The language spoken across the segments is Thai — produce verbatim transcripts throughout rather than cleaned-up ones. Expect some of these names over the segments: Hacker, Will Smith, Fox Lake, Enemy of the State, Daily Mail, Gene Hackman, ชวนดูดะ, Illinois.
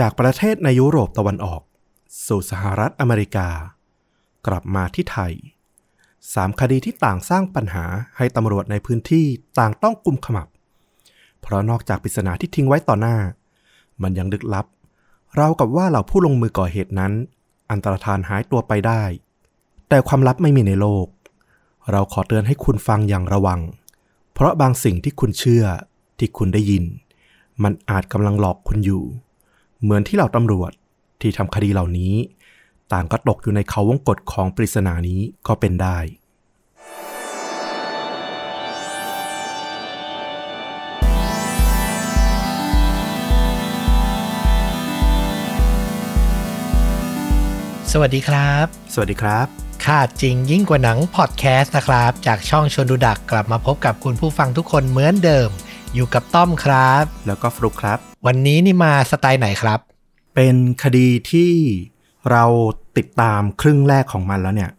จากประเทศในยุโรปตะวันออกสู่สหรัฐอเมริกากลับมาที่ไทยสามคดีที่ต่างสร้างปัญหาให้ตำรวจในพื้นที่ต่างต้องกุมขมับเพราะนอกจากปริศนาที่ทิ้งไว้ต่อหน้ามันยังลึกลับราวกับว่าเหล่าผู้ลงมือก่อเหตุนั้นอันตรธานหายตัวไปได้แต่ความลับไม่มีในโลกเราขอเตือนให้คุณฟังอย่างระวังเพราะบางสิ่งที่คุณเชื่อที่คุณได้ยินมันอาจกำลังหลอกคุณอยู่เหมือนที่เหล่าตำรวจที่ทำคดีเหล่านี้ต่างก็ตกอยู่ในเขาวงกตของปริศนานี้ก็เป็นได้สวัสดีครับสวัสดีครับข่าวจริงยิ่งกว่าหนังพอดแคสต์นะครับจากช่องชวนดูดักกลับมาพบกับคุณผู้ฟังทุกคนเหมือนเดิมอยู่กับต้อมครับแล้วก็ฟลุ๊กครับวันนี้นี่มาสไตล์ไหนครับเป็นคดีที่เราติดตามครึ่งแรกของมันแล้วเนี่ย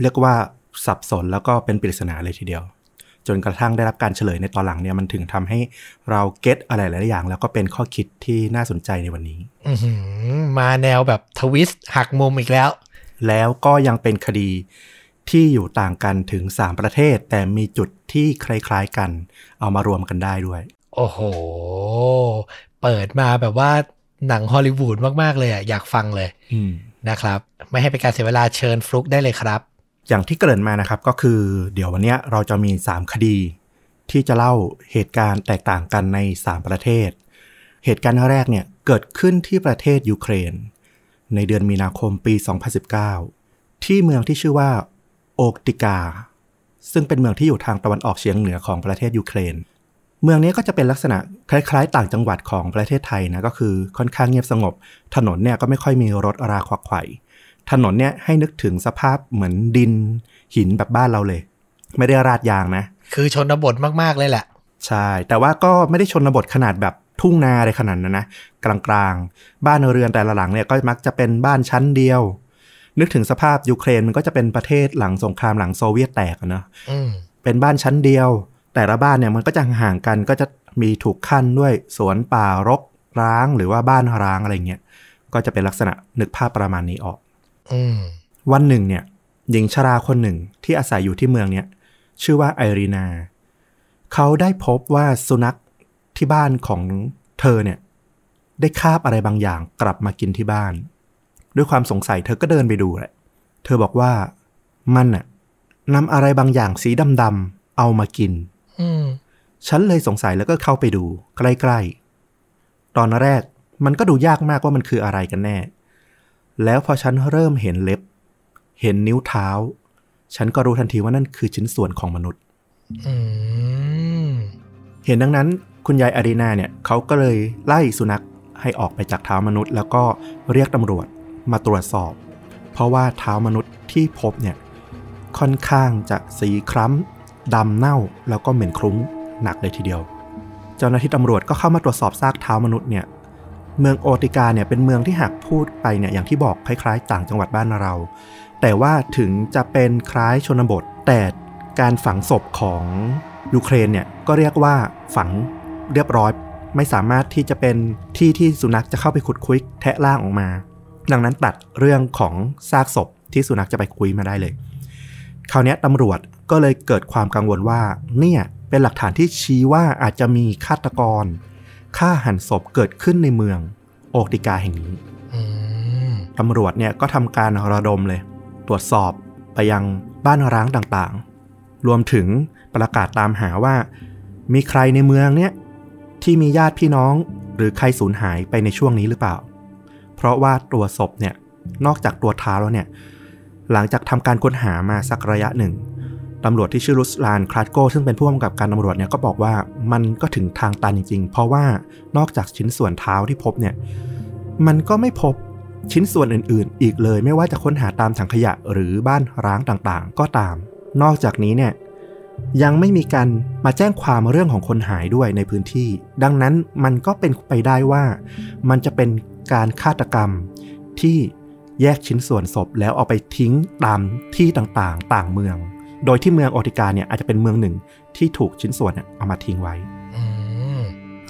เรียกว่าสับสนแล้วก็เป็นปริศนาเลยทีเดียวจนกระทั่งได้รับการเฉลยในตอนหลังเนี่ยมันถึงทำให้เราเก็ตอะไรหลายอย่างแล้วก็เป็นข้อคิดที่น่าสนใจในวันนี้มาแนวแบบทวิสต์หักมุมอีกแล้วแล้วก็ยังเป็นคดีที่อยู่ต่างกันถึงสามประเทศแต่มีจุดที่คล้ายๆกันเอามารวมกันได้ด้วยโอ้โหเปิดมาแบบว่าหนังฮอลลีวูดมากๆเลยอ่ะอยากฟังเลยนะครับไม่ให้เป็นการเสียเวลาเชิญฟลุกได้เลยครับอย่างที่เกริ่นมานะครับก็คือเดี๋ยววันนี้เราจะมีสามคดีที่จะเล่าเหตุการณ์แตกต่างกันในสามประเทศเหตุการณ์แรกเนี่ยเกิดขึ้นที่ประเทศยูเครนในเดือนมีนาคมปีสองพันสิบเก้าที่เมืองที่ชื่อว่าโอกติกาซึ่งเป็นเมืองที่อยู่ทางตะวันออกเฉียงเหนือของประเทศยูเครนเมืองนี้ก็จะเป็นลักษณะคล้ายๆต่างจังหวัดของประเทศไทยนะก็คือค่อนข้างเงียบสงบถนนเนี่ยก็ไม่ค่อยมีรถราควักไขว่ถนนเนี่ยให้นึกถึงสภาพเหมือนดินหินแบบบ้านเราเลยไม่ได้ราดยางนะคือชนบทมากๆเลยแหละใช่แต่ว่าก็ไม่ได้ชนบทขนาดแบบทุ่งนาอะไรขนาดนั้นนะกลางๆบ้านเรือนแต่ละหลังเนี่ยก็มักจะเป็นบ้านชั้นเดียวนึกถึงสภาพยูเครนมันก็จะเป็นประเทศหลังสงครามหลังโซเวียตแตกนะเป็นบ้านชั้นเดียวแต่ละบ้านเนี่ยมันก็จะห่างกันก็จะมีถูกขั้นด้วยสวนป่ารกร้างหรือว่าบ้านร้างอะไรเงี้ยก็จะเป็นลักษณะนึกภาพประมาณนี้ออกวันหนึ่งเนี่ยหญิงชราคนหนึ่งที่อาศัยอยู่ที่เมืองเนี่ยชื่อว่าไอรีนาเขาได้พบว่าสุนัขที่บ้านของเธอเนี่ยได้คาบอะไรบางอย่างกลับมากินที่บ้านด้วยความสงสัยเธอก็เดินไปดูแหละเธอบอกว่ามันน่ะนำอะไรบางอย่างสีดำๆเอามากินฉันเลยสงสัยแล้วก็เข้าไปดูใกล้ๆตอนแรกมันก็ดูยากมากว่ามันคืออะไรกันแน่แล้วพอฉันเริ่มเห็นเล็บเห็นนิ้วเท้าฉันก็รู้ทันทีว่านั่นคือชิ้นส่วนของมนุษย์เห็นดังนั้นคุณยายอารีนาเนี่ยเขาก็เลยไล่สุนัขให้ออกไปจากเท้ามนุษย์แล้วก็เรียกตำรวจมาตรวจสอบเพราะว่าเท้ามนุษย์ที่พบเนี่ยค่อนข้างจะสีคล้ำดำเน่าแล้วก็เหม็นคลุ้งหนักเลยทีเดียวเจ้าหน้าที่ตำรวจก็เข้ามาตรวจสอบซากเท้ามนุษย์เนี่ยเมืองโอติกาเนี่ยเป็นเมืองที่หากพูดไปเนี่ยอย่างที่บอกคล้ายๆต่างจังหวัดบ้านเราแต่ว่าถึงจะเป็นคล้ายชนบทแต่การฝังศพของยูเครนเนี่ยก็เรียกว่าฝังเรียบร้อยไม่สามารถที่จะเป็นที่ที่สุนัขจะเข้าไปขุดคุ้ยแทะร่างออกมาดังนั้นตัดเรื่องของซากศพที่สุนัขจะไปคุ้ยมาได้เลยคราวนี้ตำรวจก็เลยเกิดความกังวลว่าเนี่ยเป็นหลักฐานที่ชี้ว่าอาจจะมีฆาตกรฆ่าหันศพเกิดขึ้นในเมืองโอกติกาแห่งนี้ตำรวจเนี่ยก็ทำการระดมเลยตรวจสอบไปยังบ้านร้างต่างๆรวมถึงประกาศตามหาว่ามีใครในเมืองเนี่ยที่มีญาติพี่น้องหรือใครสูญหายไปในช่วงนี้หรือเปล่าเพราะว่าตัวศพเนี่ยนอกจากตัวเท้าแล้วเนี่ยหลังจากทำการค้นหามาสักระยะหนึ่งตำรวจที่ชื่อรุสลานคลาดโกซึ่งเป็นผู้กำกับการตำรวจเนี่ยก็บอกว่ามันก็ถึงทางตันจริงๆเพราะว่านอกจากชิ้นส่วนเท้าที่พบเนี่ยมันก็ไม่พบชิ้นส่วนอื่นๆอีกเลยไม่ว่าจะค้นหาตามถังขยะหรือบ้านร้างต่างๆก็ตามนอกจากนี้เนี่ยยังไม่มีการมาแจ้งความเรื่องของคนหายด้วยในพื้นที่ดังนั้นมันก็เป็นไปได้ว่ามันจะเป็นการฆาตกรรมที่แยกชิ้นส่วนศพแล้วเอาไปทิ้งตามที่ต่างๆต่างเมืองโดยที่เมืองโอติกาเนี่ยอาจจะเป็นเมืองหนึ่งที่ถูกชิ้นส่วนเนี่ยเอามาทิ้งไว้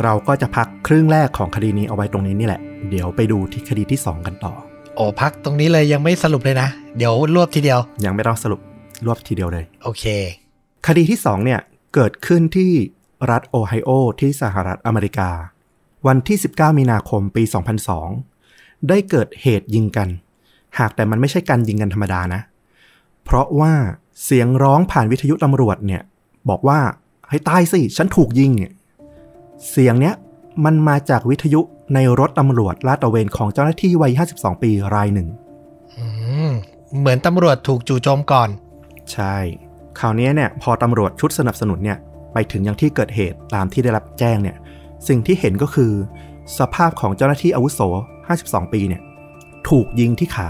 เราก็จะพักครึ่งแรกของคดีนี้เอาไว้ตรงนี้นี่แหละ เดี๋ยวไปดูที่คดีที่สองกันต่อโอ้พักตรงนี้เลยยังไม่สรุปเลยนะเดี๋ยวรวบทีเดียวยังไม่ต้องสรุปรวบทีเดียวเลยโอเคคดีที่สองเนี่ยเกิดขึ้นที่รัฐโอไฮโอที่สหรัฐอเมริกาวันที่สิบเก้ามีนาคมปีสองพันสองได้เกิดเหตุยิงกันหากแต่มันไม่ใช่การยิงกันธรรมดานะเพราะว่าเสียงร้องผ่านวิทยุตำรวจเนี่ยบอกว่าให้ตายสิฉันถูกยิงเสียงเนี้ยมันมาจากวิทยุในรถตำรวจลาดตระเวนของเจ้าหน้าที่วัยห้าสิบสองปีรายหนึ่งเหมือนตำรวจถูกจู่โจมก่อนใช่คราวนี้เนี่ยพอตำรวจชุดสนับสนุนเนี่ยไปถึงยังที่เกิดเหตุตามที่ได้รับแจ้งเนี่ยสิ่งที่เห็นก็คือสภาพของเจ้าหน้าที่อาวุโสห้าสิบสองปีเนี่ยถูกยิงที่ขา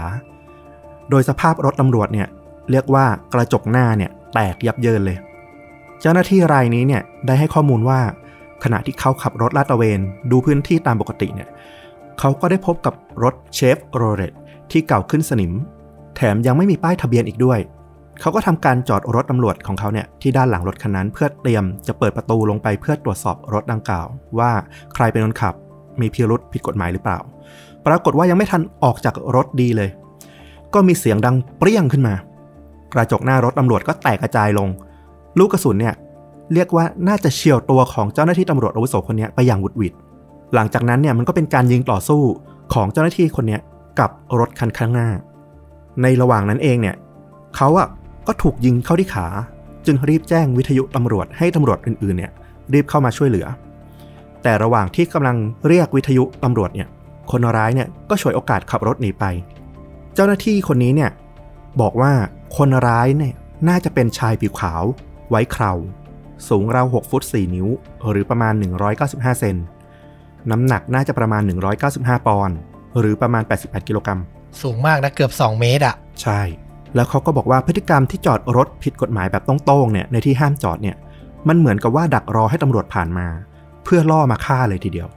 โดยสภาพรถตำรวจเนี่ยเรียกว่ากระจกหน้าเนี่ยแตกยับเยินเลยเจ้าหน้าที่รายนี้เนี่ยได้ให้ข้อมูลว่าขณะที่เขาขับรถลาดตระเวนดูพื้นที่ตามปกติเนี่ยเขาก็ได้พบกับรถเชฟโรเลตที่เก่าขึ้นสนิมแถมยังไม่มีป้ายทะเบียนอีกด้วยเขาก็ทำการจอดรถตำรวจของเขาเนี่ยที่ด้านหลังรถคันนั้นเพื่อเตรียมจะเปิดประตูลงไปเพื่อตรวจสอบรถดังกล่าวว่าใครเป็นคนขับมีพิรุธผิดกฎหมายหรือเปล่าปรากฏว่ายังไม่ทันออกจากรถดีเลยก็มีเสียงดังเปรี้ยงขึ้นมากระจกหน้ารถตำรวจก็แตกกระจายลงลูกกระสุนเนี่ยเรียกว่าน่าจะเฉี่ยวตัวของเจ้าหน้าที่ตำรวจอาวุโสคนนี้ไปอย่างหวุดหวิดหลังจากนั้นเนี่ยมันก็เป็นการยิงต่อสู้ของเจ้าหน้าที่คนนี้กับรถคันข้างหน้าในระหว่างนั้นเองเนี่ยเขาอ่ะก็ถูกยิงเข้าที่ขาจึงรีบแจ้งวิทยุตำรวจให้ตำรวจอื่นๆเนี่ยรีบเข้ามาช่วยเหลือแต่ระหว่างที่กำลังเรียกวิทยุตำรวจเนี่ยคนร้ายเนี่ยก็ฉวยโอกาสขับรถหนีไปเจ้าหน้าที่คนนี้เนี่ยบอกว่าคนร้ายเนี่ยน่าจะเป็นชายผิวขาวไว้เคราสูงราวหกฟุตสี่นิ้วหรือประมาณหนึ่งร้อยเก้าสิบห้าเซนน้ำหนักน่าจะประมาณหนึ่งร้อยเก้าสิบห้าปอนด์หรือประมาณแปดสิบแปดกิโลกรัมสูงมากนะเกือบสองเมตรอ่ะใช่แล้วเขาก็บอกว่าพฤติกรรมที่จอดรถผิดกฎหมายแบบต้องโต้งเนี่ยในที่ห้ามจอดเนี่ยมันเหมือนกับว่าดักรอให้ตำรวจผ่านมาเพื่อล่อมาฆ่าเลยทีเดียว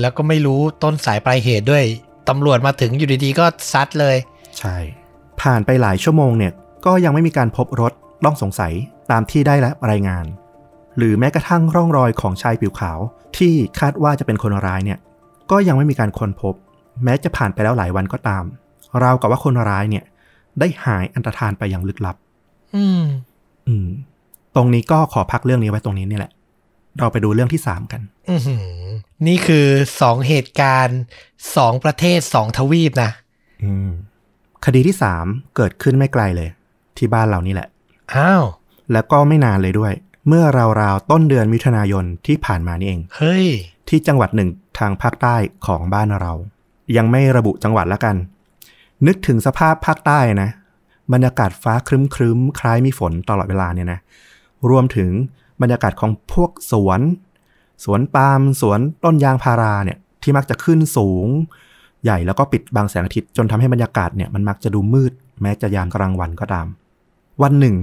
แล้วก็ไม่รู้ต้นสายปลายเหตุด้วยตำรวจมาถึงอยู่ดีๆก็ซัดเลยใช่ผ่านไปหลายชั่วโมงเนี่ยก็ยังไม่มีการพบรถต้องสงสัยตามที่ได้รับรายงานหรือแม้กระทั่งร่องรอยของชายผิวขาวที่คาดว่าจะเป็นคนร้ายเนี่ยก็ยังไม่มีการค้นพบแม้จะผ่านไปแล้วหลายวันก็ตามราวกับว่าคนร้ายเนี่ยได้หายอันตรธานไปอย่างลึกลับอืมอืมตรงนี้ก็ขอพักเรื่องนี้ไว้ตรงนี้นี่แหละเราไปดูเรื่องที่สามกันอือหือนี่คือสองเหตุการณ์สองประเทศสองทวีปนะอืมคดีที่สามเกิดขึ้นไม่ไกลเลยที่บ้านเรานี่แหละอ้าวแล้วก็ไม่นานเลยด้วยเมื่อราวๆต้นเดือนมิถุนายนที่ผ่านมานี่เองเฮ้ย hey. ที่จังหวัดหนึ่งทางภาคใต้ของบ้านเรายังไม่ระบุจังหวัดละกันนึกถึงสภาพภาคใต้นะบรรยากาศฟ้าครึ้มครึ้มคล้ายมีฝนตลอดเวลาเนี่ยนะรวมถึงบรรยากาศของพวกสวนสวนปาล์มสวนต้นยางพาราเนี่ยที่มักจะขึ้นสูงใหญ่แล้วก็ปิดบังแสงอาทิตย์จนทำให้บรรยากาศเนี่ยมันมักจะดูมืดแม้จะยามกลางวันก็ตามวันหนึ่ง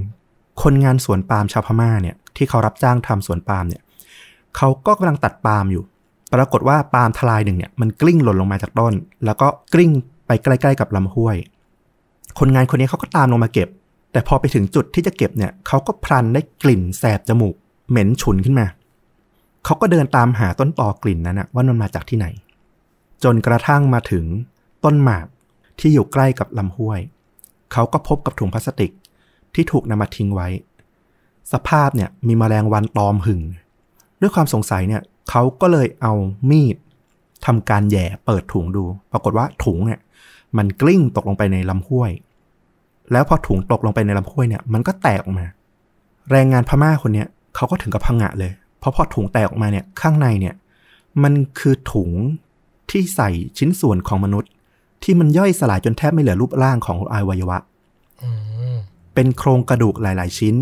คนงานสวนปาล์มชาวพม่าเนี่ยที่เขารับจ้างทำสวนปาล์มเนี่ยเขาก็กำลังตัดปาล์มอยู่ปรากฏว่าปาล์มทลายหนึ่งเนี่ยมันกลิ้งหล่นลงมาจากต้นแล้วก็กลิ้งไปใกล้ๆกับลำห้วยคนงานคนนี้เขาก็ตามลงมาเก็บแต่พอไปถึงจุดที่จะเก็บเนี่ยเขาก็พลันได้กลิ่นแสบจมูกเหม็นฉุนขึ้นมาเขาก็เดินตามหาต้นตอกลิ่นนั้นนะว่ามันมาจากที่ไหนจนกระทั่งมาถึงต้นหมากที่อยู่ใกล้กับลำห้วยเขาก็พบกับถุงพลาสติกที่ถูกนำมาทิ้งไว้สภาพเนี่ยมีแมลงวันตอมหึ่งด้วยความสงสัยเนี่ยเขาก็เลยเอามีดทำการแหย่เปิดถุงดูปรากฏว่าถุงเนี่ยมันกลิ้งตกลงไปในลำห้วยแล้วพอถุงตกลงไปในลำห้วยเนี่ยมันก็แตกออกมาแรงงานพม่าคนเนี้ยเขาก็ถึงกับพังงะเลยเพราะพอถุงแตกออกมาเนี่ยข้างในเนี่ยมันคือถุงที่ใส่ชิ้นส่วนของมนุษย์ที่มันย่อยสลายจนแทบไม่เหลือรูปร่างของอวัยวะเป็นโครงกระดูกหลายๆชิ้น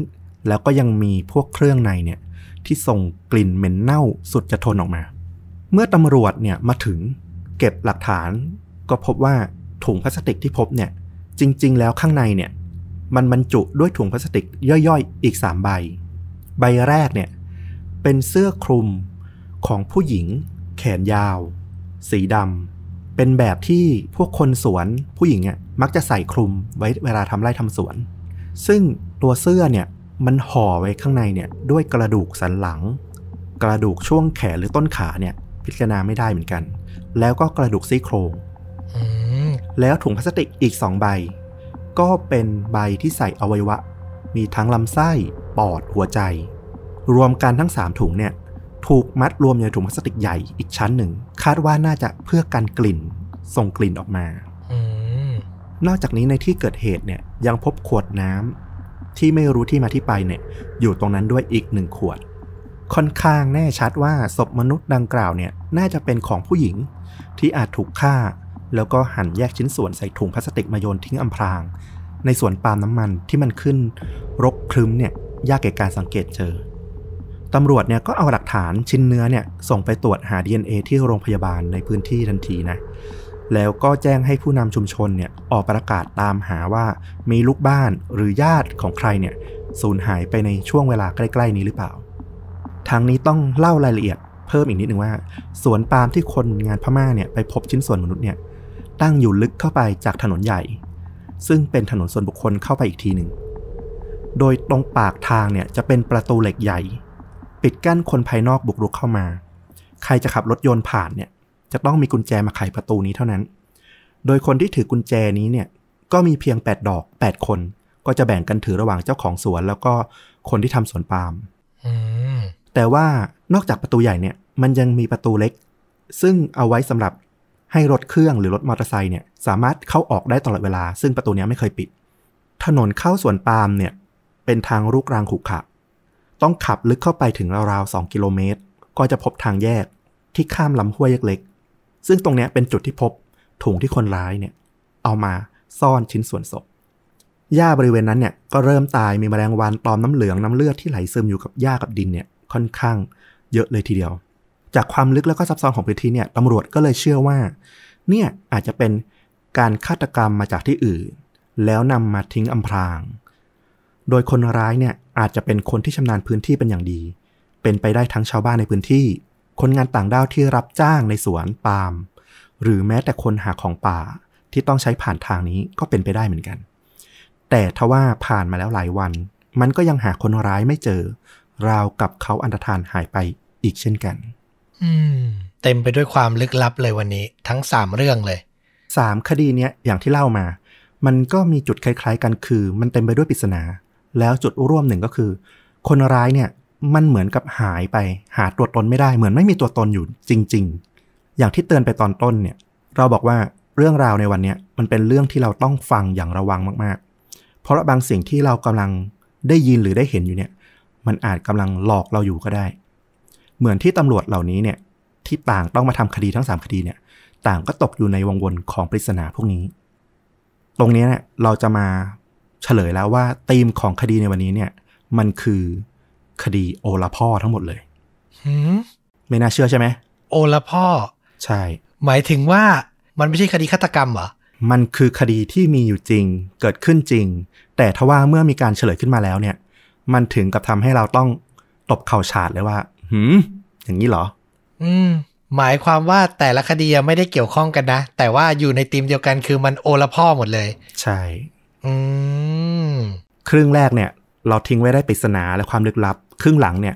แล้วก็ยังมีพวกเครื่องในเนี่ยที่ส่งกลิ่นเหม็นเน่าสุดจะทนออกมาเมื่อตำรวจเนี่ยมาถึงเก็บหลักฐานก็พบว่าถุงพลาสติกที่พบเนี่ยจริงๆแล้วข้างในเนี่ยมันบรรจุด้วยถุงพลาสติกย่อยๆอีกสามใบใบแรกเนี่ยเป็นเสื้อคลุมของผู้หญิงแขนยาวสีดำเป็นแบบที่พวกคนสวนผู้หญิงเนี่ยมักจะใส่คลุมไว้เวลาทำไร่ทำสวนซึ่งตัวเสื้อเนี่ยมันห่อไว้ข้างในเนี่ยด้วยกระดูกสันหลังกระดูกช่วงแขนหรือต้นขาเนี่ยพิจารณาไม่ได้เหมือนกัน แล้วก็กระดูกซี่โครงแล้วถุงพลาสติกอีกสองใบก็เป็นใบที่ใส่อวัยวะมีทั้งลำไส้ปอดหัวใจรวมกันทั้งสามถุงเนี่ยถูกมัดรวมอยู่ในถุงพลาสติกใหญ่อีกชั้นหนึ่งคาดว่าน่าจะเพื่อกันกลิ่นส่งกลิ่นออกมานอกจากนี้ในที่เกิดเหตุเนี่ยยังพบขวดน้ำที่ไม่รู้ที่มาที่ไปเนี่ยอยู่ตรงนั้นด้วยอีกหนึ่งขวดค่อนข้างแน่ชัดว่าศพมนุษย์ดังกล่าวเนี่ยน่าจะเป็นของผู้หญิงที่อาจถูกฆ่าแล้วก็หั่นแยกชิ้นส่วนใส่ถุงพลาสติกมาโยนทิ้งอำพรางในสวนปาล์มน้ำมันที่มันขึ้นรกครึ้มเนี่ยยากแก่การสังเกตเจอตำรวจเนี่ยก็เอาหลักฐานชิ้นเนื้อเนี่ยส่งไปตรวจหา ดี เอ็น เอ ที่โรงพยาบาลในพื้นที่ทันทีนะแล้วก็แจ้งให้ผู้นำชุมชนเนี่ยออกประกาศตามหาว่ามีลูกบ้านหรือญาติของใครเนี่ยสูญหายไปในช่วงเวลาใกล้ๆนี้หรือเปล่าทางนี้ต้องเล่ารายละเอียดเพิ่มอีกนิดนึงว่าสวนปาล์มที่คนงานพม่าเนี่ยไปพบชิ้นส่วนมนุษย์เนี่ยตั้งอยู่ลึกเข้าไปจากถนนใหญ่ซึ่งเป็นถนนส่วนบุคคลเข้าไปอีกทีหนึ่งโดยตรงปากทางเนี่ยจะเป็นประตูเหล็กใหญ่ปิดกั้นคนภายนอกบุกรุกเข้ามาใครจะขับรถยนต์ผ่านเนี่ยจะต้องมีกุญแจมาไขประตูนี้เท่านั้นโดยคนที่ถือกุญแจนี้เนี่ยก็มีเพียงแปดดอกแปดคนก็จะแบ่งกันถือระหว่างเจ้าของสวนแล้วก็คนที่ทำสวนปาล์มแต่ว่านอกจากประตูใหญ่เนี่ยมันยังมีประตูเล็กซึ่งเอาไว้สำหรับให้รถเครื่องหรือรถมอเตอร์ไซค์เนี่ยสามารถเข้าออกได้ตลอดเวลาซึ่งประตูนี้ไม่เคยปิดถนนเข้าสวนปาล์มเนี่ยเป็นทางลูกรังขรุขระต้องขับลึกเข้าไปถึงราวๆสองกิโลเมตรก็จะพบทางแยกที่ข้ามลำห้วยเล็กๆซึ่งตรงนี้เป็นจุดที่พบถุงที่คนร้ายเนี่ยเอามาซ่อนชิ้นส่วนศพหญ้าบริเวณนั้นเนี่ยก็เริ่มตายมีแมลงวันตอมน้ำเหลืองน้ำเลือดที่ไหลซึมอยู่กับหญ้ากับดินเนี่ยค่อนข้างเยอะเลยทีเดียวจากความลึกแล้วก็ซับซ้อนของพื้นที่เนี่ยตำรวจก็เลยเชื่อว่าเนี่ยอาจจะเป็นการฆาตกรรมมาจากที่อื่นแล้วนำมาทิ้งอำพรางโดยคนร้ายเนี่ยอาจจะเป็นคนที่ชำนาญพื้นที่เป็นอย่างดีเป็นไปได้ทั้งชาวบ้านในพื้นที่คนงานต่างด้าวที่รับจ้างในสวนปาล์มหรือแม้แต่คนหาของป่าที่ต้องใช้ผ่านทางนี้ก็เป็นไปได้เหมือนกันแต่ทว่าผ่านมาแล้วหลายวันมันก็ยังหาคนร้ายไม่เจอราวกับเขาอันตรธานหายไปอีกเช่นกันเต็มไปด้วยความลึกลับเลยวันนี้ทั้งสามเรื่องเลยสามคดีเนี้ยอย่างที่เล่ามามันก็มีจุดคล้ายๆกันคือมันเต็มไปด้วยปริศนาแล้วจุดร่วมหนึ่งก็คือคนร้ายเนี่ยมันเหมือนกับหายไปหาตัวตนไม่ได้เหมือนไม่มีตัวตนอยู่จริงๆอย่างที่เตือนไปตอนต้นเนี่ยเราบอกว่าเรื่องราวในวันนี้มันเป็นเรื่องที่เราต้องฟังอย่างระวังมากๆเพราะบางสิ่งที่เรากำลังได้ยินหรือได้เห็นอยู่เนี่ยมันอาจกำลังหลอกเราอยู่ก็ได้เหมือนที่ตำรวจเหล่านี้เนี่ยที่ต่างต้องมาทำคดีทั้งสามคดีเนี่ยต่างก็ตกอยู่ในวงวนของปริศนาพวกนี้ตรงนี้เนี่ยเราจะมาเฉลยแล้วว่าธีมของคดีในวันนี้เนี่ยมันคือคดีโอละพ่อทั้งหมดเลย hmm? ไม่น่าเชื่อใช่ไหมโอละพ่อใช่หมายถึงว่ามันไม่ใช่คดีฆาตกรรมเหรอมันคือคดีที่มีอยู่จริงเกิดขึ้นจริงแต่ทว่าเมื่อมีการเฉลยขึ้นมาแล้วเนี่ยมันถึงกับทำให้เราต้องตบเข่าฉาดเลยว่าหืมอย่างนี้เหรออืมหมายความว่าแต่ละคดีไม่ได้เกี่ยวข้องกันนะแต่ว่าอยู่ในธีมเดียวกันคือมันโอละพ่อหมดเลยใช่อืมครึ่งแรกเนี่ยเราทิ้งไว้ได้ปริศนาและความลึกลับครึ่งหลังเนี่ย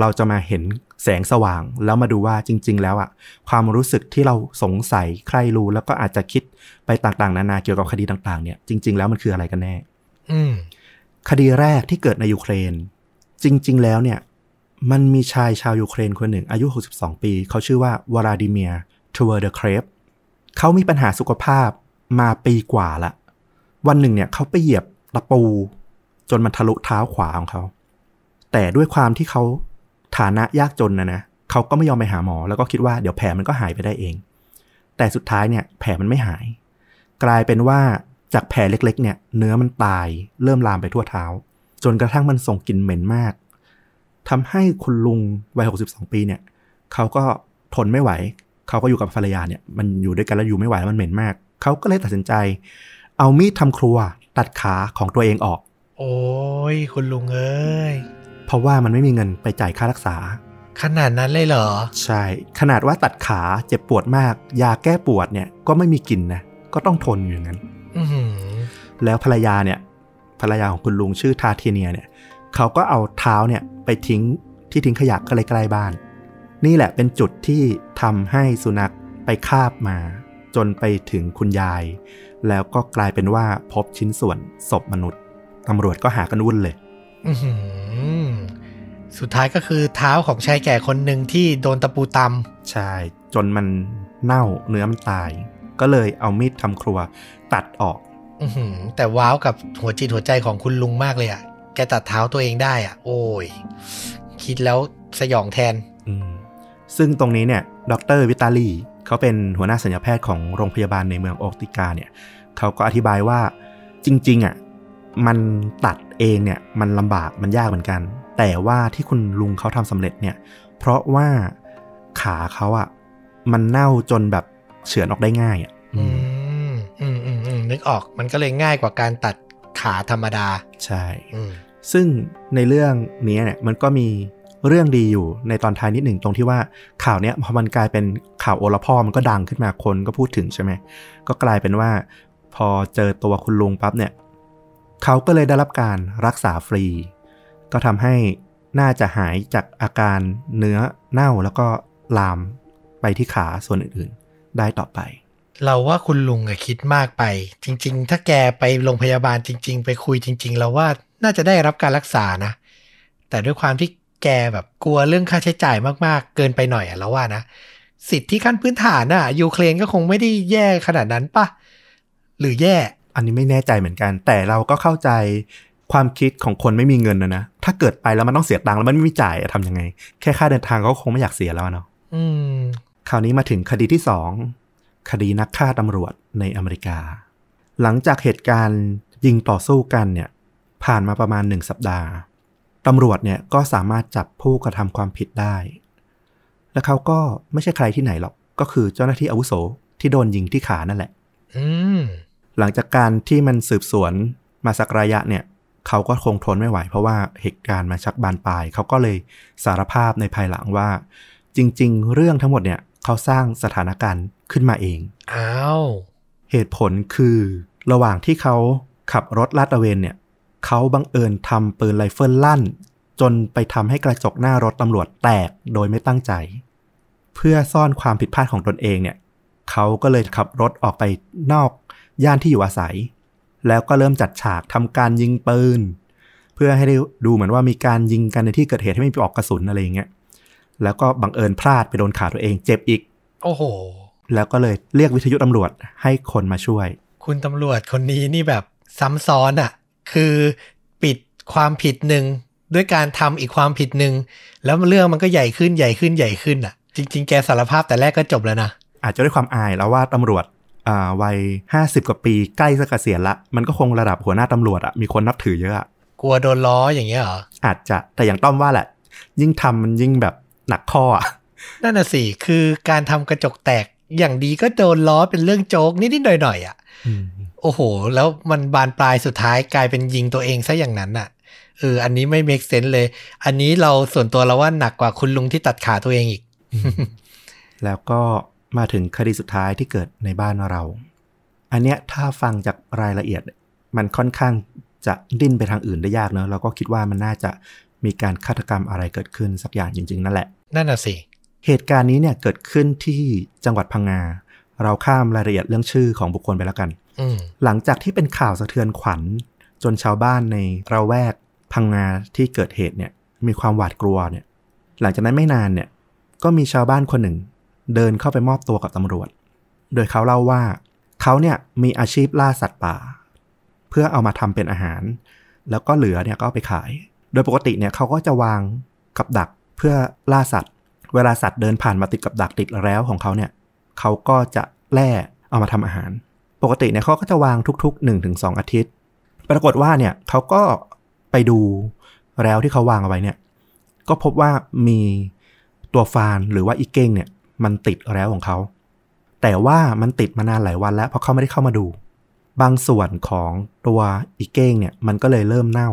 เราจะมาเห็นแสงสว่างแล้วมาดูว่าจริงๆแล้วอะความรู้สึกที่เราสงสัยใครรู้แล้วก็อาจจะคิดไปต่างๆนานาเกี่ยวกับคดีต่างๆเนี่ยจริงๆแล้วมันคืออะไรกันแน่อืมคดีแรกที่เกิดในยูเครนจริงๆแล้วเนี่ยมันมีชายชาวยูเครนคนหนึ่งอายุหกสิบสองปีเขาชื่อว่าวลาดิเมียร์ ทเวอร์เดเคฟเขามีปัญหาสุขภาพมาปีกว่าละวันหนึ่งเนี่ยเขาไปเหยียบตะปูจนมันทะลุเท้าขวาของเขาแต่ด้วยความที่เขาฐานะยากจนนะนะเขาก็ไม่ยอมไปหาหมอแล้วก็คิดว่าเดี๋ยวแผลมันก็หายไปได้เองแต่สุดท้ายเนี่ยแผลมันไม่หายกลายเป็นว่าจากแผลเล็กๆเนี่ยเนื้อมันตายเริ่มลามไปทั่วเท้าจนกระทั่งมันส่งกลิ่นเหม็นมากทำให้คุณลุงวัยหกสิบสองปีเนี่ยเขาก็ทนไม่ไหวเขาก็อยู่กับภรรยาเนี่ยมันอยู่ด้วยกันแล้วอยู่ไม่ไหวแล้วมันเหม็นมากเขาก็เลยตัดสินใจเอามีดทำครัวตัดขาของตัวเองออกโอ้ยคุณลุงเอ้ยเพราะว่ามันไม่มีเงินไปจ่ายค่ารักษาขนาดนั้นเลยเหรอใช่ขนาดว่าตัดขาเจ็บปวดมากยาแก้ปวดเนี่ยก็ไม่มีกินนะก็ต้องทนอยู่อย่างนั้นแล้วภรรยาเนี่ยภรรยาของคุณลุงชื่อทาเทเนียเนี่ยเขาก็เอาเท้าเนี่ยไปทิ้งที่ทิ้งขยะใกล้ๆบ้านนี่แหละเป็นจุดที่ทำให้สุนัข ไปคาบมาจนไปถึงคุณยายแล้วก็กลายเป็นว่าพบชิ้นส่วนศพมนุษย์ตำรวจก็หากันวุ่นเลยสุดท้ายก็คือเท้าของชายแก่คนหนึ่งที่โดนตะปูตำใช่จนมันเน่าเนื้อมันตายก็เลยเอามีดทำครัวตัดออกแต่ว้าวกับหัวจิตหัวใจของคุณลุงมากเลยอ่ะแกตัดเท้าตัวเองได้อ่ะโอ้ยคิดแล้วสยองแทนซึ่งตรงนี้เนี่ยดร.วิตาลีเขาเป็นหัวหน้าศัลยแพทย์ของโรงพยาบาลในเมืองโอคติกาเนี่ยเขาก็อธิบายว่าจริงๆอ่ะมันตัดเองเนี่ยมันลำบากมันยากเหมือนกันแต่ว่าที่คุณลุงเขาทำสำเร็จเนี่ยเพราะว่าขาเขาอ่ะมันเน่าจนแบบเฉือนออกได้ง่ายอ่ะอืมอืมอืมอืมนึกออกมันก็เลยง่ายกว่าการตัดขาธรรมดาใช่ซึ่งในเรื่องนี้เนี่ยมันก็มีเรื่องดีอยู่ในตอนท้ายนิดหนึ่งตรงที่ว่าข่าวเนี้ยพอมันกลายเป็นข่าวโอละพ่อมันก็ดังขึ้นมาคนก็พูดถึงใช่ไหมก็กลายเป็นว่าพอเจอตัวคุณลุงปั๊บเนี่ยเขาก็เลยได้รับการรักษาฟรีก็ทำให้น่าจะหายจากอาการเนื้อเน่าแล้วก็ลามไปที่ขาส่วนอื่นๆได้ต่อไปเราว่าคุณลุงอะคิดมากไปจริงๆถ้าแกไปโรงพยาบาลจริงๆไปคุยจริงๆเราว่าน่าจะได้รับการรักษานะแต่ด้วยความที่แกแบบกลัวเรื่องค่าใช้จ่ายมากๆเกินไปหน่อยอะแล้วว่านะสิทธิขั้นพื้นฐานอะยูเครนก็คงไม่ได้แย่ขนาดนั้นป่ะหรือแย่อันนี้ไม่แน่ใจเหมือนกันแต่เราก็เข้าใจความคิดของคนไม่มีเงินนะนะถ้าเกิดไปแล้วมันต้องเสียตังค์แล้วมันไม่มีจ่ายทำยังไงแค่ค่าเดินทางเขาคงไม่อยากเสียแล้วเนาะอืมคราวนี้มาถึงคดีที่สองคดีนักฆ่าตำรวจในอเมริกาหลังจากเหตุการณ์ยิงต่อสู้กันเนี่ยผ่านมาประมาณหนึ่งสัปดาห์ตำรวจเนี่ยก็สามารถจับผู้กระทำความผิดได้และเขาก็ไม่ใช่ใครที่ไหนหรอกก็คือเจ้าหน้าที่อาวุโสที่โดนยิงที่ขานั่นแหละหลังจากการที่มันสืบสวนมาสักระยะเนี่ยเขาก็คงทนไม่ไหวเพราะว่าเหตุการณ์มันชักบานปลายเขาก็เลยสารภาพในภายหลังว่าจริงๆเรื่องทั้งหมดเนี่ยเขาสร้างสถานการณ์ขึ้นมาเองอ้าวเหตุผลคือระหว่างที่เขาขับรถลาดตระเวนเนี่ยเขาบังเอิญทำปืนไรเฟิลลั่นจนไปทำให้กระจกหน้ารถตำรวจแตกโดยไม่ตั้งใจเพื่อซ่อนความผิดพลาดของตนเองเนี่ยเขาก็เลยขับรถออกไปนอกย่านที่อยู่อาศัยแล้วก็เริ่มจัดฉากทำการยิงปืนเพื่อให้ได้ดูเหมือนว่ามีการยิงกันในที่เกิดเหตุให้ไม่มีปลอกกระสุนอะไรอย่างเงี้ยแล้วก็บังเอิญพลาดไปโดนขาตัวเองเจ็บอีกโอ้โหแล้วก็เลยเรียกวิทยุตำรวจให้คนมาช่วยคุณตำรวจคนนี้นี่แบบซ้ำซ้อนอ่ะคือปิดความผิดหนึ่งด้วยการทำอีกความผิดหนึ่งแล้วเรื่องมันก็ใหญ่ขึ้นใหญ่ขึ้นใหญ่ขึ้นอ่ะจริงๆแกสารภาพแต่แรกก็จบแล้วนะอาจจะด้วยความอายแล้วว่าตำรวจอ่าวัยห้าสิบกว่าปีใกล้จะเกษียณละมันก็คงระดับหัวหน้าตำรวจอ่ะมีคนนับถือเยอะกลัวโดนล้ออย่างเงี้ยเหรออาจจะแต่อย่างต้อมว่าแหละยิ่งทำมันยิ่งแบบหนักข้ออ่ะนั่นน่ะสิคือการทำกระจกแตกอย่างดีก็โดนล้อเป็นเรื่องโจ๊กนิดๆหน่อยๆอ่ะโอ้โหแล้วมันบานปลายสุดท้ายกลายเป็นยิงตัวเองซะอย่างนั้นน่ะเอออันนี้ไม่เมคเซนส์เลยอันนี้เราส่วนตัวเราว่าหนักกว่าคุณลุงที่ตัดขาตัวเองอีก แล้วก็มาถึงคดีสุดท้ายที่เกิดในบ้านเราอันเนี้ยถ้าฟังจากรายละเอียดมันค่อนข้างจะดิ้นไปทางอื่นได้ยากเนอะเราก็คิดว่ามันน่าจะมีการฆาตกรรมอะไรเกิดขึ้นสักอย่างจริงๆนั่นแหละนั่นน่ะสิเหตุการณ์นี้เนี่ยเกิดขึ้นที่จังหวัดพังงาเราข้ามรายละเอียดเรื่องชื่อของบุคคลไปแล้วกันหลังจากที่เป็นข่าวสะเทือนขวัญจนชาวบ้านในระแวกพังงาที่เกิดเหตุเนี่ยมีความหวาดกลัวเนี่ยหลังจากนั้นไม่นานเนี่ยก็มีชาวบ้านคนหนึ่งเดินเข้าไปมอบตัวกับตำรวจโดยเขาเล่าว่าเขาเนี่ยมีอาชีพล่าสัตว์ป่าเพื่อเอามาทำเป็นอาหารแล้วก็เหลือเนี่ยก็เอาไปขายโดยปกติเนี่ยเขาก็จะวางกับดักเพื่อล่าสัตว์เวลาสัตว์เดินผ่านมาติดกับดักติดแล้วของเขาเนี่ยเขาก็จะแล่เอามาทำอาหารปกติเนี่ยเขาก็จะวางทุกๆ หนึ่งถึงสอง อาทิตย์ปรากฏว่าเนี่ยเขาก็ไปดูแล้วที่เขาวางเอาไว้เนี่ยก็พบว่ามีตัวฟานหรือว่าอีเก้งเนี่ยมันติดแล้วของเขาแต่ว่ามันติดมานานหลายวันแล้วเพราะเขาไม่ได้เข้ามาดูบางส่วนของตัวอีเก้งเนี่ยมันก็เลยเริ่มเน่า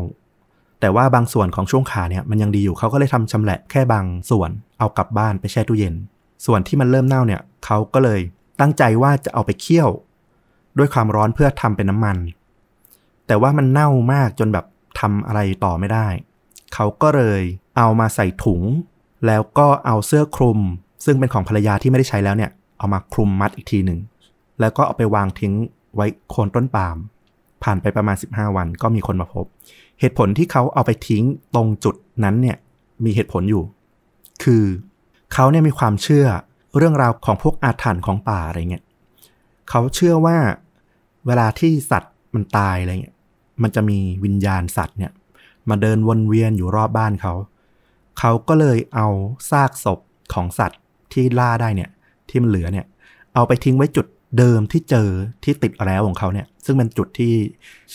แต่ว่าบางส่วนของช่วงขาเนี่ยมันยังดีอยู่เขาก็เลยทำชำแหละแค่บางส่วนเอากลับบ้านไปแช่ตู้เย็นส่วนที่มันเริ่มเน่าเนี่ยเขาก็เลยตั้งใจว่าจะเอาไปเคี่ยวด้วยความร้อนเพื่อทำเป็นน้ำมันแต่ว่ามันเน่ามากจนแบบทำอะไรต่อไม่ได้เขาก็เลยเอามาใส่ถุงแล้วก็เอาเสื้อคลุมซึ่งเป็นของภรรยาที่ไม่ได้ใช้แล้วเนี่ย เอามาคลุมมัดอีกทีหนึ่งแล้วก็เอาไปวางทิ้งไว้โคนต้นปาล์มผ่านไปประมาณสิบห้าวันก็มีคนมาพบเหตุผลที่เขาเอาไปทิ้งตรงจุดนั้นเนี่ยมีเหตุผลอยู่คือเขาเนี่ยมีความเชื่อเรื่องราวของพวกอาถรรพ์ของป่าอะไรเงี้ยเขาเชื่อว่าเวลาที่สัตว์มันตายอะไรเงี้ยมันจะมีวิญญาณสัตว์เนี่ยมาเดินวนเวียนอยู่รอบบ้านเขาเขาก็เลยเอาซากศพของสัตว์ที่ล่าได้เนี่ยที่มันเหลือเนี่ยเอาไปทิ้งไว้จุดเดิมที่เจอที่ติดแล้วของเขาเนี่ยซึ่งเป็นจุดที่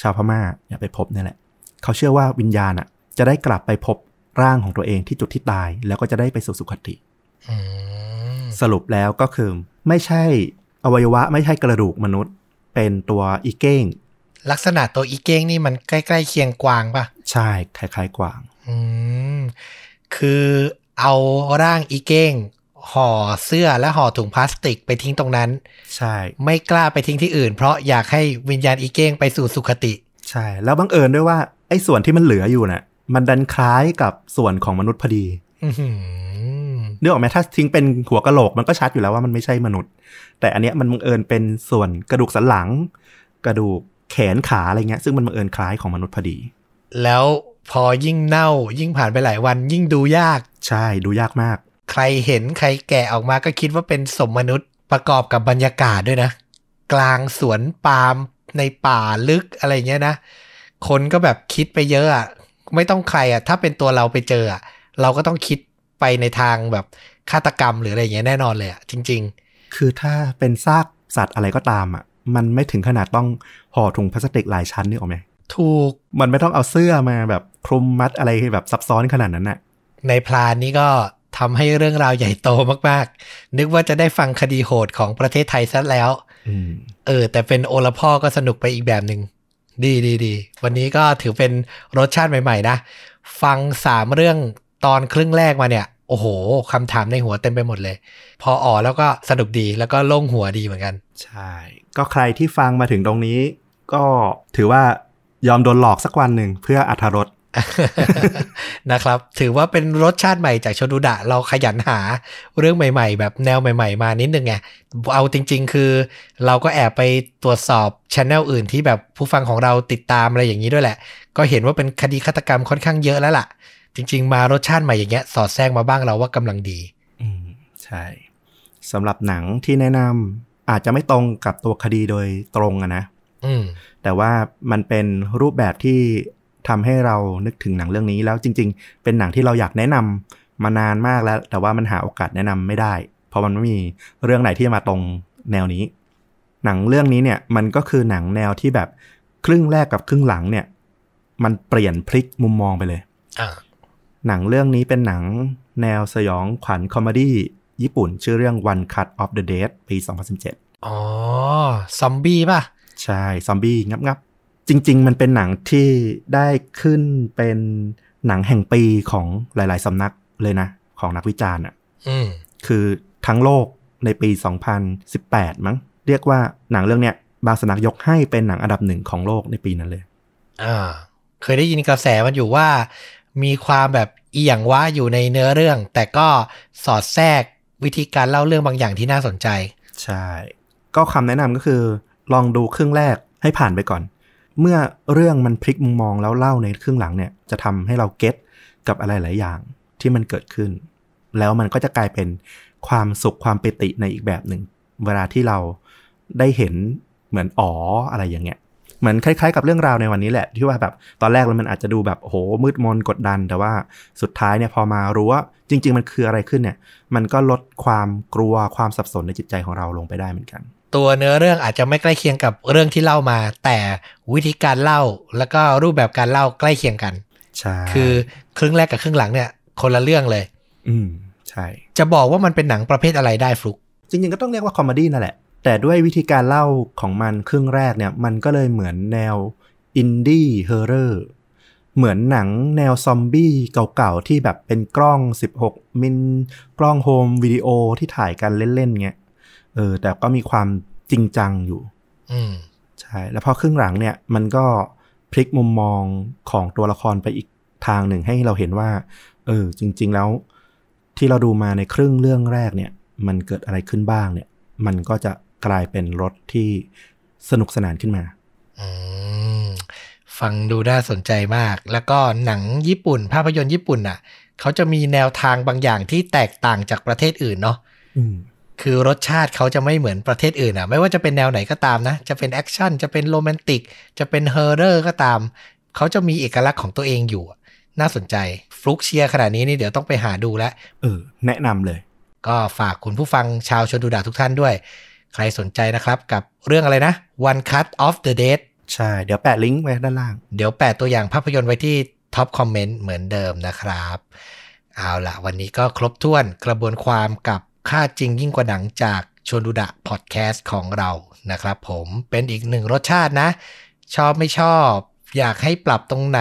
ชาวพม่าเนี่ยไปพบนี่แหละเขาเชื่อว่าวิญญาณอ่ะจะได้กลับไปพบร่างของตัวเองที่จุดที่ตายแล้วก็จะได้ไปสู่สุคติสรุปแล้วก็คือไม่ใช่อวัยวะไม่ใช่กระดูกมนุษย์เป็นตัวอีเก้งลักษณะตัวอีเก้งนี่มันใกล้ๆเคียงกวางป่ะใช่คล้ายๆกวางอืมคือเอาร่างอีเก้งห่อเสื้อและห่อถุงพลาสติกไปทิ้งตรงนั้นใช่ไม่กล้าไปทิ้งที่อื่นเพราะอยากให้วิญญาณอีเก้งไปสู่สุคติใช่แล้วบังเอิญด้วยว่าไอ้ส่วนที่มันเหลืออยู่น่ะมันดันคล้ายกับส่วนของมนุษย์พอดีเรื่องของแม้ถ้าทิ้งเป็นหัวกะโหลกมันก็ชัดอยู่แล้วว่ามันไม่ใช่มนุษย์แต่อันเนี้ยมันบังเอิญเป็นส่วนกระดูกสันหลังกระดูกแขนขาอะไรเงี้ยซึ่งมันบังเอิญคล้ายของมนุษย์พอดีแล้วพอยิ่งเน่ายิ่งผ่านไปหลายวันยิ่งดูยากใช่ดูยากมากใครเห็นใครแกะออกมาก็คิดว่าเป็นสมมนุษย์ประกอบกับบรรยากาศด้วยนะกลางสวนปาล์มในป่าลึกอะไรเงี้ยนะคนก็แบบคิดไปเยอะอ่ะไม่ต้องใครอ่ะถ้าเป็นตัวเราไปเจออ่ะเราก็ต้องคิดไปในทางแบบฆาตกรรมหรืออะไรอย่างเงี้ยแน่นอนเลยอ่ะจริงๆคือถ้าเป็นซากสัตว์อะไรก็ตามอ่ะมันไม่ถึงขนาดต้องห่อถุงพลาสติกหลายชั้นนี่ออกมั้ยถูกมันไม่ต้องเอาเสื้อมาแบบคลุมมัดอะไรแบบซับซ้อนขนาดนั้นน่ะในพลานนี่ก็ทำให้เรื่องราวใหญ่โตมากๆนึกว่าจะได้ฟังคดีโหดของประเทศไทยซะแล้วเออแต่เป็นโอละพ่อก็สนุกไปอีกแบบนึงดีดีดีวันนี้ก็ถือเป็นรสชาติใหม่ๆนะฟังสามเรื่องตอนครึ่งแรกมาเนี่ยโอ้โหคำถามในหัวเต็มไปหมดเลยพออ่อแล้วก็สนุกดีแล้วก็โล่งหัวดีเหมือนกันใช่ก็ใครที่ฟังมาถึงตรงนี้ก็ถือว่ายอมโดนหลอกสักวันหนึ่งเพื่ออรรถรสนะครับถือว่าเป็นรสชาติใหม่จากชนุดะเราขยันหาเรื่องใหม่ๆแบบแนวใหม่ๆมานิดนึงไงเอาจริงๆคือเราก็แอบไปตรวจสอบ channel อื่นที่แบบผู้ฟังของเราติดตามอะไรอย่างนี้ด้วยแหละก็เห็นว่าเป็นคดีฆาตกรรมค่อนข้างเยอะแล้วล่ะจริงๆมารสชาติใหม่อย่างเงี้ยสอดแทรกมาบ้างเราว่ากำลังดีอืมใช่สำหรับหนังที่แนะนำอาจจะไม่ตรงกับตัวคดีโดยตรงอะนะอืมแต่ว่ามันเป็นรูปแบบที่ทำให้เรานึกถึงหนังเรื่องนี้แล้วจริงๆเป็นหนังที่เราอยากแนะนำมานานมากแล้วแต่ว่ามันหาโอกาสแนะนำไม่ได้เพราะมันไม่มีเรื่องไหนที่มาตรงแนวนี้หนังเรื่องนี้เนี่ยมันก็คือหนังแนวที่แบบครึ่งแรกกับครึ่งหลังเนี่ยมันเปลี่ยนพลิกมุมมองไปเลยอ่าหนังเรื่องนี้เป็นหนังแนวสยองขวัญคอมเมดี้ญี่ปุ่นชื่อเรื่อง One Cut of the Dead ปีสองพันสิบเจ็ดอ๋อซอมบี้ป่ะใช่ซอมบี้งับๆจริงๆมันเป็นหนังที่ได้ขึ้นเป็นหนังแห่งปีของหลายๆสำนักเลยนะของนักวิจารณ์อ่ะอืมคือทั้งโลกในปีสองพันสิบแปดมั้งเรียกว่าหนังเรื่องเนี้ยบางสำนักยกให้เป็นหนังอันดับหนึ่งของโลกในปีนั้นเลยอ่าเคยได้ยินกระแสมันอยู่ว่ามีความแบบเอียงว่าอยู่ในเนื้อเรื่องแต่ก็สอดแทรกวิธีการเล่าเรื่องบางอย่างที่น่าสนใจใช่ก็คำแนะนำก็คือลองดูครึ่งแรกให้ผ่านไปก่อนเมื่อเรื่องมันพลิกมุมมองแล้วเล่าในครึ่งหลังเนี่ยจะทำให้เราเก็ทกับอะไรหลายอย่างที่มันเกิดขึ้นแล้วมันก็จะกลายเป็นความสุขความปิติในอีกแบบหนึ่งเวลาที่เราได้เห็นเหมือนอ๋ออะไรอย่างเงี้ยเหมือนคล้ายๆกับเรื่องราวในวันนี้แหละที่ว่าแบบตอนแรกมันอาจจะดูแบบโอ้โหมืดมนกดดันแต่ว่าสุดท้ายเนี่ยพอมารู้ว่าจริงๆมันคืออะไรขึ้นเนี่ยมันก็ลดความกลัวความสับสนในจิตใจของเราลงไปได้เหมือนกันตัวเนื้อเรื่องอาจจะไม่ใกล้เคียงกับเรื่องที่เล่ามาแต่วิธีการเล่าแล้วก็รูปแบบการเล่าใกล้เคียงกันใช่คือครึ่งแรกกับครึ่งหลังเนี่ยคนละเรื่องเลยอืมใช่จะบอกว่ามันเป็นหนังประเภทอะไรได้ฟลุกจริงๆก็ต้องเรียกว่าคอมเมดี้นั่นแหละแต่ด้วยวิธีการเล่าของมันครึ่งแรกเนี่ยมันก็เลยเหมือนแนวอินดี้ฮอร์เรอร์เหมือนหนังแนวซอมบี้เก่าๆที่แบบเป็นกล้องสิบหกมิลกล้องโฮมวิดีโอที่ถ่ายกันเล่นๆเงี้ยเออแต่ก็มีความจริงจังอยู่อืมใช่แล้วพอครึ่งหลังเนี่ยมันก็พลิกมุมมองของตัวละครไปอีกทางหนึ่งให้เราเห็นว่าเออจริงๆแล้วที่เราดูมาในครึ่งเรื่องแรกเนี่ยมันเกิดอะไรขึ้นบ้างเนี่ย มันก็จะกลายเป็นรถที่สนุกสนานขึ้นมาอืมฟังดูน่าสนใจมากแล้วก็หนังญี่ปุ่นภาพยนตร์ญี่ปุ่นน่ะเขาจะมีแนวทางบางอย่างที่แตกต่างจากประเทศอื่นเนาะคือรสชาติเขาจะไม่เหมือนประเทศอื่นอ่ะไม่ว่าจะเป็นแนวไหนก็ตามนะจะเป็นแอคชั่นจะเป็นโรแมนติกจะเป็นฮอร์เรอร์ก็ตามเขาจะมีเอกลักษณ์ของตัวเองอยู่น่าสนใจฟลุกเชียร์ขนาดนี้นี่เดี๋ยวต้องไปหาดูแล้วเออแนะนำเลยก็ฝากคุณผู้ฟังชาวชนดูดาทุกท่านด้วยใครสนใจนะครับกับเรื่องอะไรนะ One Cut of the Dead ใช่เดี๋ยวแปะลิงก์ไว้ด้านล่างเดี๋ยวแปะตัวอย่างภาพยนตร์ไว้ที่ท็อปคอมเมนต์เหมือนเดิมนะครับเอาล่ะวันนี้ก็ครบถ้วนกระบวนความกับค่าจริงยิ่งกว่าหนังจากชวนดูดะพอดแคสต์ของเรานะครับผมเป็นอีกหนึ่งรสชาตินะชอบไม่ชอบอยากให้ปรับตรงไหน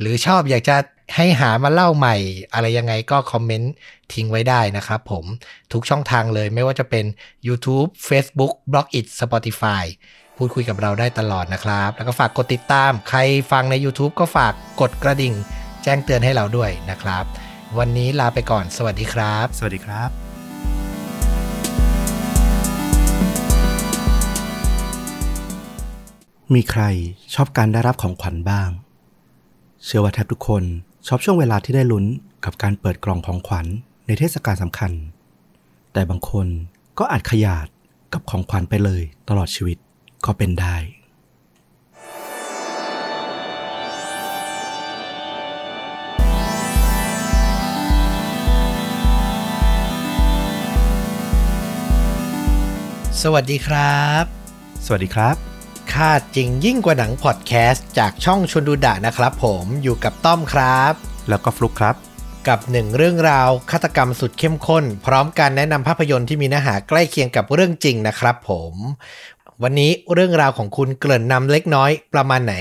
หรือชอบอยากจะให้หามาเล่าใหม่อะไรยังไงก็คอมเมนต์ทิ้งไว้ได้นะครับผมทุกช่องทางเลยไม่ว่าจะเป็น YouTube Facebook Blogit Spotify พูดคุยกับเราได้ตลอดนะครับแล้วก็ฝากกดติดตามใครฟังใน YouTube ก็ฝากกดกระดิ่งแจ้งเตือนให้เราด้วยนะครับวันนี้ลาไปก่อนสวัสดีครับสวัสดีครับมีใครชอบการได้รับของขวัญบ้างเชื่อว่าแทบทุกคนชอบช่วงเวลาที่ได้ลุ้นกับการเปิดกล่องของขวัญในเทศกาลสำคัญแต่บางคนก็อาจขยาดกับของขวัญไปเลยตลอดชีวิตก็เป็นได้สวัสดีครับสวัสดีครับค่าจริงยิ่งกว่าหนังพอดแคสต์จากช่องชวนดูดะนะครับผมอยู่กับต้อมครับแล้วก็ฟลุกครับกับหนึ่งเรื่องราวฆาตกรรมสุดเข้มข้นพร้อมการแนะนำภาพยนตร์ที่มีเนื้อหาใกล้เคียงกับเรื่องจริงนะครับผมวันนี้เรื่องราวของคุณเกริ่นนำเล็กน้อยประมาณไหน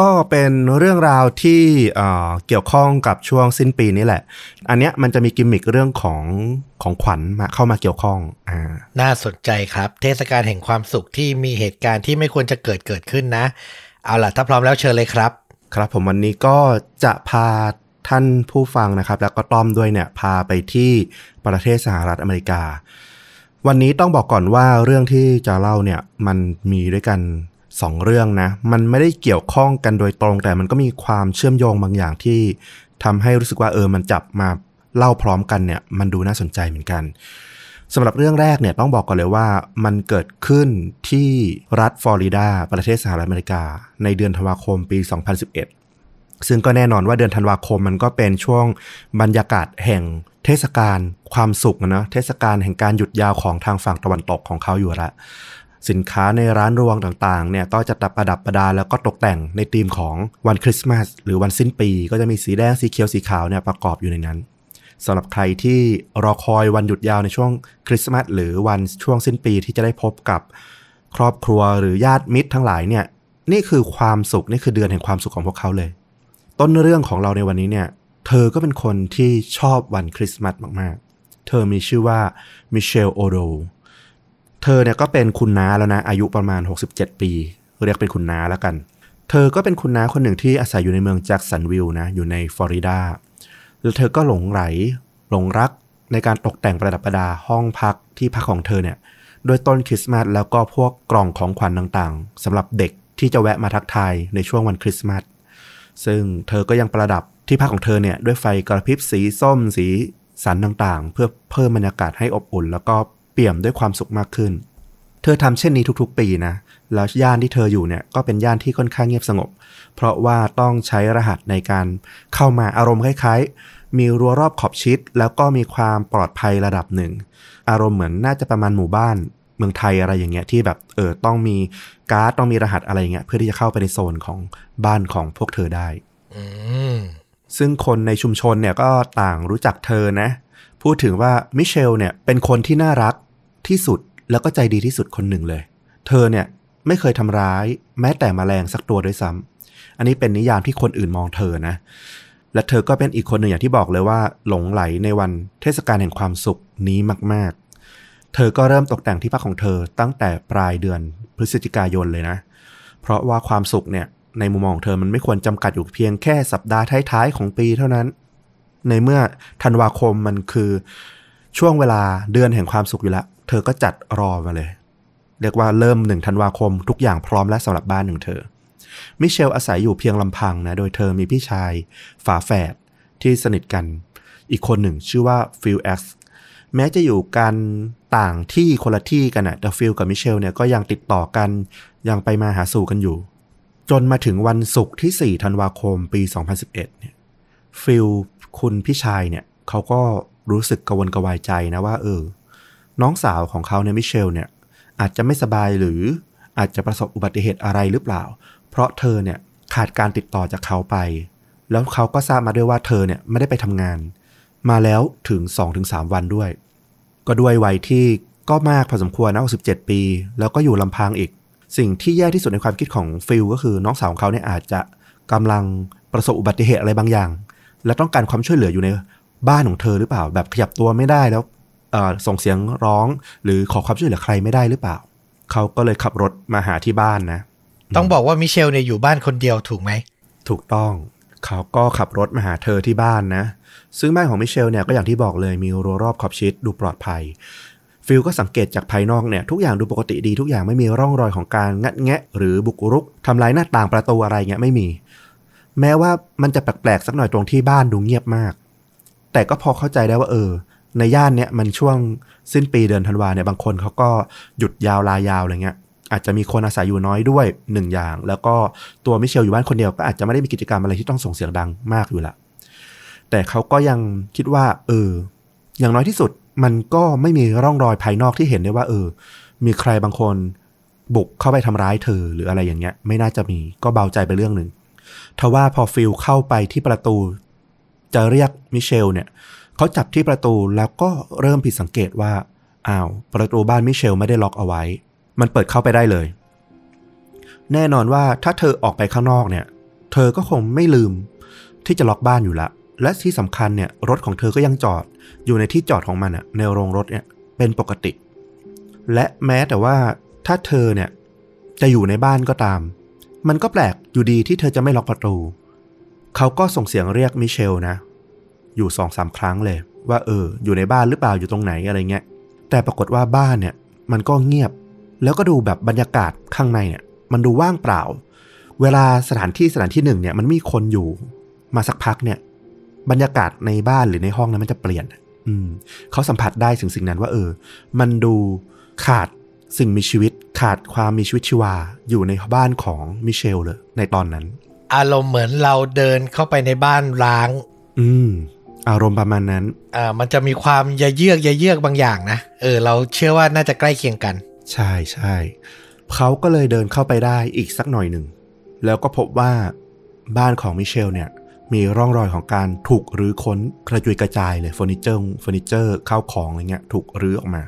ก็เป็นเรื่องราวที่เอ่อเกี่ยวข้องกับช่วงสิ้นปีนี่แหละอันเนี้ยมันจะมีกิมมิคเรื่องของของขวัญมาเข้ามาเกี่ยวข้องอ่าน่าสนใจครับเทศกาลแห่งความสุขที่มีเหตุการณ์ที่ไม่ควรจะเกิดเกิดขึ้นนะเอาล่ะถ้าพร้อมแล้วเชิญเลยครับครับผมวันนี้ก็จะพาท่านผู้ฟังนะครับแล้วก็ต้อมด้วยเนี่ยพาไปที่ประเทศสหรัฐอเมริกาวันนี้ต้องบอกก่อนว่าเรื่องที่จะเล่าเนี่ยมันมีด้วยกันสองเรื่องนะมันไม่ได้เกี่ยวข้องกันโดยตรงแต่มันก็มีความเชื่อมโยงบางอย่างที่ทำให้รู้สึกว่าเออมันจับมาเล่าพร้อมกันเนี่ยมันดูน่าสนใจเหมือนกันสำหรับเรื่องแรกเนี่ยต้องบอกก่อนเลยว่ามันเกิดขึ้นที่รัฐฟลอริดาประเทศสหรัฐอเมริกาในเดือนธันวาคมปีสองพันสิบเอ็ดซึ่งก็แน่นอนว่าเดือนธันวาคมมันก็เป็นช่วงบรรยากาศแห่งเทศกาลความสุขนะเทศกาลแห่งการหยุดยาวของทางฝั่งตะวันตกของเขาอยู่ละสินค้าในร้านรวงต่างๆเนี่ยก็จะประดับประดาแล้วก็ตกแต่งในธีมของวันคริสต์มาสหรือวันสิ้นปีก็จะมีสีแดงสีเขียวสีขาวเนี่ยประกอบอยู่ในนั้นสำหรับใครที่รอคอยวันหยุดยาวในช่วงคริสต์มาสหรือวันช่วงสิ้นปีที่จะได้พบกับครอบครัวหรือญาติมิตรทั้งหลายเนี่ยนี่คือความสุขนี่คือเดือนแห่งความสุขของพวกเขาเลยต้นเรื่องของเราในวันนี้เนี่ยเธอก็เป็นคนที่ชอบวันคริสต์มาสมากๆเธอมีชื่อว่ามิเชลโอโดเธอเนี่ยก็เป็นคุณน้าแล้วนะอายุประมาณหกสิบเจ็ดปีเรียกเป็นคุณน้าแล้วกันเธอก็เป็นคุณน้าคนหนึ่งที่อาศัยอยู่ในเมืองแจ็คสันวิลล์นะอยู่ในฟลอริดาแล้วเธอก็หลงไหลหลงรักในการตกแต่งประดับประดาห้องพักที่พักของเธอเนี่ยโดยต้นคริสต์มาสแล้วก็พวกกล่องของขวัญต่างๆสำหรับเด็กที่จะแวะมาทักทายในช่วงวันคริสต์มาสซึ่งเธอก็ยังประดับที่พักของเธอเนี่ยด้วยไฟกระพริบสีส้มสีสันต่างๆเพื่อเพิ่มบรรยากาศให้อบอุ่นแล้วก็เปี่ยมด้วยความสุขมากขึ้นเธอทำเช่นนี้ทุกๆปีนะแล้วย่านที่เธออยู่เนี่ยก็เป็นย่านที่ค่อนข้างเงียบสงบเพราะว่าต้องใช้รหัสในการเข้ามาอารมณ์คล้ายๆมีรั้วรอบขอบชิดแล้วก็มีความปลอดภัยระดับหนึ่งอารมณ์เหมือนน่าจะประมาณหมู่บ้านเมืองไทยอะไรอย่างเงี้ยที่แบบเออต้องมีการ์ดต้องมีรหัสอะไรเงี้ยเพื่อที่จะเข้าไปในโซนของบ้านของพวกเธอได้ mm. ซึ่งคนในชุมชนเนี่ยก็ต่างรู้จักเธอนะพูดถึงว่ามิเชลเนี่ยเป็นคนที่น่ารักที่สุดแล้วก็ใจดีที่สุดคนหนึ่งเลยเธอเนี่ยไม่เคยทำร้ายแม้แต่แมลงสักตัวด้วยซ้ำอันนี้เป็นนิยามที่คนอื่นมองเธอนะและเธอก็เป็นอีกคนหนึ่งอย่างที่บอกเลยว่าหลงไหลในวันเทศกาลแห่งความสุขนี้มากๆเธอก็เริ่มตกแต่งที่พักของเธอตั้งแต่ปลายเดือนพฤศจิกายนเลยนะเพราะว่าความสุขเนี่ยในมุมมองของเธอมันไม่ควรจำกัดอยู่เพียงแค่สัปดาห์ท้ายๆของปีเท่านั้นในเมื่อธันวาคมมันคือช่วงเวลาเดือนแห่งความสุขอยู่แล้ว เธอก็จัดรอมาเลยเรียกว่าเริ่มหนึ่งธันวาคมทุกอย่างพร้อมและสำหรับบ้านของเธอมิเชลอาศัยอยู่เพียงลำพังนะโดยเธอมีพี่ชายฝาแฝดที่สนิทกันอีกคนหนึ่งชื่อว่าฟิลเอ็กซ์แม้จะอยู่กันต่างที่คนละที่กันนะแต่ฟิลกับมิเชลเนี่ยก็ยังติดต่อกันยังไปมาหาสู่กันอยู่จนมาถึงวันศุกร์ที่สี่ธันวาคมปีสองพันสิบเอ็ดเนี่ยฟิลคุณพี่ชายเนี่ยเขาก็รู้สึกกระวนกระวายใจนะว่าเออน้องสาวของเขาเนี่ยมิเชลเนี่ยอาจจะไม่สบายหรืออาจจะประสบอุบัติเหตุอะไรหรือเปล่าเพราะเธอเนี่ยขาดการติดต่อจากเขาไปแล้วเขาก็ทราบมาด้วยว่าเธอเนี่ยไม่ได้ไปทำงานมาแล้วถึง สองถึงสาม วันด้วยก็ด้วยวัยที่ก็มากพอสมควรนะหกสิบเจ็ดปีแล้วก็อยู่ลำพังอีกสิ่งที่แย่ที่สุดในความคิดของฟิลก็คือน้องสาวของเขาเนี่ยอาจจะกำลังประสบอุบัติเหตุอะไรบางอย่างและต้องการความช่วยเหลืออยู่ในบ้านของเธอหรือเปล่าแบบขยับตัวไม่ได้แล้วส่งเสียงร้องหรือขอความช่วยเหลือใครไม่ได้หรือเปล่าเขาก็เลยขับรถมาหาที่บ้านนะต้องบอกว่ามิเชลเนี่ยอยู่บ้านคนเดียวถูกไหมถูกต้องเขาก็ขับรถมาหาเธอที่บ้านนะซึ่งบ้านของมิเชลเนี่ยก็อย่างที่บอกเลยมีรั้วรอบขอบชิดดูปลอดภัยฟิลก็สังเกตจากภายนอกเนี่ยทุกอย่างดูปกติดีทุกอย่างไม่มีร่องรอยของการงัดแงะหรือบุกรุกทำลายหน้าต่างประตูอะไรเงี้ยไม่มีแม้ว่ามันจะแปลกๆสักหน่อยตรงที่บ้านดูเงียบมากแต่ก็พอเข้าใจได้ว่าเออในย่านเนี่ยมันช่วงสิ้นปีเดือนธันวาเนี่ยบางคนเขาก็หยุดยาวลายาวอะไรเงี้ยอาจจะมีคนอาศัยอยู่น้อยด้วยหนึ่งอย่างแล้วก็ตัวมิเชลอยู่บ้านคนเดียวก็อาจจะไม่ได้มีกิจกรรมอะไรที่ต้องส่งเสียงดังมากอยู่ละแต่เขาก็ยังคิดว่าเอออย่างน้อยที่สุดมันก็ไม่มีร่องรอยภายนอกที่เห็นได้ว่าเออมีใครบางคนบุกเข้าไปทำร้ายเธอหรืออะไรอย่างเงี้ยไม่น่าจะมีก็เบาใจไปเรื่องหนึ่งทว่าพอฟิลเข้าไปที่ประตูจะเรียกมิเชลเนี่ยเขาจับที่ประตูแล้วก็เริ่มผิดสังเกตว่าอ้าวประตูบ้านมิเชลไม่ได้ล็อกเอาไว้มันเปิดเข้าไปได้เลยแน่นอนว่าถ้าเธอออกไปข้างนอกเนี่ยเธอก็คงไม่ลืมที่จะล็อกบ้านอยู่ละและที่สำคัญเนี่ยรถของเธอก็ยังจอดอยู่ในที่จอดของมันอะในโรงรถเนี่ยเป็นปกติและแม้แต่ว่าถ้าเธอเนี่ยจะอยู่ในบ้านก็ตามมันก็แปลกอยู่ดีที่เธอจะไม่ล็อกประตูเขาก็ส่งเสียงเรียกมิเชลนะอยู่ สองสาม ครั้งเลยว่าเอออยู่ในบ้านหรือเปล่าอยู่ตรงไหนอะไรเงี้ยแต่ปรากฏว่าบ้านเนี่ยมันก็เงียบแล้วก็ดูแบบบรรยากาศข้างในเนี่ยมันดูว่างเปล่าเวลาสถานที่สถานที่หนึ่งเนี่ยมันมีคนอยู่มาสักพักเนี่ยบรรยากาศในบ้านหรือในห้องนั้นมันจะเปลี่ยนอืมเขาสัมผัสได้ถึงสิ่งนั้นว่าเออมันดูขาดสิ่งมีชีวิตขาดความมีชีวิตชีวาอยู่ในบ้านของมิเชลเลยในตอนนั้นอารมณ์เหมือนเราเดินเข้าไปในบ้านร้างอืมอารมณ์ประมาณนั้นอ่ามันจะมีความยะเยือกยะเยือกบางอย่างนะเออเราเชื่อว่าน่าจะใกล้เคียงกันใช่ใช่เขาก็เลยเดินเข้าไปได้อีกสักหน่อยหนึ่งแล้วก็พบว่าบ้านของมิเชลเนี่ยมีร่องรอยของการถูกรื้อค้นกระจุยกระจายเลยเฟอร์นิเจอร์เฟอร์นิเจอร์ข้าวของอะไรเงี้ยถูกรื้อออกมา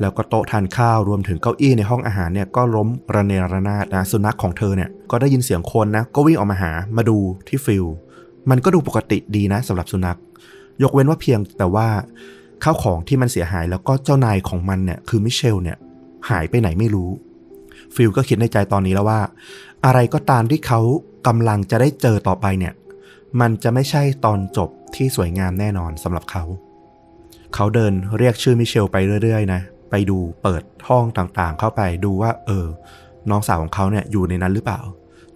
แล้วก็โต๊ะทานข้าวรวมถึงเก้าอี้ในห้องอาหารเนี่ยก็ล้มระเนระนาดนะสุนัขของเธอเนี่ยก็ได้ยินเสียงคนนะก็วิ่งออกมาหามาดูที่ฟิลมันก็ดูปกติดีนะสำหรับสุนัขยกเว้นว่าเพียงแต่ว่าข้าวของที่มันเสียหายแล้วก็เจ้านายของมันเนี่ยคือมิเชลเนี่ยหายไปไหนไม่รู้ฟิลก็คิดในใจตอนนี้แล้วว่าอะไรก็ตามที่เขากำลังจะได้เจอต่อไปเนี่ยมันจะไม่ใช่ตอนจบที่สวยงามแน่นอนสำหรับเขาเขาเดินเรียกชื่อมิเชลไปเรื่อยๆนะไปดูเปิดห้องต่างๆเข้าไปดูว่าเออน้องสาวของเขาเนี่ยอยู่ในนั้นหรือเปล่า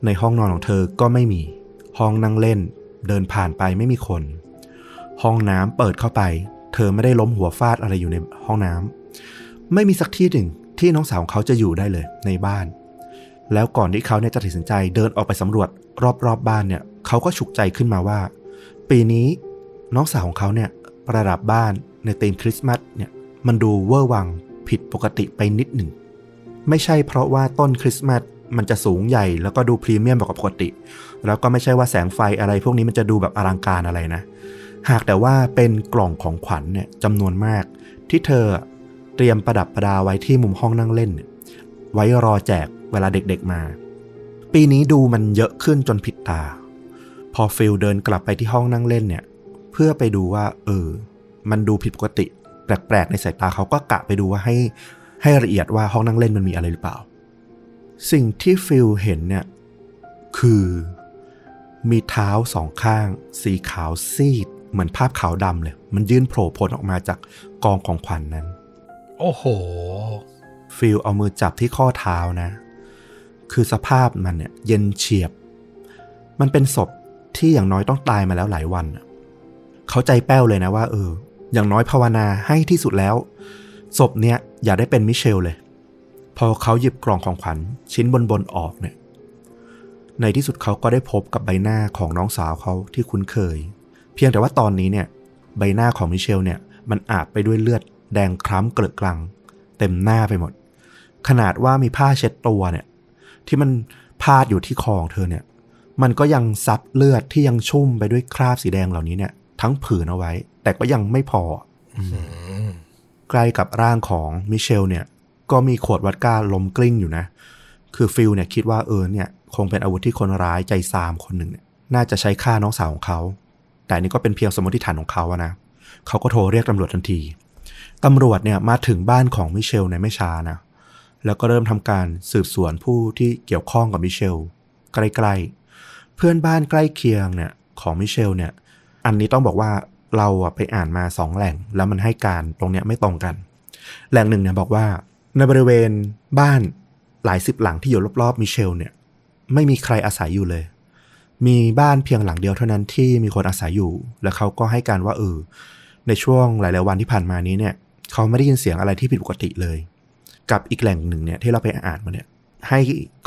ในห้องนอนของเธอก็ไม่มีห้องนั่งเล่นเดินผ่านไปไม่มีคนห้องน้ำเปิดเข้าไปเธอไม่ได้ล้มหัวฟาดอะไรอยู่ในห้องน้ำไม่มีสักที่หนึ่งที่น้องสาวของเขาจะอยู่ได้เลยในบ้านแล้วก่อนที่เขาเนี่ยจะตัดสินใจเดินออกไปสำรวจรอบๆ บ, บ้านเนี่ยเขาก็ฉุกใจขึ้นมาว่าปีนี้น้องสาวของเขาเนี่ยประดับบ้านในธีมคริสต์มาสเนี่ยมันดูเวอร์วังผิดปกติไปนิดหนึ่งไม่ใช่เพราะว่าต้นคริสต์มาสมันจะสูงใหญ่แล้วก็ดูพรีเมียมแบบปกติแล้วก็ไม่ใช่ว่าแสงไฟอะไรพวกนี้มันจะดูแบบอลังการอะไรนะหากแต่ว่าเป็นกล่องของขวัญเนี่ยจำนวนมากที่เธอเตรียมประดับประดาไว้ที่มุมห้องนั่งเล่นไว้รอแจกเวลาเด็กๆมาปีนี้ดูมันเยอะขึ้นจนผิดตาพอฟิลเดินกลับไปที่ห้องนั่งเล่นเนี่ยเพื่อไปดูว่าเออมันดูผิดปกติแปลกๆในสายตาเขาก็กะไปดูว่าให้ให้ละเอียดว่าห้องนั่งเล่นมันมีอะไรหรือเปล่าสิ่งที่ฟิลเห็นเนี่ยคือมีเท้าสองข้างสีขาวซีดเหมือนภาพขาวดำเลยมันยื่นโผล่พ้นออกมาจากกองของขวัญนั้น โอ้โหฟิลเอามือจับที่ข้อเท้านะคือสภาพมันเนี่ยเย็นเฉียบมันเป็นศพที่อย่างน้อยต้องตายมาแล้วหลายวันเขาใจแป้วเลยนะว่าเอออย่างน้อยภาวนาให้ที่สุดแล้วศพเนี่ยอย่าได้เป็นมิเชลเลยพอเขาหยิบกล่องของขวัญชิ้นบนๆออกเนี่ยในที่สุดเขาก็ได้พบกับใบหน้าของน้องสาวเขาที่คุ้นเคยเพียงแต่ว่าตอนนี้เนี่ยใบหน้าของมิเชลเนี่ยมันอาบไปด้วยเลือดแดงคล้ำเกลือกลังเต็มหน้าไปหมดขนาดว่ามีผ้าเช็ดตัวเนี่ยที่มันพาดอยู่ที่คอของเธอเนี่ยมันก็ยังซับเลือดที่ยังชุ่มไปด้วยคราบสีแดงเหล่านี้เนี่ยทั้งผืนเอาไว้แต่ก็ยังไม่พอ mm-hmm. ใกล้กับร่างของมิเชลเนี่ยก็มีขวดวอดก้าล้มกลิ้งอยู่นะคือฟิลเนี่ยคิดว่าเออเนี่ยคงเป็นอาวุธที่คนร้ายใจซามคนหนึ่งเนี่ยน่าจะใช้ฆ่าน้องสาวของเขาแต่นี่ก็เป็นเพียงสมมติฐานของเขาอะนะเขาก็โทรเรียกตำรวจทันทีตำรวจเนี่ยมาถึงบ้านของมิเชลในไม่ช้านะแล้วก็เริ่มทำการสืบสวนผู้ที่เกี่ยวข้องกับมิเชลใกล้ๆเพื่อนบ้านใกล้เคียงเนี่ยของมิเชลเนี่ยอันนี้ต้องบอกว่าเราไปอ่านมาสองแหล่งแล้วมันให้การตรงเนี้ยไม่ตรงกันแหล่งหนึ่งเนี่ยบอกว่าในบริเวณบ้านหลายสิบหลังที่อยู่รอบๆมิเชลเนี่ยไม่มีใครอาศัยอยู่เลยมีบ้านเพียงหลังเดียวเท่านั้นที่มีคนอาศัยอยู่และเขาก็ให้การว่าเออในช่วงหลายๆวันที่ผ่านมานี้เนี่ยเขาไม่ได้ยินเสียงอะไรที่ผิดปกติเลยกับอีกแหล่งหนึ่งเนี่ยที่เราไปอ่านมาเนี่ยให้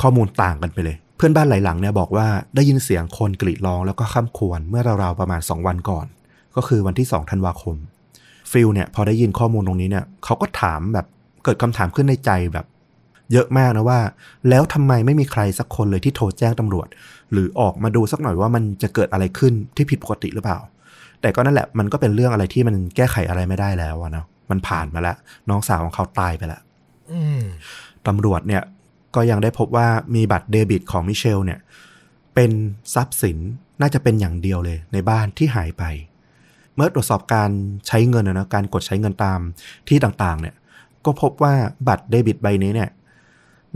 ข้อมูลต่างกันไปเลยเพื่อนบ้านหลายหลังเนี่ยบอกว่าได้ยินเสียงคนกรีดร้องแล้วก็ค่ำควรเมื่อราวๆประมาณสองวันก่อนก็คือวันที่สองธันวาคมฟิลเนี่ยพอได้ยินข้อมูลตรงนี้เนี่ยเขาก็ถามแบบเกิดคำถามขึ้นในใจแบบเยอะมากนะว่าแล้วทำไมไม่มีใครสักคนเลยที่โทรแจ้งตำรวจหรือออกมาดูสักหน่อยว่ามันจะเกิดอะไรขึ้นที่ผิดปกติหรือเปล่าแต่ก็นั่นแหละมันก็เป็นเรื่องอะไรที่มันแก้ไขอะไรไม่ได้แล้วนะมันผ่านมาแล้วน้องสาวของเขาตายไปแล้วตำรวจเนี่ยก็ยังได้พบว่ามีบัตรเดบิตของมิเชลเนี่ยเป็นทรัพย์สินน่าจะเป็นอย่างเดียวเลยในบ้านที่หายไปเมื่อตรวจสอบการใช้เงินนะการกดใช้เงินตามที่ต่างๆเนี่ยก็พบว่าบัตรเดบิตใบนี้เนี่ย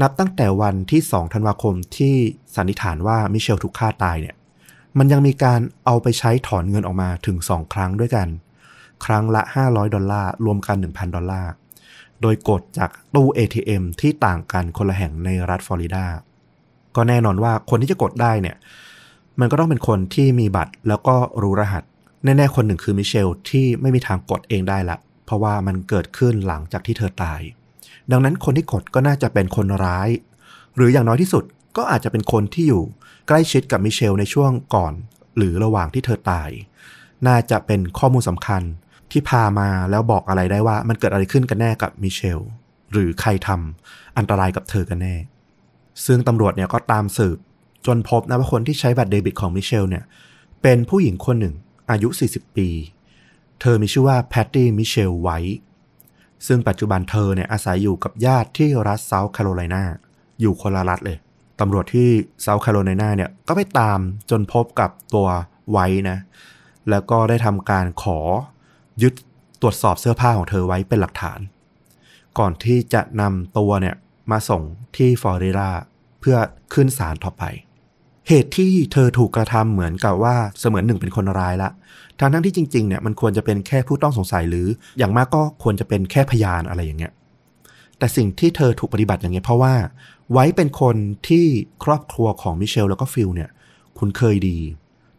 นับตั้งแต่วันที่สองธันวาคมที่สันนิษฐานว่ามิเชลถูกฆ่าตายเนี่ยมันยังมีการเอาไปใช้ถอนเงินออกมาถึงสองครั้งด้วยกันครั้งละห้าร้อยดอลลาร์รวมกัน หนึ่งพันดอลลาร์โดยกดจากตู้ เอ ที เอ็ม ที่ต่างกันคนละแห่งในรัฐฟลอริดาก็แน่นอนว่าคนที่จะกดได้เนี่ยมันก็ต้องเป็นคนที่มีบัตรแล้วก็รู้รหัสแน่ๆคนหนึ่งคือมิเชลที่ไม่มีทางกดเองได้ละเพราะว่ามันเกิดขึ้นหลังจากที่เธอตายดังนั้นคนที่กดก็น่าจะเป็นคนร้ายหรืออย่างน้อยที่สุดก็อาจจะเป็นคนที่อยู่ใกล้ชิดกับมิเชลในช่วงก่อนหรือระหว่างที่เธอตายน่าจะเป็นข้อมูลสำคัญที่พามาแล้วบอกอะไรได้ว่ามันเกิดอะไรขึ้นกันแน่กับมิเชลหรือใครทำอันตรายกับเธอกันแน่ซึ่งตำรวจเนี่ยก็ตามสืบจนพบนะว่าคนที่ใช้บัตรเดบิตของมิเชลเนี่ยเป็นผู้หญิงคนหนึ่งอายุสี่สิบปีเธอมีชื่อว่าแพตตี้มิเชลไวท์ซึ่งปัจจุบันเธอเนี่ยอาศัยอยู่กับญาติที่รัฐเซาท์แคโรไลนาอยู่คนละรัฐเลยตำรวจที่เซาท์แคโรไลนาเนี่ยก็ไปตามจนพบกับตัวไวท์นะแล้วก็ได้ทำการขอยึดตรวจสอบเสื้อผ้าของเธอไว้เป็นหลักฐานก่อนที่จะนำตัวเนี่ยมาส่งที่ฟลอริดาเพื่อขึ้นศาลต่อไปเหตุที่เธอถูกกระทำเหมือนกับว่าเสมือนหนึ่งเป็นคนร้ายละทั้งทั้งที่จริงๆเนี่ยมันควรจะเป็นแค่ผู้ต้องสงสัยหรืออย่างมากก็ควรจะเป็นแค่พยานอะไรอย่างเงี้ยแต่สิ่งที่เธอถูกปฏิบัติอย่างเงี้ยเพราะว่าไว้เป็นคนที่ครอบครัวของมิเชลแล้วก็ฟิลเนี่ยคุ้นเคยดี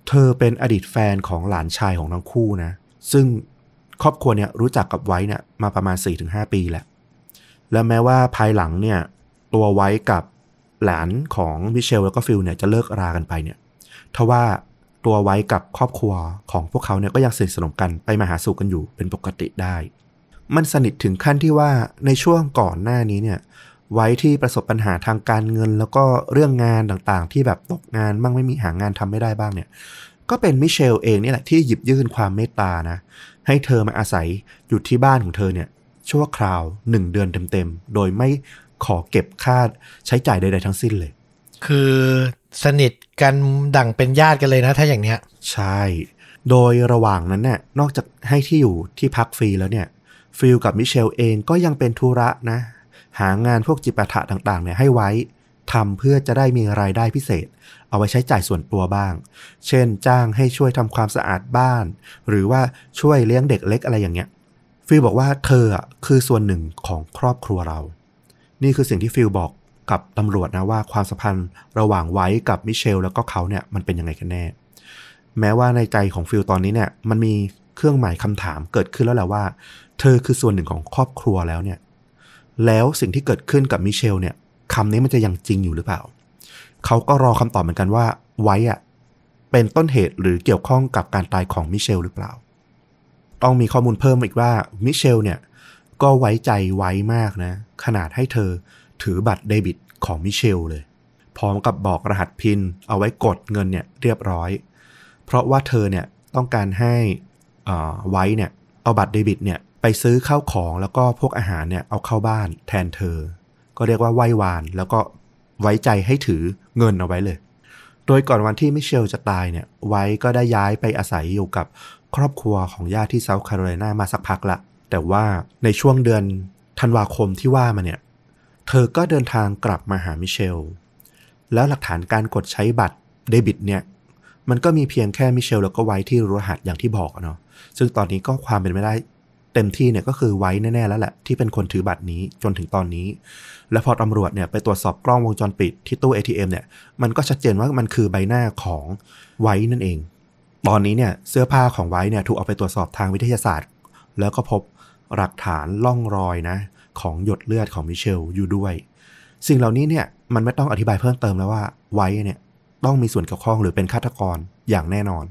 เธอเป็นอดีตแฟนของหลานชายของทั้งคู่นะซึ่งครอบครัวเนี่ยรู้จักกับไว้เนี่ยมาประมาณ สี่ถึงห้าปีแล้วและแม้ว่าภายหลังเนี่ยตัวไว้กับหลานของมิเชลแล้วก็ฟิลเนี่ยจะเลิกรากันไปเนี่ยทว่าตัวไว้กับครอบครัวของพวกเขาเนี่ยก็ยังสนิทสนมกันไปมาหาสู่กันอยู่เป็นปกติได้มันสนิทถึงขั้นที่ว่าในช่วงก่อนหน้านี้เนี่ยไว้ที่ประสบปัญหาทางการเงินแล้วก็เรื่องงานต่างๆที่แบบตกงานบ้างไม่มีหางานทำไม่ได้บ้างเนี่ยก็เป็นมิเชลเองนี่แหละที่หยิบยื่นความเมตตานะให้เธอมาอาศัยอยู่ที่บ้านของเธอเนี่ยชั่วคราวหนึ่งเดือนเต็มๆโดยไม่ขอเก็บค่าใช้จ่ายใดๆทั้งสิ้นเลยคือสนิทกันดั่งเป็นญาติกันเลยนะถ้าอย่างเนี้ยใช่โดยระหว่างนั้นเนี่ยนอกจากให้ที่อยู่ที่พักฟรีแล้วเนี่ยฟิลกับมิเชลเองก็ยังเป็นธุระนะหางานพวกจิปาถะต่างๆเนี่ยให้ไว้ทำเพื่อจะได้มีรายได้พิเศษเอาไว้ใช้จ่ายส่วนตัวบ้างเช่นจ้างให้ช่วยทำความสะอาดบ้านหรือว่าช่วยเลี้ยงเด็กเล็กอะไรอย่างเงี้ย ฟิลบอกว่าเธออ่ะคือส่วนหนึ่งของครอบครัวเรานี่คือสิ่งที่ฟิลบอกกับตำรวจนะว่าความสัมพันธ์ระหว่างไว้กับมิเชลแล้วก็เขาเนี่ยมันเป็นยังไงกันแน่แม้ว่าในใจของฟิลตอนนี้เนี่ยมันมีเครื่องหมายคำถามเกิดขึ้นแล้วแหละว่าเธอคือส่วนหนึ่งของครอบครัวแล้วเนี่ยแล้วสิ่งที่เกิดขึ้นกับมิเชลเนี่ยคำนี้มันจะยังจริงอยู่หรือเปล่าเขาก็รอคำตอบเหมือนกันว่าไว้อะเป็นต้นเหตุหรือเกี่ยวข้องกับการตายของมิเชลหรือเปล่าต้องมีข้อมูลเพิ่มอีกว่ามิเชลเนี่ยก็ไว้ใจไว้มากนะขนาดให้เธอถือบัตรเดบิตของมิเชลเลยพร้อมกับบอกรหัสพินเอาไว้กดเงินเนี่ยเรียบร้อยเพราะว่าเธอเนี่ยต้องการให้อ่าไว้เนี่ยเอาบัตรเดบิตเนี่ยไปซื้อข้าวของแล้วก็พวกอาหารเนี่ยเอาเข้าบ้านแทนเธอก็เรียกว่าไหว้วานแล้วก็ไว้ใจให้ถือเงินเอาไว้เลยโดยก่อนวันที่มิเชลจะตายเนี่ยไว้ก็ได้ย้ายไปอาศัยอยู่กับครอบครัวของญาติที่เซาท์แคโรไลนามาสักพักละแต่ว่าในช่วงเดือนธันวาคมที่ว่ามาเนี่ยเธอก็เดินทางกลับมาหามิเชลแล้วหลักฐานการกดใช้บัตรเดบิตเนี่ยมันก็มีเพียงแค่มิเชลแล้วก็ไว้ที่รหัสอย่างที่บอกเนาะซึ่งตอนนี้ก็ความเป็นไปได้เต็มที่เนี่ยก็คือไว้แน่ๆแล้วแหละที่เป็นคนถือบัตรนี้จนถึงตอนนี้และพอตำรวจเนี่ยไปตรวจสอบกล้องวงจรปิดที่ตู้ เอ ที เอ็ม เนี่ยมันก็ชัดเจนว่ามันคือใบหน้าของไว้นั่นเองตอนนี้เนี่ยเสื้อผ้าของไว้เนี่ยถูกเอาไปตรวจสอบทางวิทยาศาสตร์แล้วก็พบหลักฐานล่องรอยนะของหยดเลือดของมิเชลอยู่ด้วยสิ่งเหล่านี้เนี่ยมันไม่ต้องอธิบายเพิ่มเติมแล้วว่าไว้เนี่ยต้องมีส่วนเกี่ยวข้องหรือเป็นฆาตกรอย่างแน่นอน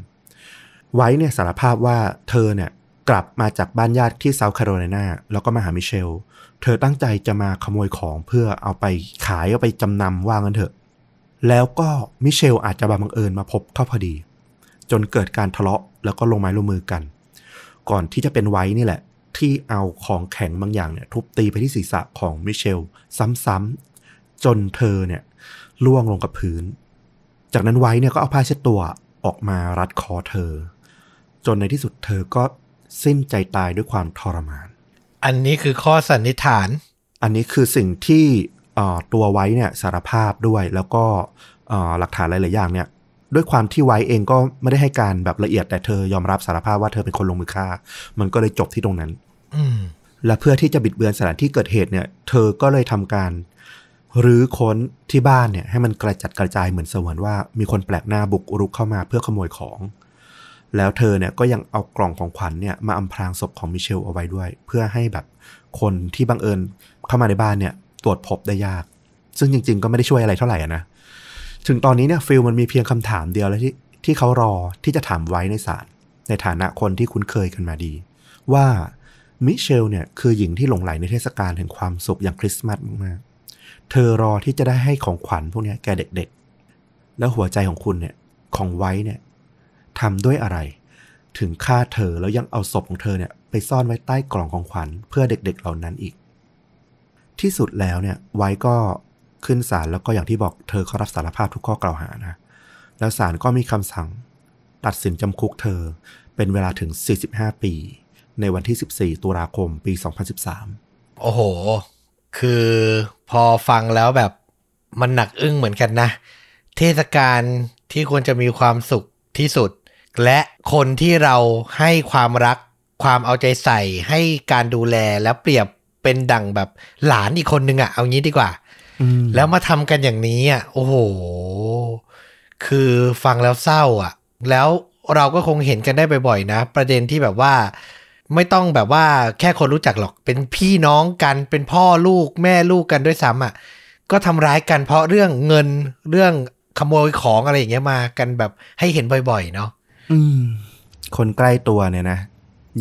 ไว้เนี่ยสารภาพว่าเธอเนี่ยกลับมาจากบ้านญาติที่เซาท์แคโรไลนาแล้วก็มาหามิเชลเธอตั้งใจจะมาขโมยของเพื่อเอาไปขายเอาไปจำนำว่างั้นเถอะแล้วก็มิเชลอาจจะบังเอิญมาพบเข้าพอดีจนเกิดการทะเลาะแล้วก็ลงไม้ลงมือกันก่อนที่จะเป็นไว้นี่แหละที่เอาของแข็งบางอย่างเนี่ยทุบตีไปที่ศีรษะของมิเชลซ้ำๆจนเธอเนี่ยล่วงลงกับพื้นจากนั้นไว้เนี่ยก็เอาผ้าเช็ดตัวออกมารัดคอเธอจนในที่สุดเธอก็สิ้นใจตายด้วยความทรมานอันนี้คือข้อสันนิษฐานอันนี้คือสิ่งที่ตัวไว้เนี่ยสารภาพด้วยแล้วก็หลักฐานหลายๆอย่างเนี่ยด้วยความที่ไว้เองก็ไม่ได้ให้การแบบละเอียดแต่เธอยอมรับสารภาพว่าเธอเป็นคนลงมือฆ่ามันก็เลยจบที่ตรงนั้นและเพื่อที่จะบิดเบือนสถานที่เกิดเหตุเนี่ยเธอก็เลยทำการรื้อค้นที่บ้านเนี่ยให้มันกระจัดกระจายเหมือนสวรรค์ว่ามีคนแปลกหน้าบุกรุกเข้ามาเพื่อขโมยของแล้วเธอเนี่ยก็ยังเอากล่องของขวัญเนี่ยมาอำพรางศพของมิเชลเอาไว้ด้วยเพื่อให้แบบคนที่บังเอิญเข้ามาในบ้านเนี่ยตรวจพบได้ยากซึ่งจริงๆก็ไม่ได้ช่วยอะไรเท่าไหร่นะถึงตอนนี้เนี่ยฟิลมันมีเพียงคำถามเดียวแล้วที่ที่เขารอที่จะถามไว้ในศาลในฐานะคนที่คุ้นเคยกันมาดีว่ามิเชลเนี่ยคือหญิงที่หลงใหลในเทศกาลแห่งความสุขอย่างคริสต์มาสมากๆเธอรอที่จะได้ให้ของขวัญพวกนี้แก่เด็กๆแล้วหัวใจของคุณเนี่ยของไว้เนี่ยทำด้วยอะไรถึงฆ่าเธอแล้วยังเอาศพของเธอเนี่ยไปซ่อนไว้ใต้กล่องของขวัญเพื่อเด็กๆเหล่านั้นอีกที่สุดแล้วเนี่ยไว้ก็ขึ้นศาลแล้วก็อย่างที่บอกเธอเขารับสารภาพทุกข้อกล่าวหานะแล้วศาลก็มีคำสั่งตัดสินจำคุกเธอเป็นเวลาถึงสี่สิบห้าปีในวันที่สิบสี่ตุลาคมปีสองพันสิบสามโอ้โหคือพอฟังแล้วแบบมันหนักอึ้งเหมือนกันนะเทศกาลที่ควรจะมีความสุขที่สุดและคนที่เราให้ความรักความเอาใจใส่ให้การดูแลและเปรียบเป็นดั่งแบบหลานอีกคนนึงอ่ะเอางี้ดีกว่าแล้วมาทำกันอย่างนี้อ่ะโอ้โหคือฟังแล้วเศร้าอ่ะแล้วเราก็คงเห็นกันได้บ่อยๆนะประเด็นที่แบบว่าไม่ต้องแบบว่าแค่คนรู้จักหรอกเป็นพี่น้องกันเป็นพ่อลูกแม่ลูกกันด้วยซ้ำอ่ะก็ทำร้ายกันเพราะเรื่องเงินเรื่องขโมยของอะไรอย่างเงี้ยมากันแบบให้เห็นบ่อยๆเนาะอืมคนใกล้ตัวเนี่ยนะ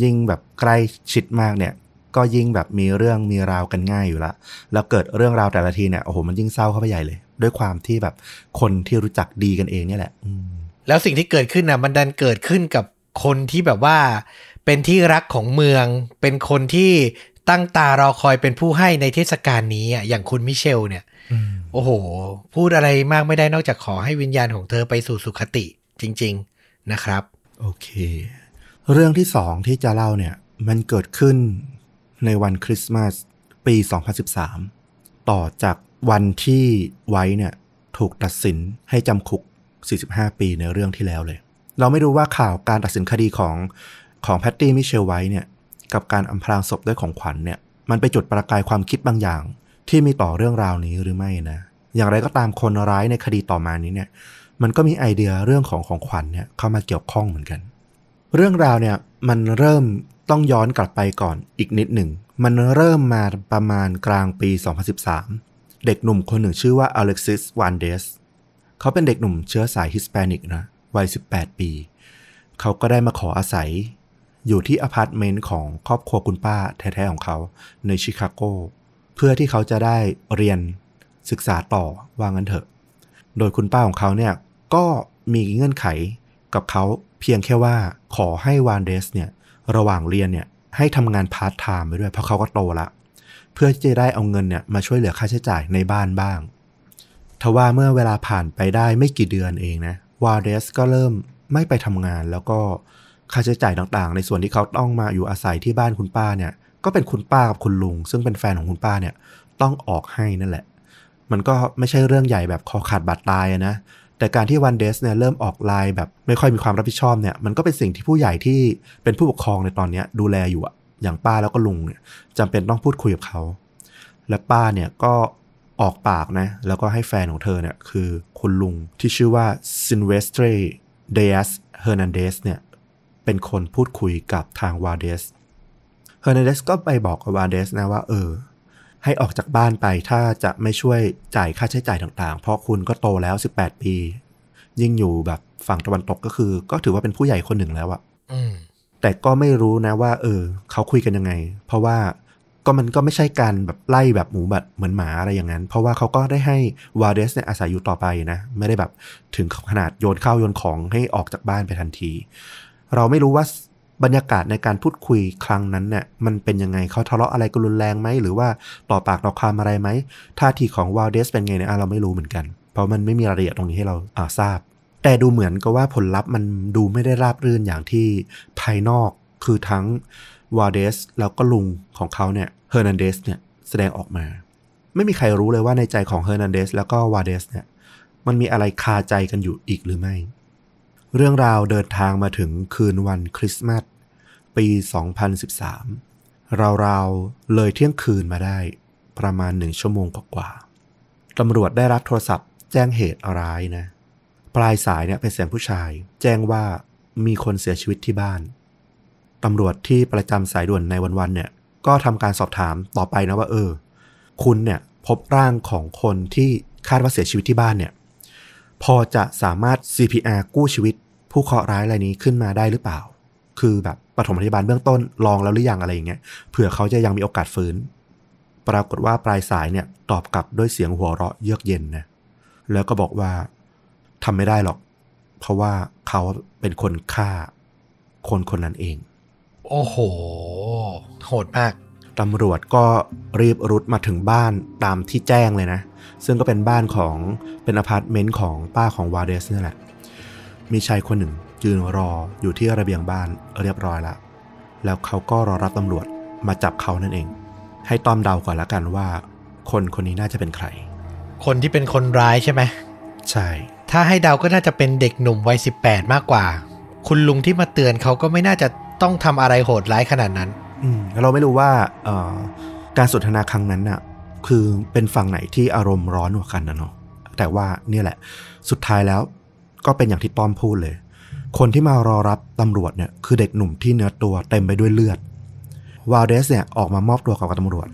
ยิ่งแบบใกล้ชิดมากเนี่ยก็ยิ่งแบบมีเรื่องมีราวกันง่ายอยู่ละแล้วเกิดเรื่องราวแต่ละทีเนี่ยโอ้โหมันยิ่งเศร้าเข้าไปใหญ่เลยด้วยความที่แบบคนที่รู้จักดีกันเองเนี่ยแหละอืมแล้วสิ่งที่เกิดขึ้นน่ะมันดันเกิดขึ้นกับคนที่แบบว่าเป็นที่รักของเมืองเป็นคนที่ตั้งตารอคอยเป็นผู้ให้ในเทศกาลนี้อ่ะอย่างคุณมิเชลเนี่ยโอ้โหพูดอะไรมากไม่ได้นอกจากขอให้วิญญาณของเธอไปสู่สุคติจริงๆนะครับโอเคเรื่องที่สองที่จะเล่าเนี่ยมันเกิดขึ้นในวันคริสต์มาสปีสองพันสิบสามต่อจากวันที่ไว้เนี่ยถูกตัดสินให้จำคุกสี่สิบห้าปีในเรื่องที่แล้วเลยเราไม่รู้ว่าข่าวการตัดสินคดีของของแพตตี้มิเชลไว้เนี่ย กับการอำพรางศพด้วยของขวัญเนี่ยมันไปจุดประกายความคิดบางอย่างที่มีต่อเรื่องราวนี้หรือไม่นะอย่างไรก็ตามคนร้ายในคดีต่อมานี้เนี่ยมันก็มีไอเดียเรื่องของของขวัญเนี่ยเข้ามาเกี่ยวข้องเหมือนกันเรื่องราวเนี่ยมันเริ่มต้องย้อนกลับไปก่อนอีกนิดหนึ่งมันเริ่มมาประมาณกลางปีสองพันสิบสามเด็กหนุ่มคนหนึ่งชื่อว่าอเล็กซิสวานเดสเขาเป็นเด็กหนุ่มเชื้อสายฮิสแปนิกนะวัยสิบแปดปีเขาก็ได้มาขออาศัยอยู่ที่อพาร์ตเมนต์ของครอบครัวคุณป้าแท้ๆของเขาในชิคาโกเพื่อที่เขาจะได้เรียนศึกษาต่อว่างั้นเถอะโดยคุณป้าของเขาเนี่ยก็มีเงื่อนไขกับเขาเพียงแค่ว่าขอให้วานเดสเนี่ยระหว่างเรียนเนี่ยให้ทำงานพาร์ทไทม์ไปด้วยเพราะเขาก็โตละเพื่อที่จะได้เอาเงินเนี่ยมาช่วยเหลือค่าใช้จ่ายในบ้านบ้างทว่าเมื่อเวลาผ่านไปได้ไม่กี่เดือนเองนะวานเดสก็เริ่มไม่ไปทำงานแล้วก็ค่าใช้จ่ายต่างๆในส่วนที่เขาต้องมาอยู่อาศัยที่บ้านคุณป้าเนี่ยก็เป็นคุณป้ากับคุณลุงซึ่งเป็นแฟนของคุณป้าเนี่ยต้องออกให้นั่นแหละมันก็ไม่ใช่เรื่องใหญ่แบบคอขาดบาดตายนะแต่การที่วันเดสเนี่ยเริ่มออกไลน์แบบไม่ค่อยมีความรับผิดชอบเนี่ยมันก็เป็นสิ่งที่ผู้ใหญ่ที่เป็นผู้ปกครองในตอนนี้ดูแลอยู่อะอย่างป้าแล้วก็ลุงเนี่ยจำเป็นต้องพูดคุยกับเขาและป้าเนี่ยก็ออกปากนะแล้วก็ให้แฟนของเธอเนี่ยคือคุณลุงที่ชื่อว่าซินเวสเตรเดสเฮอร์นันเดสเนี่ยเป็นคนพูดคุยกับทางวานเดสเฮอร์นันเดสก็ไปบอกกับวานเดสนะว่าเออให้ออกจากบ้านไปถ้าจะไม่ช่วยจ่ายค่าใช้จ่ายต่างๆเพราะคุณก็โตแล้วสิบแปดปียิ่งอยู่แบบฝั่งตะวันตกก็คือก็ถือว่าเป็นผู้ใหญ่คนหนึ่งแล้วอะแต่ก็ไม่รู้นะว่าเออเขาคุยกันยังไงเพราะว่าก็มันก็ไม่ใช่การแบบไล่แบบหมูบัดเหมือนหมาอะไรอย่างนั้นเพราะว่าเขาก็ได้ให้วาเดสเนี่ยอาศัยอยู่ต่อไปนะไม่ได้แบบถึงขนาดโยนข้าวโยนของให้ออกจากบ้านไปทันทีเราไม่รู้ว่าบรรยากาศในการพูดคุยครั้งนั้นเนี่ยมันเป็นยังไงเขาทะเลาะอะไรกันรุนแรงไหมหรือว่าต่อปากต่อคำอะไรไหมท่าทีของวาลเดสเป็นไงเนี่ยเราไม่รู้เหมือนกันเพราะมันไม่มีรายละเอียดตรงนี้ให้เราทราบแต่ดูเหมือนก็ว่าผลลัพธ์มันดูไม่ได้ราบรื่นอย่างที่ภายนอกคือทั้งวาลเดสแล้วก็ลุงของเขาเนี่ยเฮอร์นันเดสเนี่ยแสดงออกมาไม่มีใครรู้เลยว่าในใจของเฮอร์นันเดสแล้วก็วาลเดสเนี่ยมันมีอะไรคาใจกันอยู่อีกหรือไม่เรื่องราวเดินทางมาถึงคืนวันคริสต์มาสปีสองพันสิบสามราวๆเลยเที่ยงคืนมาได้ประมาณหนึ่งชั่วโมงกว่าๆตำรวจได้รับโทรศัพท์แจ้งเหตุร้ายนะปลายสายเนี่ยเป็นเสียงผู้ชายแจ้งว่ามีคนเสียชีวิตที่บ้านตำรวจที่ประจำสายด่วนในวันๆเนี่ยก็ทำการสอบถามต่อไปนะว่าเออคุณเนี่ยพบร่างของคนที่คาดว่าเสียชีวิตที่บ้านเนี่ยพอจะสามารถ ซี พี อาร์ กู้ชีวิตผู้เคราะห์ร้ายรายนี้ขึ้นมาได้หรือเปล่าคือแบบปฐมพยาบาลเบื้องต้นลองแล้วหรือยังอะไรอย่างเงี้ยเผื่อเขาจะยังมีโอกาสฟื้นปรากฏว่าปลายสายเนี่ยตอบกลับด้วยเสียงหัวเราะเยือกเย็นนะแล้วก็บอกว่าทำไม่ได้หรอกเพราะว่าเขาเป็นคนฆ่าคนคนนั้นเองโอ้โหโหดมากตำรวจก็รีบรุดมาถึงบ้านตามที่แจ้งเลยนะซึ่งก็เป็นบ้านของเป็นอพาร์ตเมนต์ของป้าของวาเดสนี่แหละมีชายคนหนึ่งยืนรออยู่ที่ระเบียงบ้านเรียบร้อยแล้วแล้วเขาก็รอรับตำรวจมาจับเขานั่นเองให้ต้อมเดาก่อนละกันว่าคนคนนี้น่าจะเป็นใครคนที่เป็นคนร้ายใช่ไหมใช่ถ้าให้เดาก็น่าจะเป็นเด็กหนุ่มวัยสิบแปดมากกว่าคุณลุงที่มาเตือนเขาก็ไม่น่าจะต้องทำอะไรโหดร้ายขนาดนั้นอืมเราไม่รู้ว่าเอ่อการสนทนาครั้งนั้นน่ะคือเป็นฝั่งไหนที่อารมณ์ร้อนกว่ากันนะเนาะแต่ว่าเนี่ยแหละสุดท้ายแล้วก็เป็นอย่างที่ต้อมพูดเลยคนที่มารอรับตำรวจเนี่ยคือเด็กหนุ่มที่เนื้อตัวเต็มไปด้วยเลือดวาลเดสเนี่ยออกมามอบตัวกับตำรวจ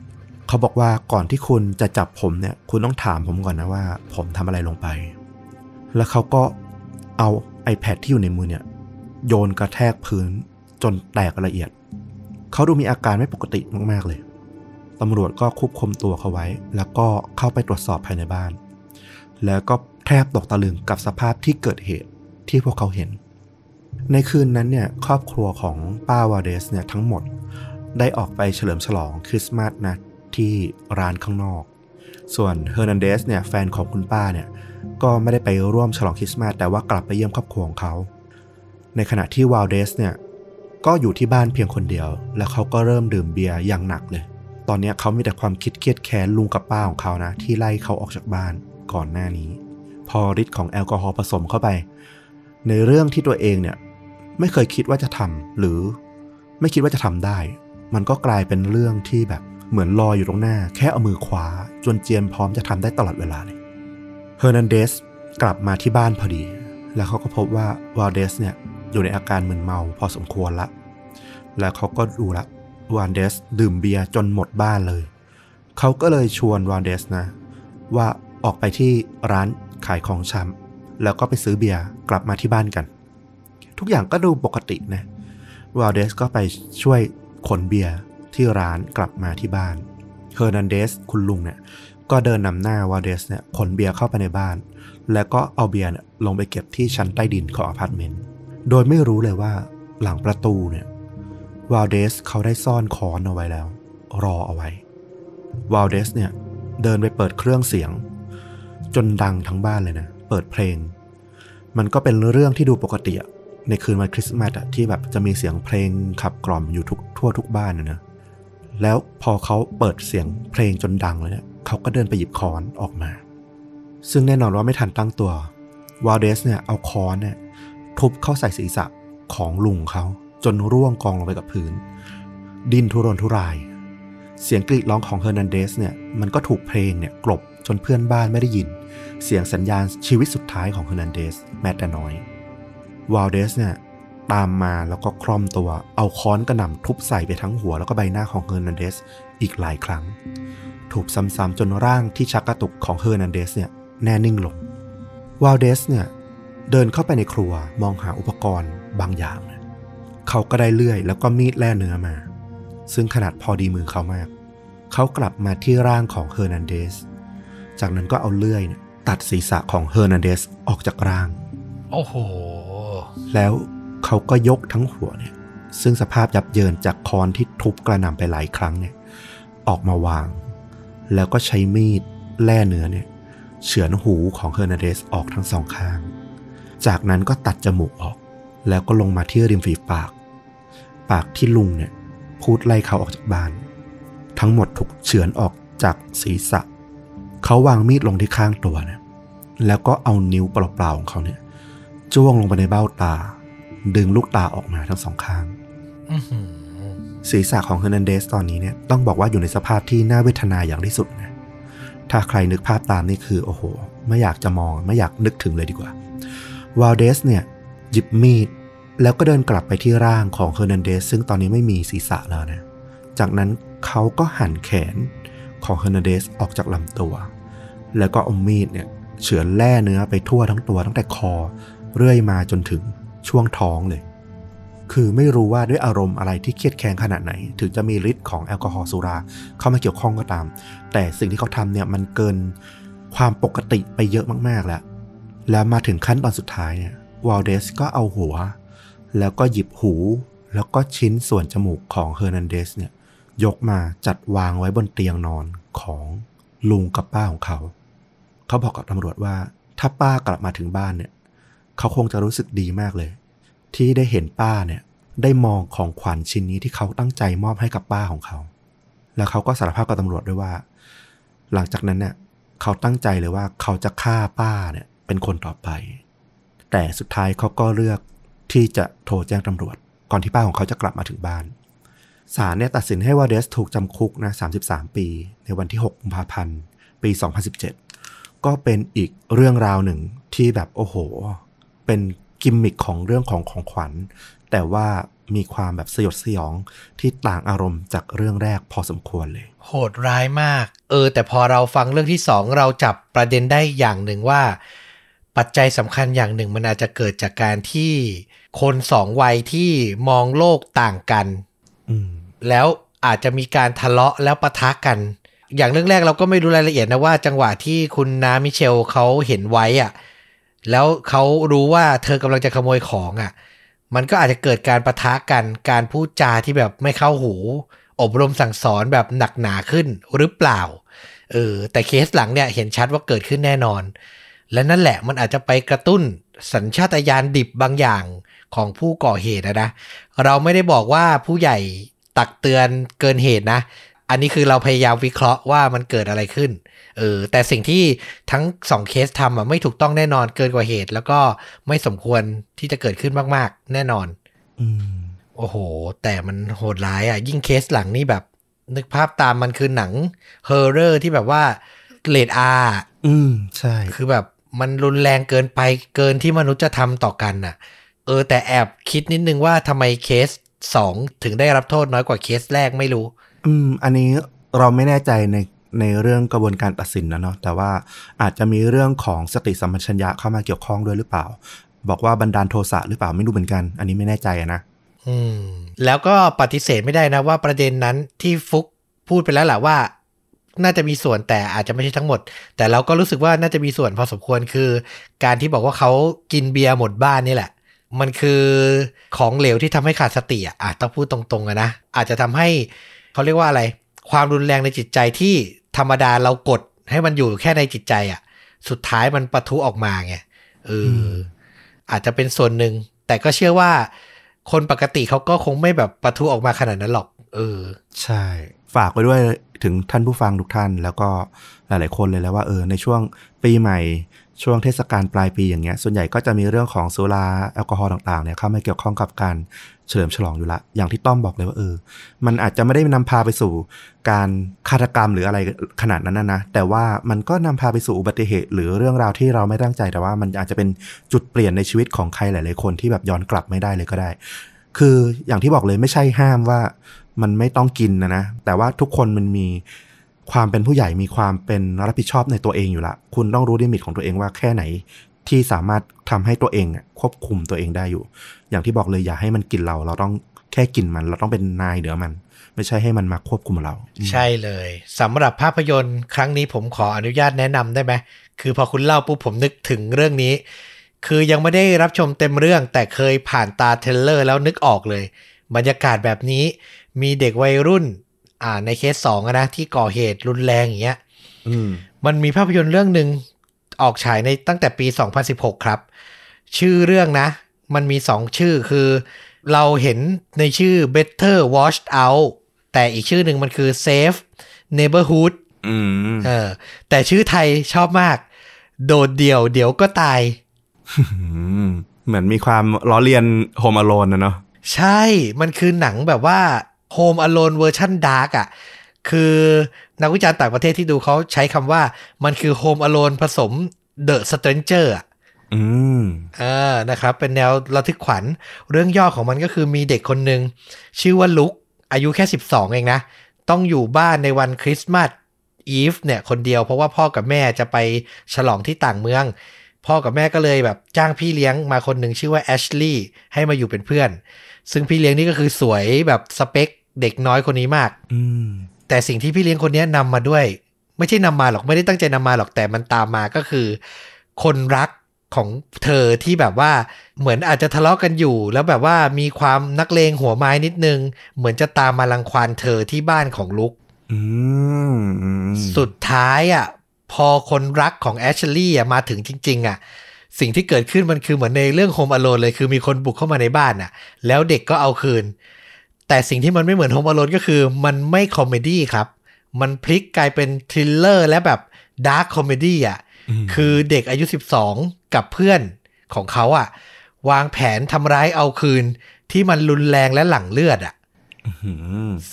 เขาบอกว่าก่อนที่คุณจะจับผมเนี่ยคุณต้องถามผมก่อนนะว่าผมทำอะไรลงไปแล้วเขาก็เอา iPad ที่อยู่ในมือเนี่ยโยนกระแทกพื้นจนแตกละเอียดเขาดูมีอาการไม่ปกติมากๆเลยตำรวจก็ควบคุมตัวเขาไว้แล้วก็เข้าไปตรวจสอบภายในบ้านแล้วก็แทบตกตะลึงกับสภาพที่เกิดเหตุที่พวกเขาเห็นในคืนนั้นเนี่ยครอบครัวของป้าวาเดสเนี่ยทั้งหมดได้ออกไปเฉลิมฉลองคริสต์มาสนะที่ร้านข้างนอกส่วนเฮอร์นันเดสเนี่ยแฟนของคุณป้าเนี่ยก็ไม่ได้ไปร่วมฉลองคริสต์มาสแต่ว่ากลับไปเยี่ยมครอบครัวของเขาในขณะที่วาเดสเนี่ยก็อยู่ที่บ้านเพียงคนเดียวแล้วเขาก็เริ่มดื่มเบียร์อย่างหนักเลยตอนนี้เขามีแต่ความคิดเครียดแค้นลุงกับป้าของเขานะที่ไล่เขาออกจากบ้านก่อนหน้านี้พอฤทธิ์ของแอลกอฮอล์ผสมเข้าไปในเรื่องที่ตัวเองเนี่ยไม่เคยคิดว่าจะทำหรือไม่คิดว่าจะทำได้ มันก็กลายเป็นเรื่องที่แบบเหมือนลอยอยู่ตรงหน้าแค่เอามือขวาจนเจียนพร้อมจะทำได้ตลอดเวลาเลยเฮอร์นันเดสกลับมาที่บ้านพอดีแล้วเขาก็พบว่าวาลเดสเนี่ยอยู่ในอาการมึนเมาพอสมควรละแล้วเขาก็ดูละวาลเดสดื่มเบียร์จนหมดบ้านเลยเขาก็เลยชวนวาลเดสนะว่าออกไปที่ร้านขายของชำแล้วก็ไปซื้อเบียร์กลับมาที่บ้านกันทุกอย่างก็ดูปกตินะวาลเดสก็ไปช่วยขนเบียร์ที่ร้านกลับมาที่บ้านเฮอร์นันเดสคุณลุงเนี่ยก็เดินนำหน้าวาลเดสเนี่ยขนเบียร์เข้าไปในบ้านแล้วก็เอาเบียร์ลงไปเก็บที่ชั้นใต้ดินของอพาร์ตเมนต์โดยไม่รู้เลยว่าหลังประตูเนี่ยวาลเดสเขาได้ซ่อนค้อนเอาไว้แล้วรอเอาไว้วาลเดสเนี่ยเดินไปเปิดเครื่องเสียงจนดังทั้งบ้านเลยนะเปิดเพลงมันก็เป็นเรื่องที่ดูปกติในคืนวันคริสต์มาสที่แบบจะมีเสียงเพลงขับกล่อมอยู่ทุกทั่วทุกบ้านนะนะแล้วพอเขาเปิดเสียงเพลงจนดังเลยเนี่ยเขาก็เดินไปหยิบค้อนออกมาซึ่งแน่นอนว่าไม่ทันตั้งตัววาลเดสเนี่ยเอาค้อนเนี่ยทุบเข้าใส่ศีรษะของลุงเขาจนร่วงกองลงไปกับพื้นดินทุรนทุรายเสียงกรีดร้องของเฮอร์นันเดสเนี่ยมันก็ถูกเพลงเนี่ยกลบจนเพื่อนบ้านไม่ได้ยินเสียงสัญญาณชีวิตสุดท้ายของเฮอร์นันเดสแม้แต่น้อยวาลเดสเนี่ยตามมาแล้วก็คร่อมตัวเอาค้อนกระหน่ำทุบใส่ไปทั้งหัวแล้วก็ใบหน้าของเฮอร์นันเดสอีกหลายครั้งถูกซ้ำๆจนร่างที่ชักกระตุกของเฮอร์นันเดสเนี่ยแน่นิ่งลงวาลเดสเนี่ยเดินเข้าไปในครัวมองหาอุปกรณ์บางอย่างเขาก็ได้เลื่อยแล้วก็มีดแล่เนื้อมาซึ่งขนาดพอดีมือเขามากเขากลับมาที่ร่างของเฮอร์นันเดสจากนั้นก็เอาเลื่อยตัดศีรษะของเฮอร์นันเดสออกจากร่างโอ้โหแล้วเขาก็ยกทั้งหัวเนี่ยซึ่งสภาพยับเยินจากค้อนที่ทุบกระหน่ำไปหลายครั้งเนี่ยออกมาวางแล้วก็ใช้มีดแล่เนื้อเนี่ยเฉือนหูของเฮอร์นันเดสออกทั้งสองข้างจากนั้นก็ตัดจมูกออกแล้วก็ลงมาที่ริมฝีปากปากที่ลุงเนี่ยพูดไล่เขาออกจากบ้านทั้งหมดถูกเฉือนออกจากศีรษะเขาวางมีดลงที่ข้างตัวนะแล้วก็เอานิ้วเปล่าๆของเขาเนี่ยจ้วงลงไปในเบ้าตาดึงลูกตาออกมาทั้งสองข้าง ศีรษะของเฮอร์นันเดสตอนนี้เนี่ยต้องบอกว่าอยู่ในสภาพที่น่าเวทนาอย่างที่สุดนะถ้าใครนึกภาพตามนี่คือโอ้โหไม่อยากจะมองไม่อยากนึกถึงเลยดีกว่าวาลเดสเนี่ยหยิบมีดแล้วก็เดินกลับไปที่ร่างของเฮอร์นันเดสซึ่งตอนนี้ไม่มีศีรษะแล้วนะจากนั้นเขาก็หั่นแขนของเฮอร์นันเดสออกจากลำตัวแล้วก็เอามีดเนี่ยเฉือนแล่เนื้อไปทั่วทั้งตัวตั้งแต่คอเรื่อยมาจนถึงช่วงท้องเลยคือไม่รู้ว่าด้วยอารมณ์อะไรที่เครียดแค้นขนาดไหนถึงจะมีฤทธิ์ของแอลกอฮอล์สุราเข้ามาเกี่ยวข้องก็ตามแต่สิ่งที่เขาทำเนี่ยมันเกินความปกติไปเยอะมากๆแล้วแล้วมาถึงขั้นตอนสุดท้ายเนี่ยวาลเดสก็เอาหัวแล้วก็หยิบหูแล้วก็ชิ้นส่วนจมูกของเฮอร์นันเดสเนี่ยยกมาจัดวางไว้บนเตียงนอนของลุงกับป้าของเขาเขาบอกกับตำรวจว่าถ้าป้ากลับมาถึงบ้านเนี่ยเขาคงจะรู้สึกดีมากเลยที่ได้เห็นป้าเนี่ยได้มองของขวัญชิ้นนี้ที่เขาตั้งใจมอบให้กับป้าของเขาแล้วเขาก็สารภาพกับตำรวจด้วยว่าหลังจากนั้นเนี่ยเขาตั้งใจเลยว่าเขาจะฆ่าป้าเนี่ยเป็นคนต่อไปแต่สุดท้ายเขาก็เลือกที่จะโทรแจ้งตำรวจก่อนที่ป้าของเขาจะกลับมาถึงบ้านศาลเนี่ยตัดสินให้วาลเดสถูกจำคุกนะสามสิบสามปีในวันที่หกกุมภาพันธ์ปีสองพันสิบเจ็ดก็เป็นอีกเรื่องราวหนึ่งที่แบบโอ้โหเป็นกิมมิคของเรื่องของของขวัญแต่ว่ามีความแบบสยดสยองที่ต่างอารมณ์จากเรื่องแรกพอสมควรเลยโหดร้ายมากเออแต่พอเราฟังเรื่องที่สองเราจับประเด็นได้อย่างหนึ่งว่าปัจจัยสำคัญอย่างหนึ่งมันอาจจะเกิดจากการที่คนสองวัยที่มองโลกต่างกันแล้วอาจจะมีการทะเลาะแล้วปะทะกันอย่างเรื่องแรกเราก็ไม่รู้รายละเอียดนะว่าจังหวะที่คุณน้ามิเชลเขาเห็นไว้อะแล้วเขารู้ว่าเธอกำลังจะขโมยของอ่ะมันก็อาจจะเกิดการปะทะกันการพูดจาที่แบบไม่เข้าหูอบรมสั่งสอนแบบหนักหนาขึ้นหรือเปล่าเออแต่เคสหลังเนี่ยเห็นชัดว่าเกิดขึ้นแน่นอนและนั่นแหละมันอาจจะไปกระตุ้นสัญชาตญาณดิบบางอย่างของผู้ก่อเหตุนะนะเราไม่ได้บอกว่าผู้ใหญ่ตักเตือนเกินเหตุนะอันนี้คือเราพยายามวิเคราะห์ว่ามันเกิดอะไรขึ้นเออแต่สิ่งที่ทั้งสองเคสทำอ่ะไม่ถูกต้องแน่นอนเกินกว่าเหตุแล้วก็ไม่สมควรที่จะเกิดขึ้นมากๆแน่นอน โอ้โหแต่มันโหดร้ายอ่ะยิ่งเคสหลังนี่แบบนึกภาพตามมันคือหนังฮอร์เรอร์ที่แบบว่าเกรด อาร์ อืมใช่คือแบบมันรุนแรงเกินไปเกินที่มนุษย์จะทำต่อกันน่ะเออแต่แอบคิดนิดนึงว่าทำไมเคสสองถึงได้รับโทษน้อยกว่าเคสแรกไม่รู้อืมอันนี้เราไม่แน่ใจในในเรื่องกระบวนการตัดสินนะเนาะแต่ว่าอาจจะมีเรื่องของสติสัมปชัญญะเข้ามาเกี่ยวข้องด้วยหรือเปล่าบอกว่าบันดาลโทสะหรือเปล่าไม่รู้เหมือนกันอันนี้ไม่แน่ใจนะอืมแล้วก็ปฏิเสธไม่ได้นะว่าประเด็นนั้นที่ฟุกพูดไปแล้วแหละว่าน่าจะมีส่วนแต่อาจจะไม่ใช่ทั้งหมดแต่เราก็รู้สึกว่าน่าจะมีส่วนพอสมควรคือการที่บอกว่าเขากินเบียร์หมดบ้านนี่แหละมันคือของเหลวที่ทำให้ขาดสติอ่ะต้องพูดตรงๆนะอาจจะทำให้เขาเรียกว่าอะไรความรุนแรงในจิตใจที่ธรรมดาเรากดให้มันอยู่แค่ในจิตใจอ่ะสุดท้ายมันปะทุออกมาไงเอออาจจะเป็นส่วนหนึ่งแต่ก็เชื่อว่าคนปกติเขาก็คงไม่แบบปะทุออกมาขนาดนั้นหรอกเออใช่ฝากไว้ด้วยถึงท่านผู้ฟังทุกท่านแล้วก็หลายๆคนเลยแล้วว่าเออในช่วงปีใหม่ช่วงเทศกาลปลายปีอย่างเงี้ยส่วนใหญ่ก็จะมีเรื่องของสุราแอลกอฮอล์ต่างๆเนี่ยเข้ามาเกี่ยวข้องกับการเฉลิมฉลองอยู่ละอย่างที่ต้อมบอกเลยว่าเออมันอาจจะไม่ได้นำพาไปสู่การฆาตกรรมหรืออะไรขนาดนั้นนะแต่ว่ามันก็นำพาไปสู่อุบัติเหตุหรือเรื่องราวที่เราไม่ตั้งใจแต่ว่ามันอาจจะเป็นจุดเปลี่ยนในชีวิตของใครหลายๆคนที่แบบย้อนกลับไม่ได้เลยก็ได้คืออย่างที่บอกเลยไม่ใช่ห้ามว่ามันไม่ต้องกินนะนะแต่ว่าทุกคนมันมีความเป็นผู้ใหญ่มีความเป็นรับผิดชอบในตัวเองอยู่ละคุณต้องรู้ลิมิตของตัวเองว่าแค่ไหนที่สามารถทำให้ตัวเองควบคุมตัวเองได้อยู่อย่างที่บอกเลยอย่าให้มันกินเราเราต้องแค่กินมันเราต้องเป็นนายเหนือมันไม่ใช่ให้มันมาควบคุมเราใช่เลยสำหรับภาพยนตร์ครั้งนี้ผมขออนุญาตแนะนำได้ไหมคือพอคุณเล่าปุ๊บผมนึกถึงเรื่องนี้คือยังไม่ได้รับชมเต็มเรื่องแต่เคยผ่านตาเทรลเลอร์แล้วนึกออกเลยบรรยากาศแบบนี้มีเด็กวัยรุ่นอ่าในเคสสองนะที่ก่อเหตุรุนแรงอย่างเงี้ย อืม มันมีภาพยนตร์เรื่องนึงออกฉายในตั้งแต่ปีสองพันสิบหกครับชื่อเรื่องนะมันมีสองชื่อคือเราเห็นในชื่อ Better Watch Out แต่อีกชื่อหนึ่งมันคือ Safe Neighborhood อืมเออแต่ชื่อไทยชอบมากโดดเดี่ยวเดี๋ยวก็ตายเหมือนมีความล้อเลียน Home Alone นะเนาะใช่มันคือหนังแบบว่า Home Alone เวอร์ชั่นดาร์กอ่ะคือนักวิจารณ์ต่างประเทศที่ดูเขาใช้คำว่ามันคือ Home Alone ผสม The Stranger อ่ะอืมเออนะครับเป็นแนวระทึกขวัญเรื่องย่อของมันก็คือมีเด็กคนหนึ่งชื่อว่าลุคอายุแค่สิบสองเองนะต้องอยู่บ้านในวันคริสต์มาสอีฟเนี่ยคนเดียวเพราะว่าพ่อกับแม่จะไปฉลองที่ต่างเมืองพ่อกับแม่ก็เลยแบบจ้างพี่เลี้ยงมาคนหนึ่งชื่อว่าแอชลีย์ให้มาอยู่เป็นเพื่อนซึ่งพี่เลี้ยงนี่ก็คือสวยแบบสเปคเด็กน้อยคนนี้มากอืมแต่สิ่งที่พี่เลี้ยงคนนี้นำมาด้วยไม่ใช่นำมาหรอกไม่ได้ตั้งใจนำมาหรอกแต่มันตามมาก็คือคนรักของเธอที่แบบว่าเหมือนอาจจะทะเลาะกันอยู่แล้วแบบว่ามีความนักเลงหัวไม้นิดนึงเหมือนจะตามมารังควานเธอที่บ้านของลุคอืมสุดท้ายอ่ะพอคนรักของแอชลี่อ่ะมาถึงจริงๆอ่ะสิ่งที่เกิดขึ้นมันคือเหมือนในเรื่อง Home Alone เลยคือมีคนบุกเข้ามาในบ้านน่ะแล้วเด็กก็เอาคืนแต่สิ่งที่มันไม่เหมือน Home Alone ก็คือมันไม่คอมเมดี้ครับมันพลิกกลายเป็นทริลเลอร์และแบบดาร์คคอมเมดี้อ่ะคือเด็กอายุสิบสองกับเพื่อนของเขาอ่ะวางแผนทำร้ายเอาคืนที่มันรุนแรงและหลั่งเลือดอ่ะ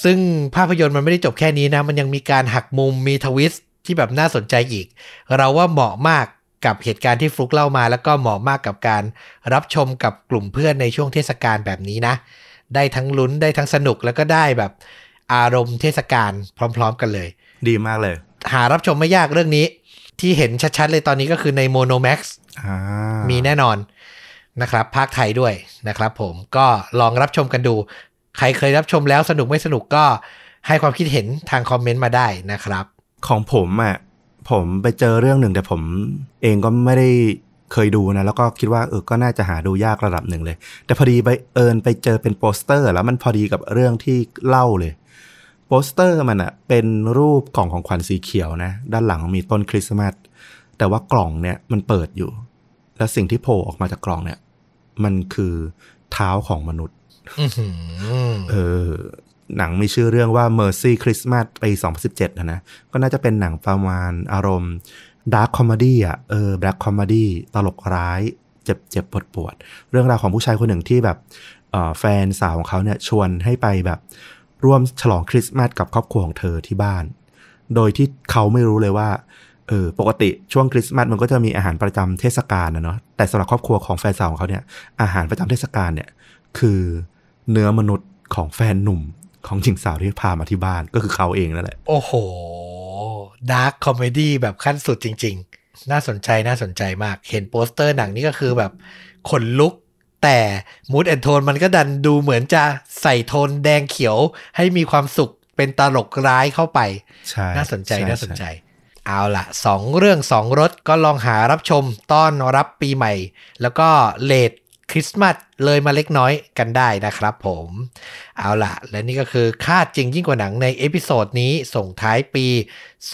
ซึ่งภาพยนตร์มันไม่ได้จบแค่นี้นะมันยังมีการหักมุมมีทวิสต์ที่แบบน่าสนใจอีกเราว่าเหมาะมากกับเหตุการณ์ที่ฟลุกเล่ามาแล้วก็เหมาะมากกับการรับชมกับกลุ่มเพื่อนในช่วงเทศกาลแบบนี้นะได้ทั้งลุ้นได้ทั้งสนุกแล้วก็ได้แบบอารมณ์เทศกาลพร้อมๆกันเลยดีมากเลยหารับชมไม่ยากเรื่องนี้ที่เห็นชัดๆเลยตอนนี้ก็คือในโมโนแม็กซ์มีแน่นอนนะครับภาคไทยด้วยนะครับผมก็ลองรับชมกันดูใครเคยรับชมแล้วสนุกไม่สนุกก็ให้ความคิดเห็นทางคอมเมนต์มาได้นะครับของผมอ่ะผมไปเจอเรื่องหนึ่งแต่ผมเองก็ไม่ได้เคยดูนะแล้วก็คิดว่าเออก็น่าจะหาดูยากระดับหนึ่งเลยแต่พอดีไปเอิญไปเจอเป็นโปสเตอร์แล้วมันพอดีกับเรื่องที่เล่าเลยโปสเตอร์มันอ่ะเป็นรูปกล่องของขวัญสีเขียวนะด้านหลังมีต้นคริสต์มาสแต่ว่ากล่องเนี่ยมันเปิดอยู่แล้วสิ่งที่โผล่ออกมาจากกล่องเนี่ยมันคือเท้าของมนุษย์ เออหนังมีชื่อเรื่องว่า Mercy Christmas ปีสองพันสิบเจ็ดนะนะก็น่าจะเป็นหนังประมาณอารมณ์ดาร์คคอมเมดี้อ่ะเออแบล็คคอมเมดี้ตลกร้ายเจ็บๆปวดๆเรื่องราวของผู้ชายคนหนึ่งที่แบบ แฟนสาวของเขาเนี่ยชวนให้ไปแบบร่วมฉลองคริสต์มาสกับครอบครัวของเธอที่บ้านโดยที่เขาไม่รู้เลยว่าเออปกติช่วงคริสต์มาสมันก็จะมีอาหารประจำเทศกาลนะเนาะแต่สำหรับครอบครัวของแฟนสาวของเขาเนี่ยอาหารประจำเทศกาลเนี่ยคือเนื้อมนุษย์ของแฟนหนุ่มของหญิงสาวที่พามาที่บ้านก็คือเขาเองนั่นแหละโอ้โหดาร์กคอมเมดี้แบบขั้นสุดจริงๆน่าสนใจน่าสนใจมากเห็นโปสเตอร์หนังนี่ก็คือแบบขนลุกแต่มูดแอนโทนมันก็ดันดูเหมือนจะใส่โทนแดงเขียวให้มีความสุขเป็นตลกร้ายเข้าไปน่าสนใจน่าสนใจเอาล่ะสองเรื่องสองรถก็ลองหารับชมต้อนรับปีใหม่แล้วก็เลทคริสต์มาสเลยมาเล็กน้อยกันได้นะครับผมเอาล่ะและนี่ก็คือคาดจริงยิ่งกว่าหนังในเอพิโซดนี้ส่งท้ายปี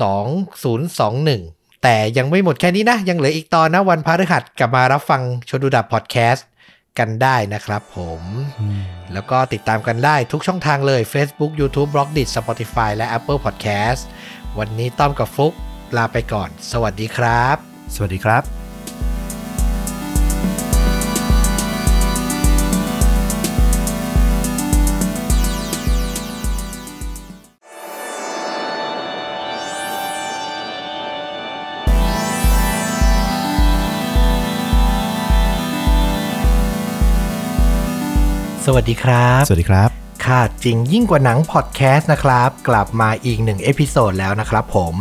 สองพันยี่สิบเอ็ดแต่ยังไม่หมดแค่นี้นะยังเหลืออีกตอนนะวันพฤหัสกลับมารับฟังชวนดูดับพอดแคสต์กันได้นะครับผมแล้วก็ติดตามกันได้ทุกช่องทางเลย Facebook YouTube Blogdit Spotify และ Apple Podcast วันนี้ต้อมกับฟลุ๊กลาไปก่อนสวัสดีครับสวัสดีครับสวัสดีครับสวัสดีครับข่าวจริงยิ่งกว่าหนังพอดแคสต์นะครับกลับมาอีกหนึ่งเอพิโซดแล้วนะครับผม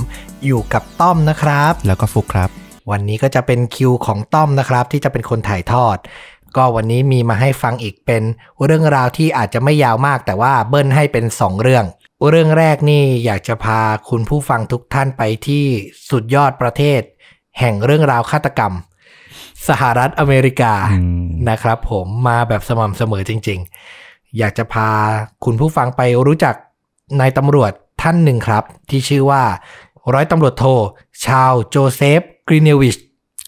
อยู่กับต้อมนะครับแล้วก็ฟุกครับวันนี้ก็จะเป็นคิวของต้อมนะครับที่จะเป็นคนถ่ายทอดก็วันนี้มีมาให้ฟังอีกเป็นเรื่องราวที่อาจจะไม่ยาวมากแต่ว่าเบิ้ลให้เป็นสองเรื่องเรื่องแรกนี่อยากจะพาคุณผู้ฟังทุกท่านไปที่สุดยอดประเทศแห่งเรื่องราวฆาตกรรมสหรัฐอเมริกานะครับผมมาแบบสม่ำเสมอจริงๆอยากจะพาคุณผู้ฟังไปรู้จักนายตำรวจท่านหนึ่งครับที่ชื่อว่าร้อยตำรวจโทชาวโจเซฟกรีเนวิช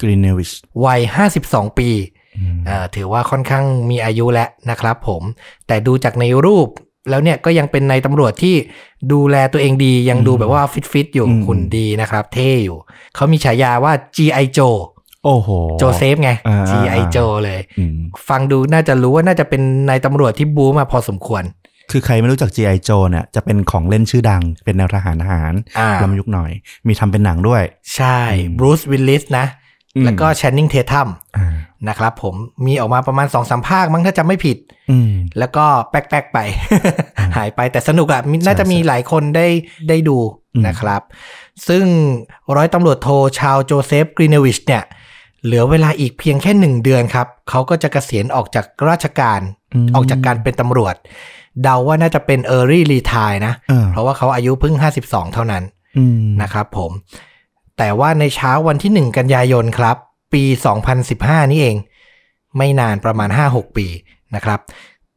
กรีเนวิชวัยห้าสิบสองปีถือว่าค่อนข้างมีอายุแล้วนะครับผมแต่ดูจากในรูปแล้วเนี่ยก็ยังเป็นนายตำรวจที่ดูแลตัวเองดียังดูแบบว่าฟิตๆอยู่หุ่นดีนะครับเท่อยู่เขามีฉายาว่า จี ไอ Joeโอ้โหโจเซฟไง จี ไอ Joe เลยฟังดูน่าจะรู้ว่าน่าจะเป็นนายตำรวจที่บู๊มาพอสมควรคือใครไม่รู้จัก จี ไอ Joe เนี่ยจะเป็นของเล่นชื่อดังเป็นแนวทหารทหารย้อนยุคหน่อยมีทำเป็นหนังด้วยใช่บรูซวิลลิสนะแล้วก็แชนนิงเททัมนะครับผมมีออกมาประมาณ สองถึงสาม ภาคมั้งถ้าจำไม่ผิดแล้วก็แป๊กๆไป หายไปแต่สนุกอะน่าจะมีหลายคนได้ได้ดูนะครับซึ่งร้อยตำรวจโทชาวโจเซฟกรีเนวิชเนี่ยเหลือเวลาอีกเพียงแค่หนึ่งเดือนครับเขาก็จะเกษียณออกจากราชการออกจากการเป็นตำรวจเดาว่าน่าจะเป็น early retire นะเพราะว่าเขาอายุเพิ่งห้าสิบสองเท่านั้นนะครับผมแต่ว่าในเช้าวันที่หนึ่งกันยายนครับปีสองพันสิบห้านี่เองไม่นานประมาณ ห้าหก ปีนะครับ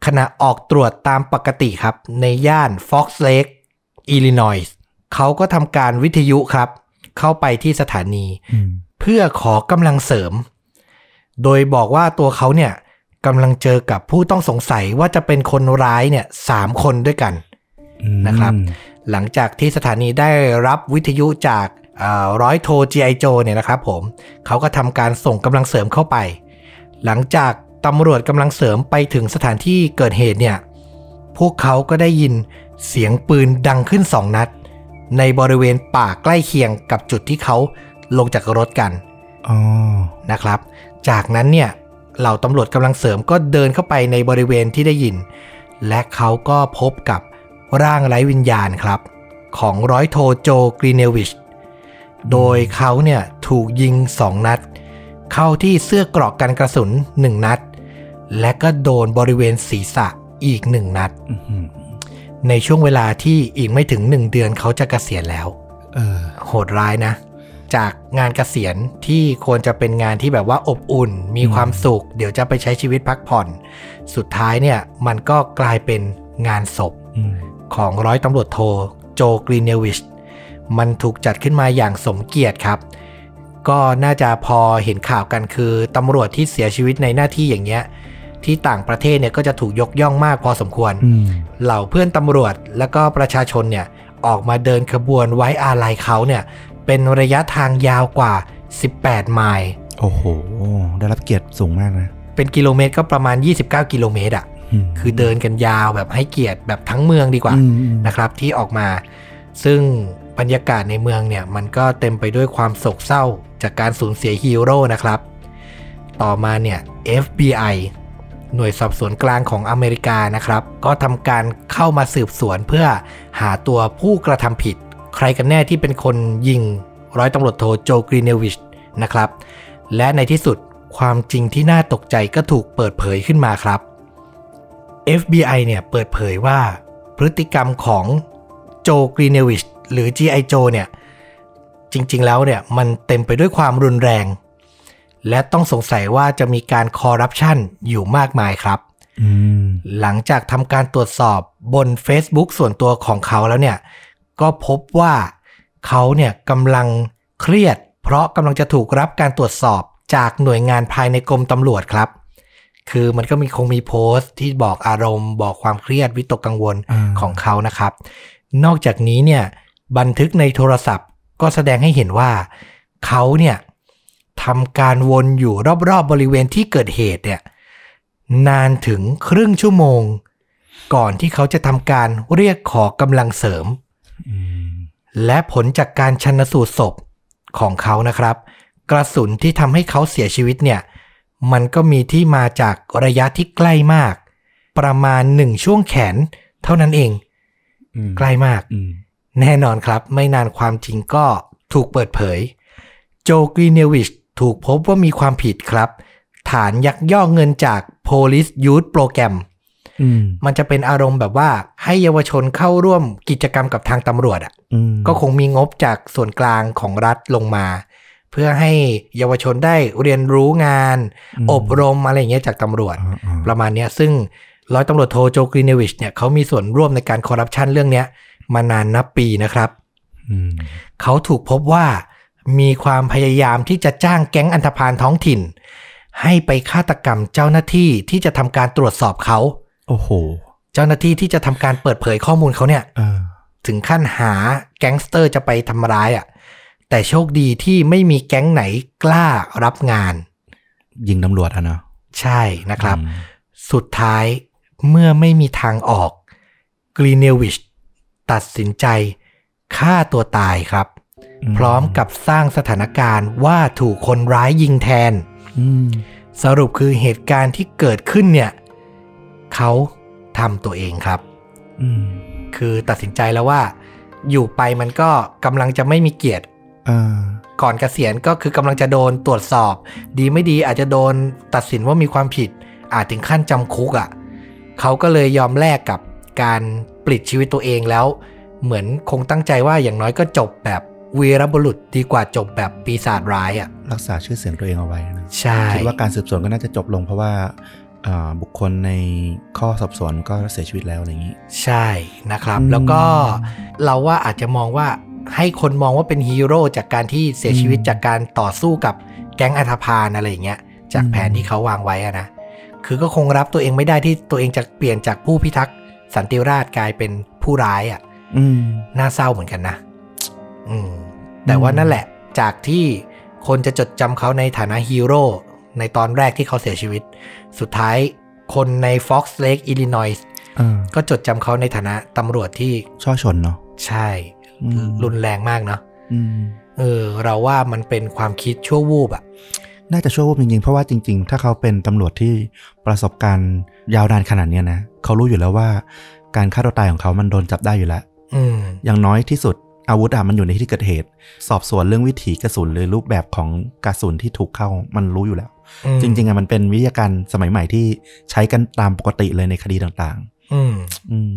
ขณะออกตรวจตามปกติครับในย่าน Fox Lake Illinois เขาก็ทำการวิทยุครับเข้าไปที่สถานีเพื่อขอกำลังเสริมโดยบอกว่าตัวเขาเนี่ยกำลังเจอกับผู้ต้องสงสัยว่าจะเป็นคนร้ายเนี่ยสามคนด้วยกันนะครับหลังจากที่สถานีได้รับวิทยุจากร้อยโท จี ไอ Joe เนี่ยนะครับผมเขาก็ทำการส่งกำลังเสริมเข้าไปหลังจากตำรวจกำลังเสริมไปถึงสถานที่เกิดเหตุเนี่ยพวกเขาก็ได้ยินเสียงปืนดังขึ้นสองนัดในบริเวณป่าใกล้เคียงกับจุดที่เขาลงจากรถกัน oh. นะครับจากนั้นเนี่ยเหล่าตำรวจกำลังเสริมก็เดินเข้าไปในบริเวณที่ได้ยินและเขาก็พบกับร่างไร้วิญญาณครับของร้อยโทโจกรีเนวิชโดยเขาเนี่ยถูกยิงสองนัดเข้าที่เสื้อเกราะกันกระสุนหนึ่งนัดและก็โดนบริเวณศีรษะอีกหนึ่งนัด mm-hmm. ในช่วงเวลาที่อีกไม่ถึงหนึ่งเดือนเขาจะเกษียณแล้วเออโหดร้ายนะจากงานเกษียณที่ควรจะเป็นงานที่แบบว่าอบอุ่นมีความสุขเดี๋ยวจะไปใช้ชีวิตพักผ่อนสุดท้ายเนี่ยมันก็กลายเป็นงานศพของร้อยตำรวจโทโจกรีเนวิชมันถูกจัดขึ้นมาอย่างสมเกียรติครับก็น่าจะพอเห็นข่าวกันคือตำรวจที่เสียชีวิตในหน้าที่อย่างเงี้ยที่ต่างประเทศเนี่ยก็จะถูกยกย่องมากพอสมควรเหล่าเพื่อนตำรวจแล้วก็ประชาชนเนี่ยออกมาเดินขบวนไว้อาลัยเขาเนี่ยเป็นระยะทางยาวกว่าสิบแปดไมล์โอ้โหได้รับเกียรติสูงมากนะเป็นกิโลเมตรก็ประมาณยี่สิบเก้ากิโลเมตรอ่ะ คือเดินกันยาวแบบให้เกียรติแบบทั้งเมืองดีกว่านะครับที่ออกมาซึ่งบรรยากาศในเมืองเนี่ยมันก็เต็มไปด้วยความโศกเศร้าจากการสูญเสียฮีโร่นะครับต่อมาเนี่ย เอฟ บี ไอ หน่วยสอบสวนกลางของอเมริกานะครับก็ทำการเข้ามาสืบสวนเพื่อหาตัวผู้กระทำผิดใครกันแน่ที่เป็นคนยิงร้อยตำรวจโทโจกรีเนวิชนะครับและในที่สุดความจริงที่น่าตกใจก็ถูกเปิดเผยขึ้นมาครับ เอฟ บี ไอ เนี่ยเปิดเผยว่าพฤติกรรมของโจกรีเนวิชหรือ จี ไอ Joe เนี่ยจริงๆแล้วเนี่ยมันเต็มไปด้วยความรุนแรงและต้องสงสัยว่าจะมีการคอร์รัปชันอยู่มากมายครับหลังจากทำการตรวจสอบบน Facebook ส่วนตัวของเขาแล้วเนี่ยก็พบว่าเขาเนี่ยกำลังเครียดเพราะกำลังจะถูกรับการตรวจสอบจากหน่วยงานภายในกรมตำรวจครับคือมันก็มีคงมีโพสต์ที่บอกอารมณ์บอกความเครียดวิตกกังวลของเขานะครับนอกจากนี้เนี่ยบันทึกในโทรศัพท์ก็แสดงให้เห็นว่าเขาเนี่ยทำการวนอยู่รอบๆ บริเวณที่เกิดเหตุเนี่ยนานถึงครึ่งชั่วโมงก่อนที่เขาจะทำการเรียกขอกำลังเสริมและผลจากการชันสูตรศพของเขานะครับกระสุนที่ทำให้เขาเสียชีวิตเนี่ยมันก็มีที่มาจากระยะที่ใกล้มากประมาณหนึ่งช่วงแขนเท่านั้นเองใกล้มากแน่นอนครับไม่นานความจริงก็ถูกเปิดเผยโจกรีเนวิชถูกพบว่ามีความผิดครับฐานยักยอกเงินจาก Police Youth Program อืมมันจะเป็นอารมณ์แบบว่าให้เยาวชนเข้าร่วมกิจกรรมกับทางตำรวจอ่ะก็คงมีงบจากส่วนกลางของรัฐลงมาเพื่อให้เยาวชนได้เรียนรู้งานอบรมอะไรอย่างเงี้ยจากตำรวจประมาณเนี้ยซึ่งร้อยตำรวจโทโจกรีเนวิชเนี่ยเขามีส่วนร่วมในการคอร์รัปชันเรื่องเนี้ยมานานนับปีนะครับเขาถูกพบว่ามีความพยายามที่จะจ้างแก๊งอันธพาลท้องถิ่นให้ไปฆาตกรรมเจ้าหน้าที่ที่จะทำการตรวจสอบเขาโอ้โหเจ้าหน้าที่ที่จะทำการเปิดเผยข้อมูลเขาเนี่ยถึงขั้นหาแก๊งสเตอร์จะไปทำร้ายอ่ะแต่โชคดีที่ไม่มีแก๊งไหนกล้ารับงานยิงตำรวจอ่ะเนาะใช่นะครับสุดท้ายเมื่อไม่มีทางออกกรีเนวิชตัดสินใจฆ่าตัวตายครับพร้อมกับสร้างสถานการณ์ว่าถูกคนร้ายยิงแทนสรุปคือเหตุการณ์ที่เกิดขึ้นเนี่ยเขาทำตัวเองครับคือตัดสินใจแล้วว่าอยู่ไปมันก็กำลังจะไม่มีเกียรติก่อนเกษียณก็คือกำลังจะโดนตรวจสอบดีไม่ดีอาจจะโดนตัดสินว่ามีความผิดอาจถึงขั้นจำคุกอ่ะเขาก็เลยยอมแลกกับการปลิดชีวิตตัวเองแล้วเหมือนคงตั้งใจว่าอย่างน้อยก็จบแบบวีรบุรุษดีกว่าจบแบบปีศาจร้ายอ่ะรักษาชื่อเสียงตัวเองเอาไว้นะใช่คิดว่าการสืบสวนก็น่าจะจบลงเพราะว่าบุคคลในข้อสอบสวนก็เสียชีวิตแล้วอะไรอย่างนี้ใช่นะครับแล้วก็เราว่าอาจจะมองว่าให้คนมองว่าเป็นฮีโร่จากการที่เสียชีวิตจากการต่อสู้กับแก๊งอันธพาลอะไรอย่างเงี้ยจากแผนที่เขาวางไว้อ่ะนะคือก็คงรับตัวเองไม่ได้ที่ตัวเองจะเปลี่ยนจากผู้พิทักษ์สันติราษฎร์กลายเป็นผู้ร้ายอ่ะน่าเศร้าเหมือนกันนะแต่ว่านั่นแหละจากที่คนจะจดจำเขาในฐานะฮีโร่ในตอนแรกที่เขาเสียชีวิตสุดท้ายคนใน Fox Lake Illinois ก็จดจำเขาในฐานะตำรวจที่ช่อชนเนาะใช่รุนแรงมากเนาะเออเราว่ามันเป็นความคิดชั่ววูบอ่ะน่าจะชั่ววูบจริงๆเพราะว่าจริงๆถ้าเขาเป็นตำรวจที่ประสบการณ์ยาวนานขนาดนี้นะเขารู้อยู่แล้วว่าการฆ่าตัวตายของเขามันโดนจับได้อยู่แล้วอย่างน้อยที่สุดอาวุธอ่ะมันอยู่ในที่เกิดเหตุสอบสวนเรื่องวิถีกระสุนหรือรูปแบบของกระสุนที่ถูกเข้ามันรู้อยู่แล้วจริงๆอ่ะมันเป็นวิทยาการสมัยใหม่ที่ใช้กันตามปกติเลยในคดีต่างๆอืมอืม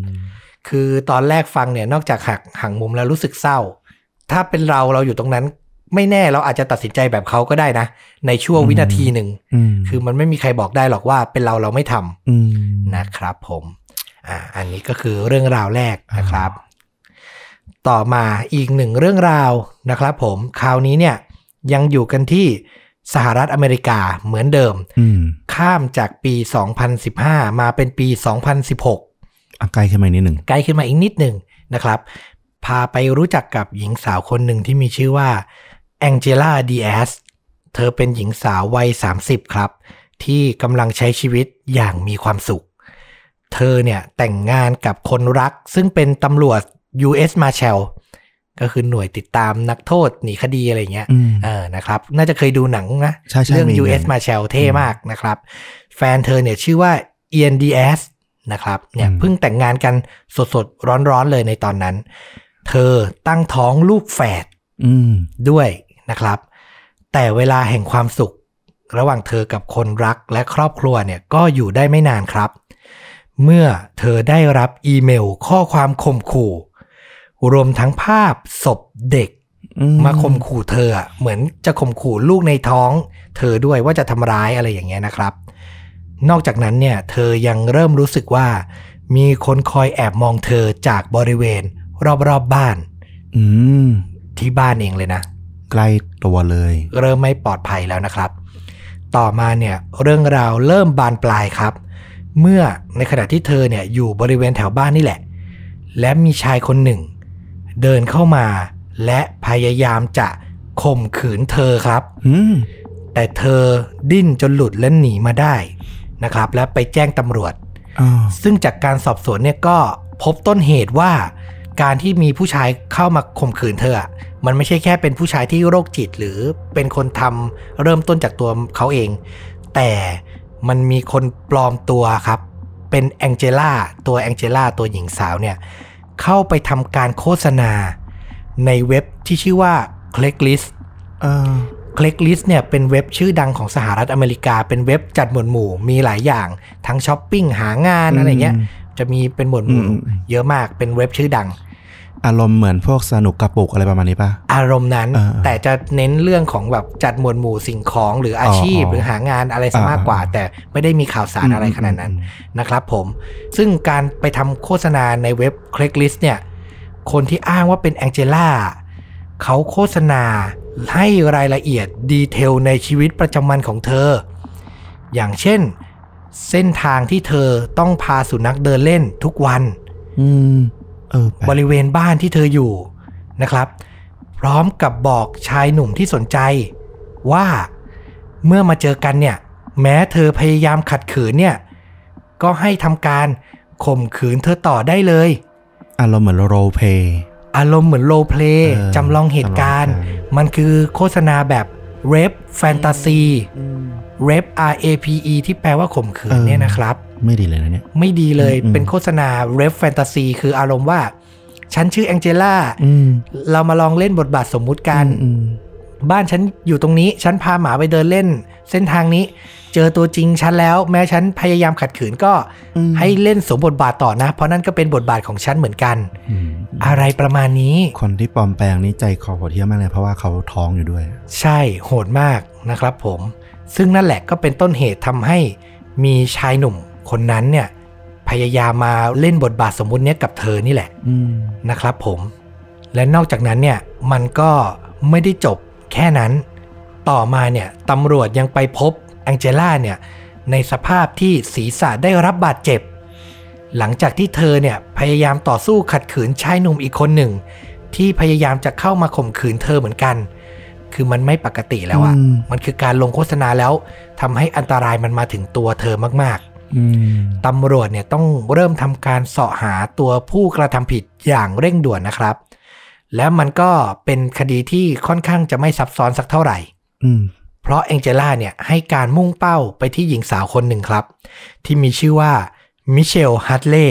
คือตอนแรกฟังเนี่ยนอกจากหักหักมุมแล้วรู้สึกเศร้าถ้าเป็นเราเราอยู่ตรงนั้นไม่แน่เราอาจจะตัดสินใจแบบเขาก็ได้นะในชั่ววินาทีหนึ่งคือมันไม่มีใครบอกได้หรอกว่าเป็นเราเราไม่ทำนะครับผมอ่าอันนี้ก็คือเรื่องราวแรกนะครับต่อมาอีกหนึ่งเรื่องราวนะครับผมคราวนี้เนี่ยยังอยู่กันที่สหรัฐอเมริกาเหมือนเดิมข้ามจากปีสองพันสิบห้ามาเป็นปีสองพันสิบหกอ่ะใกล้ขึ้นมานิดหนึ่งใกล้ขึ้นมาอีกนิดหนึ่งนะครับพาไปรู้จักกับหญิงสาวคนหนึ่งที่มีชื่อว่าแองเจล่าดีแอสเธอเป็นหญิงสาววัยสามสิบครับที่กำลังใช้ชีวิตอย่างมีความสุข เธอเนี่ยแต่งงานกับคนรักซึ่งเป็นตำรวจ ยู เอส Marshal ก็คือหน่วยติดตามนักโทษหนีคดีอะไรเงี้ยเออนะครับน่าจะเคยดูหนังนะเรื่อง ยู เอส Marshal เท่มากนะครับแฟนเธอเนี่ยชื่อว่า อี เอ็น ดี เอส นะครับเนี่ยเพิ่งแต่งงานกันสดๆร้อนๆเลยในตอนนั้นเธอตั้งท้องลูกแฝดด้วยนะครับแต่เวลาแห่งความสุขระหว่างเธอกับคนรักและครอบครัวเนี่ยก็อยู่ได้ไม่นานครับเมื่อเธอได้รับอีเมลข้อความข่มขู่รวมทั้งภาพศพเด็กมาข่มขู่เธอเหมือนจะข่มขู่ลูกในท้องเธอด้วยว่าจะทำร้ายอะไรอย่างเงี้ยนะครับนอกจากนั้นเนี่ยเธอยังเริ่มรู้สึกว่ามีคนคอยแอบมองเธอจากบริเวณรอบๆ บ, บ้านที่บ้านเองเลยนะใกล้ตัวเลยเริ่มไม่ปลอดภัยแล้วนะครับต่อมาเนี่ยเรื่องราวเริ่มบานปลายครับเมื่อในขณะที่เธอเนี่ยอยู่บริเวณแถวบ้านนี่แหละและมีชายคนหนึ่งเดินเข้ามาและพยายามจะข่มขืนเธอครับแต่เธอดิ้นจนหลุดและหนีมาได้นะครับและไปแจ้งตำรวจซึ่งจากการสอบสวนเนี่ยก็พบต้นเหตุว่าการที่มีผู้ชายเข้ามาข่มขืนเธอมันไม่ใช่แค่เป็นผู้ชายที่โรคจิตหรือเป็นคนทำเริ่มต้นจากตัวเขาเองแต่มันมีคนปลอมตัวครับเป็นแองเจล่าตัวแองเจล่าตัวหญิงสาวเนี่ยเข้าไปทำการโฆษณาในเว็บที่ชื่อว่า Clicklist เอ่อ Clicklist เนี่ยเป็นเว็บชื่อดังของสหรัฐอเมริกาเป็นเว็บจัดหมวดหมู่มีหลายอย่างทั้งช้อปปิ้งหางาน อ, อะไรเงี้ยจะมีเป็นหมวดหมู่เยอะมากเป็นเว็บชื่อดังอารมณ์เหมือนพวกสนุกกระปุกอะไรประมาณนี้ป่ะอารมณ์นั้นแต่จะเน้นเรื่องของแบบจัดหมวดหมู่สิ่งของหรืออาชีพหรือหางานอะไรซะมากกว่าแต่ไม่ได้มีข่าวสารอะไรขนาดนั้นนะครับผมซึ่งการไปทำโฆษณาในเว็บ Craigslist เนี่ยคนที่อ้างว่าเป็นแองเจล่าเขาโฆษณาให้รายละเอียดดีเทลในชีวิตประจำวันของเธออย่างเช่นเส้นทางที่เธอต้องพาสุนัขเดินเล่นทุกวันอืมเออบริเวณบ้านที่เธออยู่นะครับพร้อมกับบอกชายหนุ่มที่สนใจว่าเมื่อมาเจอกันเนี่ยแม้เธอพยายามขัดขืนเนี่ยก็ให้ทำการข่มขืนเธอต่อได้เลยอารมณ์เหมือนโรลเพลย์อารมณ์เหมือนโรลเพลย์จำลองเหตุการณ์มันคือโฆษณาแบบเรปแฟนตาซีเรป R A P E ที่แปลว่าข่มขืนเนี่ยนะครับไม่ดีเลยนะเนี่ยไม่ดีเลยเป็นโฆษณาเรฟแฟนตาซีคืออารมณ์ว่าฉันชื่อแองเจล่าเรามาลองเล่นบทบาทสมมุติกันบ้านฉันอยู่ตรงนี้ฉันพาหมาไปเดินเล่นเส้นทางนี้เจอตัวจริงฉันแล้วแม้ฉันพยายามขัดขืนก็ให้เล่นสมบทบาทต่อนะเพราะนั่นก็เป็นบทบาทของฉันเหมือนกัน อ, อะไรประมาณนี้คนที่ปลอมแปลงนี้ใจคอโหดเหี้ยมมากเลยเพราะว่าเขาท้องอยู่ด้วยใช่โหดมากนะครับผมซึ่งนั่นแหละก็เป็นต้นเหตุทำให้มีชายหนุ่มคนนั้นเนี่ยพยายามมาเล่นบทบาทสมมุติเนี้ยกับเธอนี่แหละนะครับผมและนอกจากนั้นเนี่ยมันก็ไม่ได้จบแค่นั้นต่อมาเนี่ยตำรวจยังไปพบแองเจล่าเนี่ยในสภาพที่ศีรษะได้รับบาดเจ็บหลังจากที่เธอเนี่ยพยายามต่อสู้ขัดขืนชายหนุ่มอีกคนหนึ่งที่พยายามจะเข้ามาข่มขืนเธอเหมือนกันคือมันไม่ปกติแล้วอ่ะมันคือการลงโฆษณาแล้วทำให้อันตรายมันมาถึงตัวเธอมากๆตำรวจเนี่ยต้องเริ่มทำการเสาะหาตัวผู้กระทำผิดอย่างเร่งด่วนนะครับและมันก็เป็นคดีที่ค่อนข้างจะไม่ซับซ้อนสักเท่าไหร่เพราะแองเจล่าเนี่ยให้การมุ่งเป้าไปที่หญิงสาวคนหนึ่งครับที่มีชื่อว่ามิเชลฮัตเล่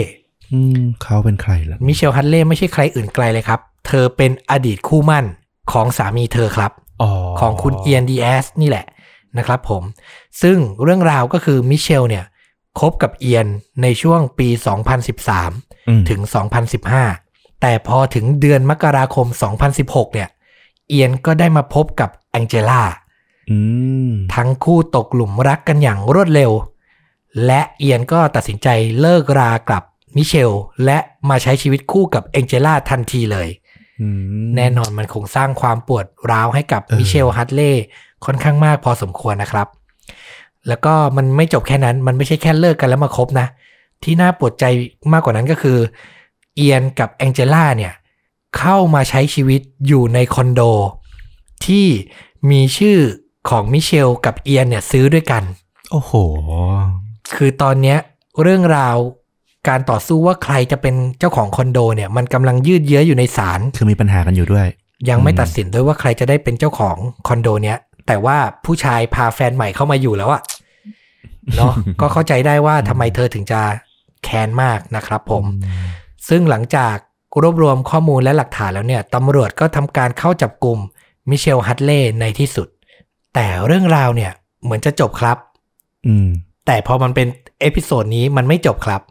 เขาเป็นใครล่ะมิเชลฮัตเล่ไม่ใช่ใครอื่นไกลเลยครับเธอเป็นอดีตคู่มั่นของสามีเธอครับของคุณเอียนดีแอสนี่แหละนะครับผมซึ่งเรื่องราวก็คือมิเชลเนี่ยคบกับเอียนในช่วงปีสองพันสิบสามถึงสองพันสิบห้าแต่พอถึงเดือนมกราคมสองพันสิบหกเนี่ยเอียนก็ได้มาพบกับแองเจล่าทั้งคู่ตกหลุมรักกันอย่างรวดเร็วและเอียนก็ตัดสินใจเลิกรากับมิเชลและมาใช้ชีวิตคู่กับแองเจล่าทันทีเลยแน่นอนมันคงสร้างความปวดร้าวให้กับมิเชลฮัตเล่ค่อนข้างมากพอสมควรนะครับแล้วก็มันไม่จบแค่นั้นมันไม่ใช่แค่เลิกกันแล้วมาคบนะที่น่าปวดใจมากกว่านั้นก็คือเอียนกับแองเจล่าเนี่ยเข้ามาใช้ชีวิตอยู่ในคอนโดที่มีชื่อของมิเชลกับเอียนเนี่ยซื้อด้วยกันโอ้โหคือตอนเนี้ยเรื่องราว การต่อสู้ว่าใครจะเป็นเจ้าของคอนโดเนี่ยมันกำลังยืดเยื้ออยู่ในศาลคือมีปัญหากันอยู่ด้วยยังไม่ตัดสินด้วยว่าใครจะได้เป็นเจ้าของคอนโดเนี้ยแต่ว่าผู้ชายพาแฟนใหม่เข้ามาอยู่แล้วอะเนาะ ก็เข้าใจได้ว่าทำไมเธอถึงจะแค้นมากนะครับผม ซึ่งหลังจากรวบรวมข้อมูลและหลักฐานแล้วเนี่ยตำรวจก็ทำการเข้าจับกลุ่มมิเชลฮัตเล่ในที่สุดแต่เรื่องราวเนี่ยเหมือนจะจบครับแต่พอมันเป็นเอพิโซดนี้มันไม่จบครับ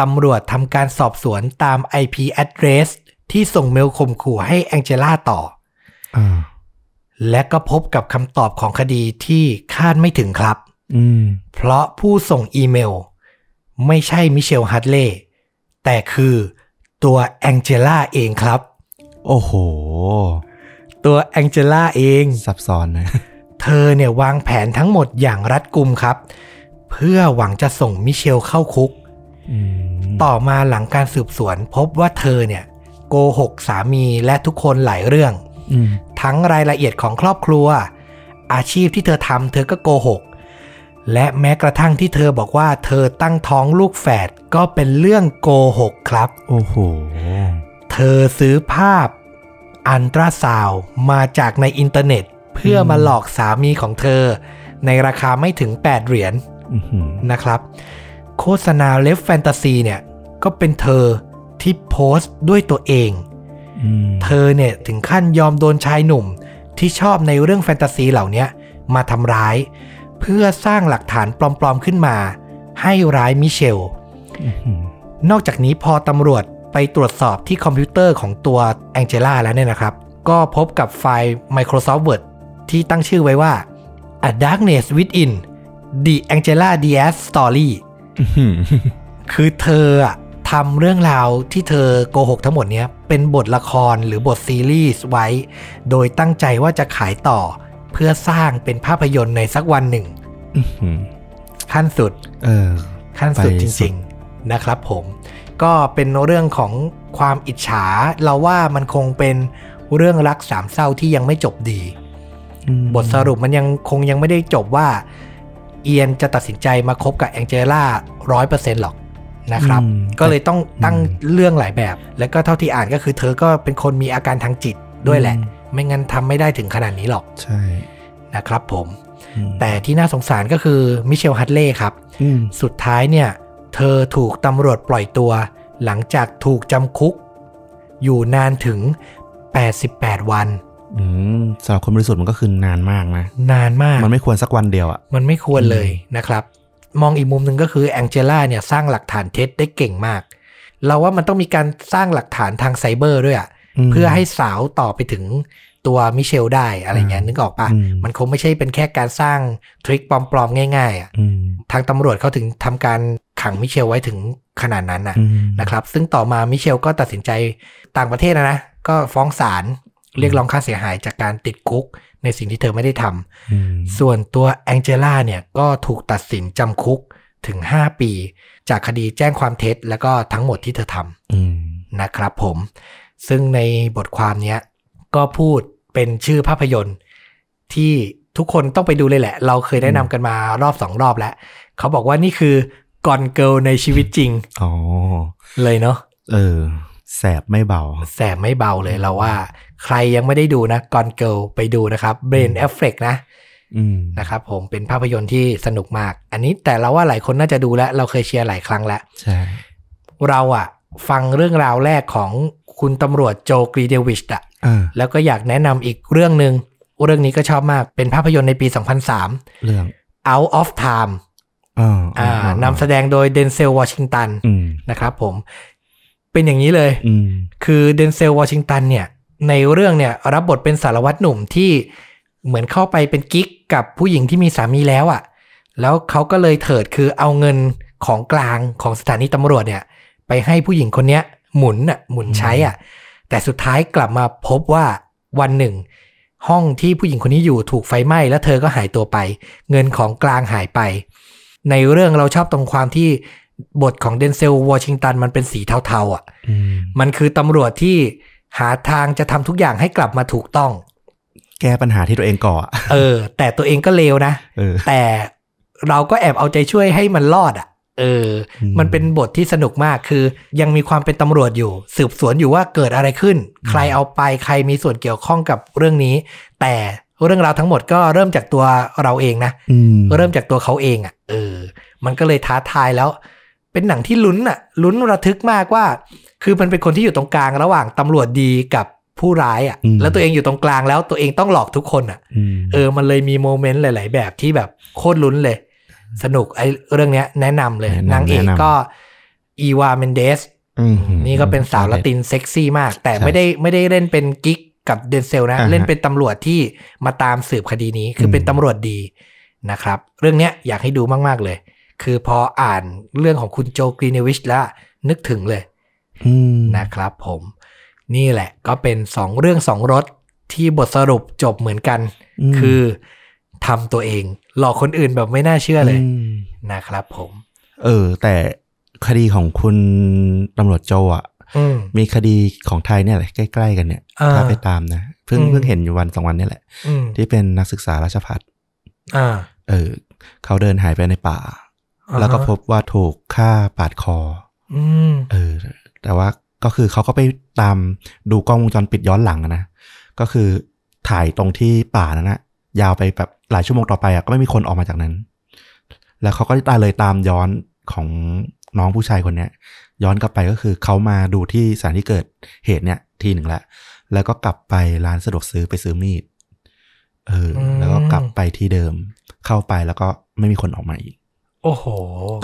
ตำรวจทำการสอบสวนตาม ไอ พี address ที่ส่งเมลข่มขู่ให้แองเจล่าต่อและก็พบกับคำตอบของคดีที่คาดไม่ถึงครับเพราะผู้ส่งอีเมลไม่ใช่มิเชลฮัตเล่แต่คือตัวแองเจล่าเองครับโอ้โหตัวแองเจล่าเองซับซ้อนนะเธอเนี่ยวางแผนทั้งหมดอย่างรัดกุมครับเพื่อหวังจะส่งมิเชลเข้าคุกต่อมาหลังการสืบสวนพบว่าเธอเนี่ยโกหกสามีและทุกคนหลายเรื่องทั้งรายละเอียดของครอบครัวอาชีพที่เธอทำเธอก็โกหกและแม้กระทั่งที่เธอบอกว่าเธอตั้งท้องลูกแฝดก็เป็นเรื่องโกหกครับโอ้โหเธอซื้อภาพอัลตราซาวด์มาจากในอินเทอร์เน็ตเพื่อมาหลอกสามีของเธอในราคาไม่ถึงแปดเหรียญนะครับโฆษณาเล็บแฟนตาซีเนี่ยก็เป็นเธอที่โพสต์ด้วยตัวเองเธอเนี่ยถึงขั้นยอมโดนชายหนุ่มที่ชอบในเรื่องแฟนตาซีเหล่านี้มาทำร้ายเพื่อสร้างหลักฐานปลอมๆขึ้นมาให้ร้ายมิเชลนอกจากนี้พอตำรวจไปตรวจสอบที่คอมพิวเตอร์ของตัวแองเจล่าแล้วเนี่ยนะครับก็พบกับไฟล์ Microsoft Word ที่ตั้งชื่อไว้ว่า A Darkness Within The Angela Diaz Story คือเธอทำเรื่องราวที่เธอโกหกทั้งหมดเนี้ยเป็นบทละครหรือบทซีรีส์ไว้โดยตั้งใจว่าจะขายต่อเพื่อสร้างเป็นภาพยนตร์ในสักวันหนึ่งขั้นสุดเออขั้นสุดจริงๆนะครับผมก็เป็นเรื่องของความอิจฉาเราว่ามันคงเป็นเรื่องรักสามเศร้าที่ยังไม่จบดีบทสรุปมันยังคงยังไม่ได้จบว่าเอียนจะตัดสินใจมาคบกับแองเจล่า หนึ่งร้อยเปอร์เซ็นต์ หรอกนะครับก็เลยต้องตั้งเรื่องหลายแบบแล้วก็เท่าที่อ่านก็คือเธอก็เป็นคนมีอาการทางจิตด้วยแหละไม่งั้นทำไม่ได้ถึงขนาดนี้หรอกใช่นะครับผมแต่ที่น่าสงสารก็คือมิเชลฮัตเล่ครับสุดท้ายเนี่ยเธอถูกตำรวจปล่อยตัวหลังจากถูกจำคุกอยู่นานถึงแปดสิบแปดวันสำหรับคนบริสุทธิ์มันก็คือนานมากนะนานมากมันไม่ควรสักวันเดียวอ่ะมันไม่ควรเลยนะครับมองอีกมุมหนึ่งก็คือแองเจล่าเนี่ยสร้างหลักฐานเท็จได้เก่งมากเราว่ามันต้องมีการสร้างหลักฐานทางไซเบอร์ด้วยอ่ะเพื่อให้สาวต่อไปถึงตัวมิเชลได้อะไรเงี้ยนึกออกปะมันคงไม่ใช่เป็นแค่การสร้างทริคปลอมๆง่ายๆอ่ะทางตำรวจเขาถึงทำการขังมิเชลไว้ถึงขนาดนั้นนะนะครับซึ่งต่อมามิเชลก็ตัดสินใจต่างประเทศนะนะก็ฟ้องศาลเรียกร้องค่าเสียหายจากการติดคุกในสิ่งที่เธอไม่ได้ทำส่วนตัวแองเจล่าเนี่ยก็ถูกตัดสินจำคุกถึงห้าปีจากคดีแจ้งความเท็จแล้วก็ทั้งหมดที่เธอทำนะครับผมซึ่งในบทความเนี้ยก็พูดเป็นชื่อภาพยนตร์ที่ทุกคนต้องไปดูเลยแหละเราเคยแนะนำกันมารอบสองรอบแล้วเขาบอกว่านี่คือกอนเกิลในชีวิตจริงอ๋อเลยเนาะเออแสบไม่เบาแสบไม่เบาเลยเราว่าใครยังไม่ได้ดูนะกอนเกิลไปดูนะครับเบรนแอฟเฟล็กนะนะครับผมเป็นภาพยนตร์ที่สนุกมากอันนี้แต่เราว่าหลายคนน่าจะดูแล้วเราเคยเชียร์หลายครั้งแล้วใช่เราอะฟังเรื่องราวแรกของคุณตำรวจโจกรีเดวิชอะแล้วก็อยากแนะนำอีกเรื่องนึงเรื่องนี้ก็ชอบมากเป็นภาพยนตร์ในปีสองพันสามเรื่อง Out of Time อ่านำแสดงโดยเดนเซลวอชิงตันนะครับผมเป็นอย่างนี้เลยคือเดนเซลวอชิงตันเนี่ยในเรื่องเนี่ยรับบทเป็นสารวัตรหนุ่มที่เหมือนเข้าไปเป็นกิ๊กกับผู้หญิงที่มีสามีแล้วอ่ะแล้วเขาก็เลยเถิดคือเอาเงินของกลางของสถานีตำรวจเนี่ยไปให้ผู้หญิงคนเนี้ยหมุนอ่ะหมุนใช้อ่ะแต่สุดท้ายกลับมาพบว่าวันหนึ่งห้องที่ผู้หญิงคนนี้อยู่ถูกไฟไหม้แล้วเธอก็หายตัวไปเงินของกลางหายไปในเรื่องเราชอบตรงความที่บทของเดนเซลวอชิงตันมันเป็นสีเทาๆอ่ะมันคือตำรวจที่หาทางจะทำทุกอย่างให้กลับมาถูกต้องแก้ปัญหาที่ตัวเองก่อเออแต่ตัวเองก็เลวนะแต่เราก็แอบเอาใจช่วยให้มันรอดอ่ะ เออมันเป็นบทที่สนุกมากคือยังมีความเป็นตำรวจอยู่สืบสวนอยู่ว่าเกิดอะไรขึ้นใครเอาไปใครมีส่วนเกี่ยวข้องกับเรื่องนี้แต่เรื่องราวทั้งหมดก็เริ่มจากตัวเราเองนะเริ่มจากตัวเขาเองอ่ะเออมันก็เลยท้าทายแล้วเป็นหนังที่ลุ้นอ่ะลุ้นระทึกมากว่าคือมันเป็นคนที่อยู่ตรงกลางระหว่างตำรวจดีกับผู้ร้ายอ่ะแล้วตัวเองอยู่ตรงกลางแล้วตัวเองต้องหลอกทุกคนอ่ะเออมันเลยมีโมเมนต์หลายๆแบบที่แบบโคตรลุ้นเลยสนุกไอ้เรื่องเนี้ยแนะนำเลยนางเอกก็อีวาเมนเดสนี่ก็เป็นสาวละตินเซ็กซี่มากแต่ไม่ได้ไม่ได้เล่นเป็นกิ๊กกับเดนเซลนะเล่นเป็นตำรวจที่มาตามสืบคดีนี้คือเป็นตำรวจดีนะครับเรื่องเนี้ยอยากให้ดูมากๆเลยคือพออ่านเรื่องของคุณโจกรีนวิชแล้วนึกถึงเลยนะครับผมนี่แหละก็เป็นสองเรื่องสองรสที่บทสรุปจบเหมือนกันคือทำตัวเองหลอกคนอื่นแบบไม่น่าเชื่อเลยนะครับผมเออแต่คดีของคุณตำรวจโจอ่ะมีคดีของไทยเนี่ยแหละใกล้ๆกันเนี่ยถ้าไปตามนะเพิ่งเพิ่งเห็นอยู่วันสองวันนี่แหละที่เป็นนักศึกษาราชภัฏเออเขาเดินหายไปในป่าแล้วก็พบว่าถูกฆ่าปาดคอเออแต่ว่าก็คือเขาก็ไปตามดูกล้องวงจรปิดย้อนหลังนะก็คือถ่ายตรงที่ป่านั่นนะยาวไปแบบหลายชั่วโมงต่อไปอ่ะก็ไม่มีคนออกมาจากนั้นแล้วเขาก็ตาเลยตามย้อนของน้องผู้ชายคนนี้ย้อนกลับไปก็คือเขามาดูที่สถานที่เกิดเหตุเนี่ยทีหนึ่งละแล้วก็กลับไปร้านสะดวกซื้อไปซื้อมีดเออแล้วก็กลับไปที่เดิมเข้าไปแล้วก็ไม่มีคนออกมาอีกโอ้โห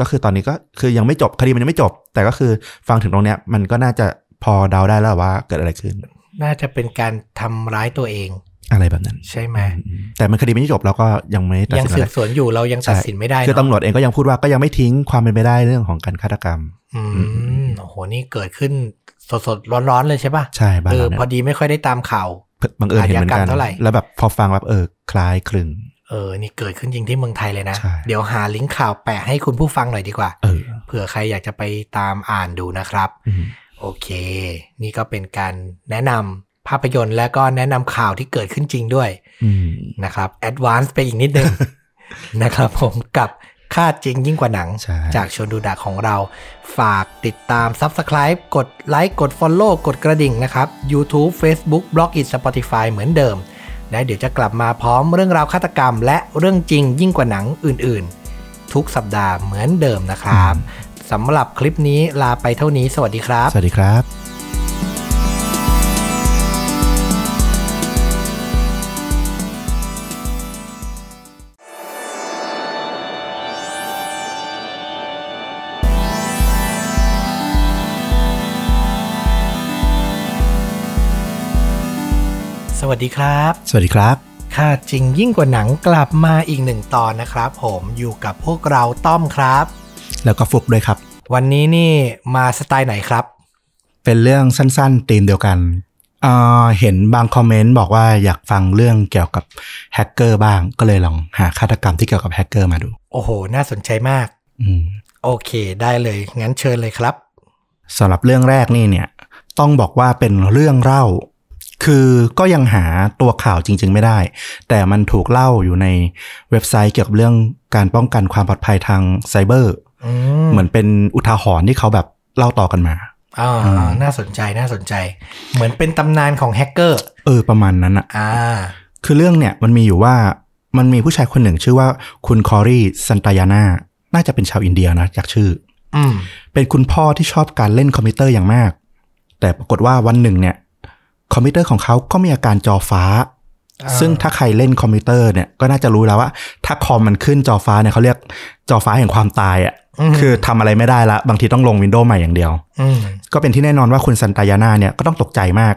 ก็คือตอนนี้ก็คือยังไม่จบคดีมันยังไม่จบแต่ก็คือฟังถึงตรงเนี้ยมันก็น่าจะพอเดาได้แล้วว่าเกิดอะไรขึ้นน่าจะเป็นการทำร้ายตัวเองอะไรแบบนั้นใช่ไหมแต่มันคดีไม่จบแล้วก็ยังไม่ตัดสินยังสืบสวนอยู่เรายังตัดสินไม่ได้คือตำรวจเองก็ยังพูดว่าก็ยังไม่ทิ้งความเป็นไปได้เรื่องของการฆาตกรรมอืมโอ้โหนี่เกิดขึ้นสดๆร้อนๆเลยใช่ป่ะใช่บ้างเออพอดีไม่ค่อยได้ตามข่าวบังเอิญเห็นเหมือนกันแล้วแบบพอฟังแบบเออคล้ายคลึงเออนี่เกิดขึ้นจริงที่เมืองไทยเลยนะเดี๋ยวหาลิงก์ข่าวแปะให้คุณผู้ฟังหน่อยดีกว่า เออ เผื่อใครอยากจะไปตามอ่านดูนะครับโอเคนี่ก็เป็นการแนะนำภาพยนตร์และก็แนะนำข่าวที่เกิดขึ้นจริงด้วยนะครับแอดวานซ์ไปอีกนิดนึง นะครับผมกับค่าจริงยิ่งกว่าหนังจากชวนดูดะของเราฝากติดตาม Subscribe กดไลค์กด Follow กดกระดิ่งนะครับ YouTube Facebook Blogit Spotify เหมือนเดิมและเดี๋ยวจะกลับมาพร้อมเรื่องราวฆาตกรรมและเรื่องจริงยิ่งกว่าหนังอื่นๆทุกสัปดาห์เหมือนเดิมนะครับสำหรับคลิปนี้ลาไปเท่านี้สวัสดีครับสวัสดีครับสวัสดีครับสวัสดีครับค่าจริงยิ่งกว่าหนังกลับมาอีกหนึ่งตอนนะครับผมอยู่กับพวกเราต้อมครับแล้วก็ฟุกด้วยครับวันนี้นี่มาสไตล์ไหนครับเป็นเรื่องสั้นๆธีมเดียวกันเอ่อเห็นบางคอมเมนต์บอกว่าอยากฟังเรื่องเกี่ยวกับแฮกเกอร์บ้างก็เลยลองหาฆาตกรรมที่เกี่ยวกับแฮกเกอร์มาดูโอ้โหน่าสนใจมากอืมโอเคได้เลยงั้นเชิญเลยครับสำหรับเรื่องแรกนี่เนี่ยต้องบอกว่าเป็นเรื่องเล่าคือก็ยังหาตัวข่าวจริงๆไม่ได้แต่มันถูกเล่าอยู่ในเว็บไซต์เกี่ยวกับเรื่องการป้องกันความปลอดภัยทางไซเบอร์เหมือนเป็นอุทาหรณ์ที่เขาแบบเล่าต่อกันมาอ่าน่าสนใจน่าสนใจเหมือนเป็นตำนานของแฮกเกอร์เออประมาณนั้นอ่ะอ่าคือเรื่องเนี่ยมันมีอยู่ว่ามันมีผู้ชายคนหนึ่งชื่อว่าคุณคอรีซันตายาน่าน่าจะเป็นชาวอินเดียนะจากชื่ออืมเป็นคุณพ่อที่ชอบการเล่นคอมพิวเตอร์อย่างมากแต่ปรากฏว่าวันหนึ่งเนี่ยคอมพิวเตอร์ของเขาก็มีอาการจอฟ้าซึ่งถ้าใครเล่นคอมพิวเตอร์เนี่ยก็น่าจะรู้แล้วว่าถ้าคอมมันขึ้นจอฟ้าเนี่ยเขาเรียกจอฟ้าแห่งความตายอ่ะคือทำอะไรไม่ได้ละบางทีต้องลงวินโดว์ใหม่อย่างเดียวก็เป็นที่แน่นอนว่าคุณซันตายาน่าเนี่ยก็ต้องตกใจมาก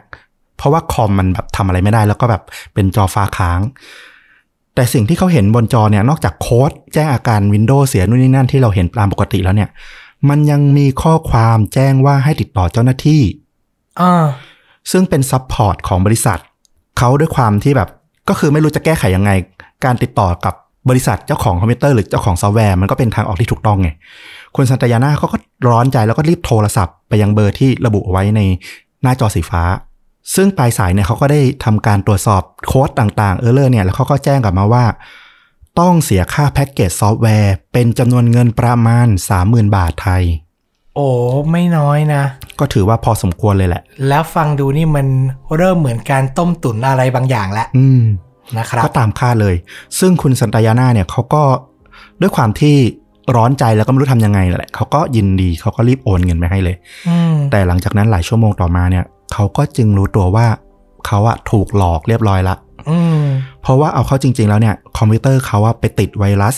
เพราะว่าคอมมันแบบทำอะไรไม่ได้แล้วก็แบบเป็นจอฟ้าค้างแต่สิ่งที่เขาเห็นบนจอเนี่ยนอกจากโค้ดแจ้งอาการวินโดว์เสียนู่นนี่นั่นที่เราเห็นตามปกติแล้วเนี่ยมันยังมีข้อความแจ้งว่าให้ติดต่อเจ้าหน้าที่ซึ่งเป็นซัพพอร์ตของบริษัทเขาด้วยความที่แบบก็คือไม่รู้จะแก้ไขยังไงการติดต่อกับบริษัทเจ้าของคอมพิวเตอร์หรือเจ้าของซอฟต์แวร์มันก็เป็นทางออกที่ถูกต้องไงคุณซันตายาน่าเขาก็ร้อนใจแล้วก็รีบโทรศัพท์ไปยังเบอร์ที่ระบุไว้ในหน้าจอสีฟ้าซึ่งปลายสายเนี่ยเขาก็ได้ทำการตรวจสอบโค้ดต่างๆเออร์เลอร์เนี่ยแล้วเขาก็แจ้งกลับมาว่า ต้องเสียค่าแพ็กเกจซอฟต์แวร์เป็นจำนวนเงินประมาณ สามหมื่น บาทไทยโอ้ไม่น้อยนะก็ถือว่าพอสมควรเลยแหละแล้วฟังดูนี่มันเริ่มเหมือนการต้มตุ๋นอะไรบางอย่างแล้วนะครับก็ตามคาดเลยซึ่งคุณสันตายาน่าเนี่ยเขาก็ด้วยความที่ร้อนใจแล้วก็ไม่รู้ทำยังไงแหละเขาก็ยินดีเขาก็รีบโอนเงินไปให้เลยแต่หลังจากนั้นหลายชั่วโมงต่อมาเนี่ยเขาก็จึงรู้ตัวว่าเขาอะถูกหลอกเรียบร้อยละเพราะว่าเอาเข้าจริงๆแล้วเนี่ยคอมพิวเตอร์เขาอะไปติดไวรัส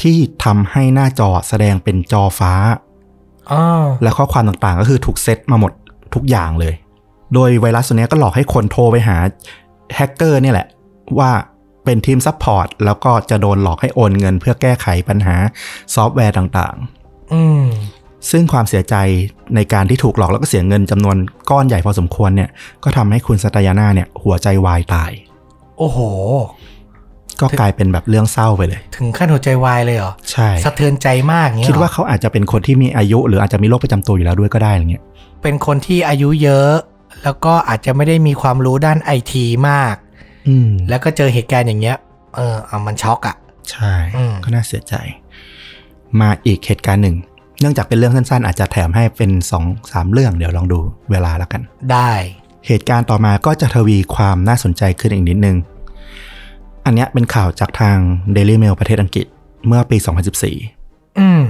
ที่ทำให้หน้าจอแสดงเป็นจอฟ้าและข้อความต่างๆก็คือถูกเซตมาหมดทุกอย่างเลยโดยไวรัสตัวนี้ก็หลอกให้คนโทรไปหาแฮกเกอร์เนี่ยแหละว่าเป็นทีมซัพพอร์ตแล้วก็จะโดนหลอกให้โอนเงินเพื่อแก้ไขปัญหาซอฟต์แวร์ต่างๆอืมซึ่งความเสียใจในการที่ถูกหลอกแล้วก็เสียเงินจำนวนก้อนใหญ่พอสมควรเนี่ยก็ทำให้คุณสัตยาน่าเนี่ยหัวใจวายตายโอ้โหก็กลายเป็นแบบเรื่องเศร้าไปเลยถึงขั้นหัวใจวายเลยเหรอใช่สะเทือนใจมากเนี่ยคิดว่าเขาอาจจะเป็นคนที่มีอายุหรืออาจจะมีโรคประจำตัวอยู่แล้วด้วยก็ได้อะไรเงี้ยเป็นคนที่อายุเยอะแล้วก็อาจจะไม่ได้มีความรู้ด้านไอทีมากแล้วก็เจอเหตุการณ์อย่างเงี้ยเออมันช็อกอ่ะใช่ก็น่าเสียใจมาอีกเหตุการณ์หนึ่งเนื่องจากเป็นเรื่องสั้นๆอาจจะแถมให้เป็น สองถึงสาม เรื่องเดี๋ยวลองดูเวลาแล้วกันได้เหตุการณ์ต่อมาก็จะทวีความน่าสนใจขึ้นอีกนิดนึงอันนี้เป็นข่าวจากทาง Daily Mail ประเทศอังกฤษเมื่อปีสองพันสิบสี่อืม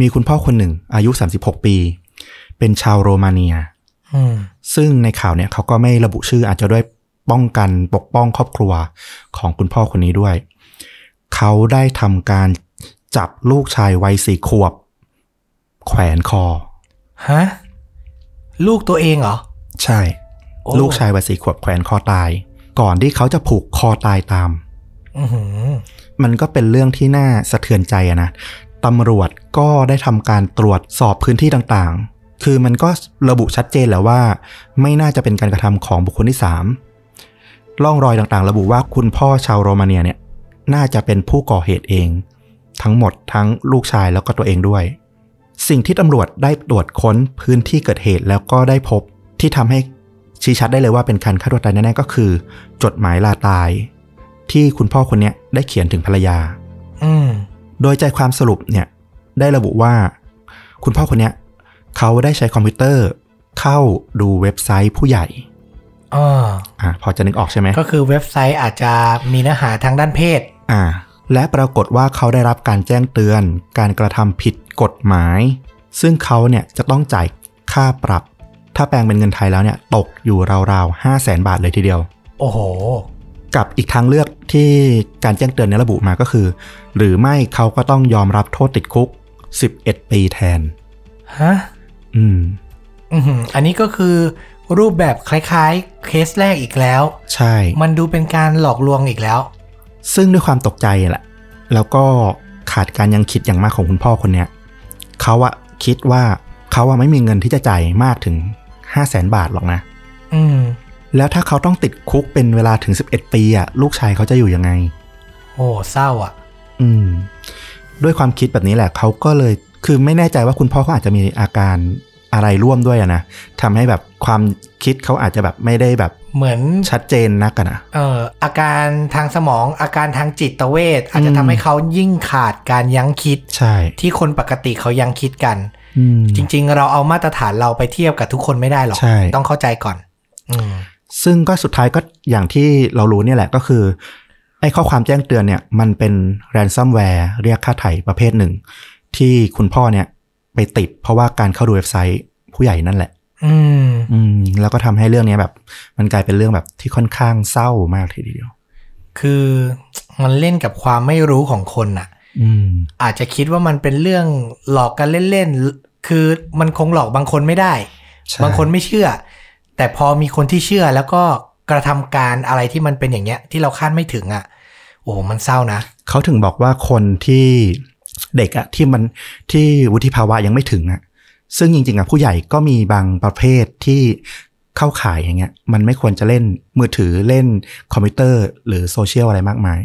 มีคุณพ่อคนหนึ่งอายุสามสิบหกปีเป็นชาวโรมาเนียอืมซึ่งในข่าวเนี่ยเขาก็ไม่ระบุชื่ออาจจะด้วยป้องกันปกป้องครอบครัวของคุณพ่อคนนี้ด้วยเขาได้ทำการจับลูกชายวัยสี่ขวบแขวนคอฮะลูกตัวเองเหรอใช่ลูกชายวัยสี่ขวบแขวนคอตายก่อนที่เขาจะผูกคอตายตามมันก็เป็นเรื่องที่น่าสะเทือนใจนะตำรวจก็ได้ทำการตรวจสอบพื้นที่ต่างๆคือมันก็ระบุชัดเจนแล้วว่าไม่น่าจะเป็นการกระทำของบุคคลที่สามร่องรอยต่างๆระบุว่าคุณพ่อชาวโรมาเนียเนี่ยน่าจะเป็นผู้ก่อเหตุเองทั้งหมดทั้งลูกชายแล้วก็ตัวเองด้วยสิ่งที่ตำรวจได้ตรวจค้นพื้นที่เกิดเหตุแล้วก็ได้พบที่ทำให้ชี้ชัดได้เลยว่าเป็นการฆ่าตัวตายแน่ๆก็คือจดหมายลาตายที่คุณพ่อคนนี้ได้เขียนถึงภรรยาโดยใจความสรุปเนี่ยได้ระบุว่าคุณพ่อคนนี้เขาได้ใช้คอมพิวเตอร์เข้าดูเว็บไซต์ผู้ใหญ่อ๋ออ่าพอจะนึกออกใช่ไหมก็คือเว็บไซต์อาจจะมีเนื้อหาทางด้านเพศอ่าและปรากฏว่าเขาได้รับการแจ้งเตือนการกระทำผิดกฎหมายซึ่งเขาเนี่ยจะต้องจ่ายค่าปรับถ้าแปลงเป็นเงินไทยแล้วเนี่ยตกอยู่ราวๆ ห้าแสน บาทเลยทีเดียวโอ้โหกับอีกทางเลือกที่การแจ้งเตือนเนี่ยระบุมาก็คือหรือไม่เขาก็ต้องยอมรับโทษติดคุกสิบเอ็ดปีแทนฮะอืมอืมอันนี้ก็คือรูปแบบคล้ายๆเคสแรกอีกแล้วใช่มันดูเป็นการหลอกลวงอีกแล้วซึ่งด้วยความตกใจแหละแล้วก็ขาดการยังคิดอย่างมากของคุณพ่อคนเนี้ยเขาอะคิดว่าเขาอะไม่มีเงินที่จะจ่ายมากถึง ห้าแสน บาทหรอกนะอืมแล้วถ้าเขาต้องติดคุกเป็นเวลาถึงสิบเอ็ดปีอะลูกชายเขาจะอยู่ยังไงโอ้เศร้าอะอืมด้วยความคิดแบบนี้แหละเขาก็เลยคือไม่แน่ใจว่าคุณพ่อเขาอาจจะมีอาการอะไรร่วมด้วยอะนะทำให้แบบความคิดเขาอาจจะแบบไม่ได้แบบเหมือนชัดเจนนักอะนะเอ่ออาการทางสมองอาการทางจิตเวชอาจจะทำให้เขายิ่งขาดการยั้งคิดใช่ที่คนปกติเขายั้งคิดกันจริงๆเราเอามาตรฐานเราไปเทียบกับทุกคนไม่ได้หรอกต้องเข้าใจก่อนซึ่งก็สุดท้ายก็อย่างที่เรารู้เนี่ยแหละก็คือไอ้ข้อความแจ้งเตือนเนี่ยมันเป็นแรนซัมแวร์เรียกค่าไถ่ประเภทหนึ่งที่คุณพ่อเนี่ยไปติดเพราะว่าการเข้าดูเว็บไซต์ผู้ใหญ่นั่นแหละอืมอืมแล้วก็ทำให้เรื่องนี้แบบมันกลายเป็นเรื่องแบบที่ค่อนข้างเศร้ามากทีเดียวคือมันเล่นกับความไม่รู้ของคนน่ะอืมอาจจะคิดว่ามันเป็นเรื่องหลอกกันเล่นๆคือมันคงหลอกบางคนไม่ได้บางคนไม่เชื่อแต่พอมีคนที่เชื่อแล้วก็กระทำการอะไรที่มันเป็นอย่างเงี้ยที่เราคาดไม่ถึงอ่ะโอ้มันเศร้านะเขาถึงบอกว่าคนที่เด็กอ่ะที่มันที่วุฒิภาวะยังไม่ถึงอ่ะซึ่งจริงๆอ่ะผู้ใหญ่ก็มีบางประเภทที่เข้าข่ายอย่างเงี้ยมันไม่ควรจะเล่นมือถือเล่นคอมพิวเตอร์หรือโซเชียลอะไรมากมาย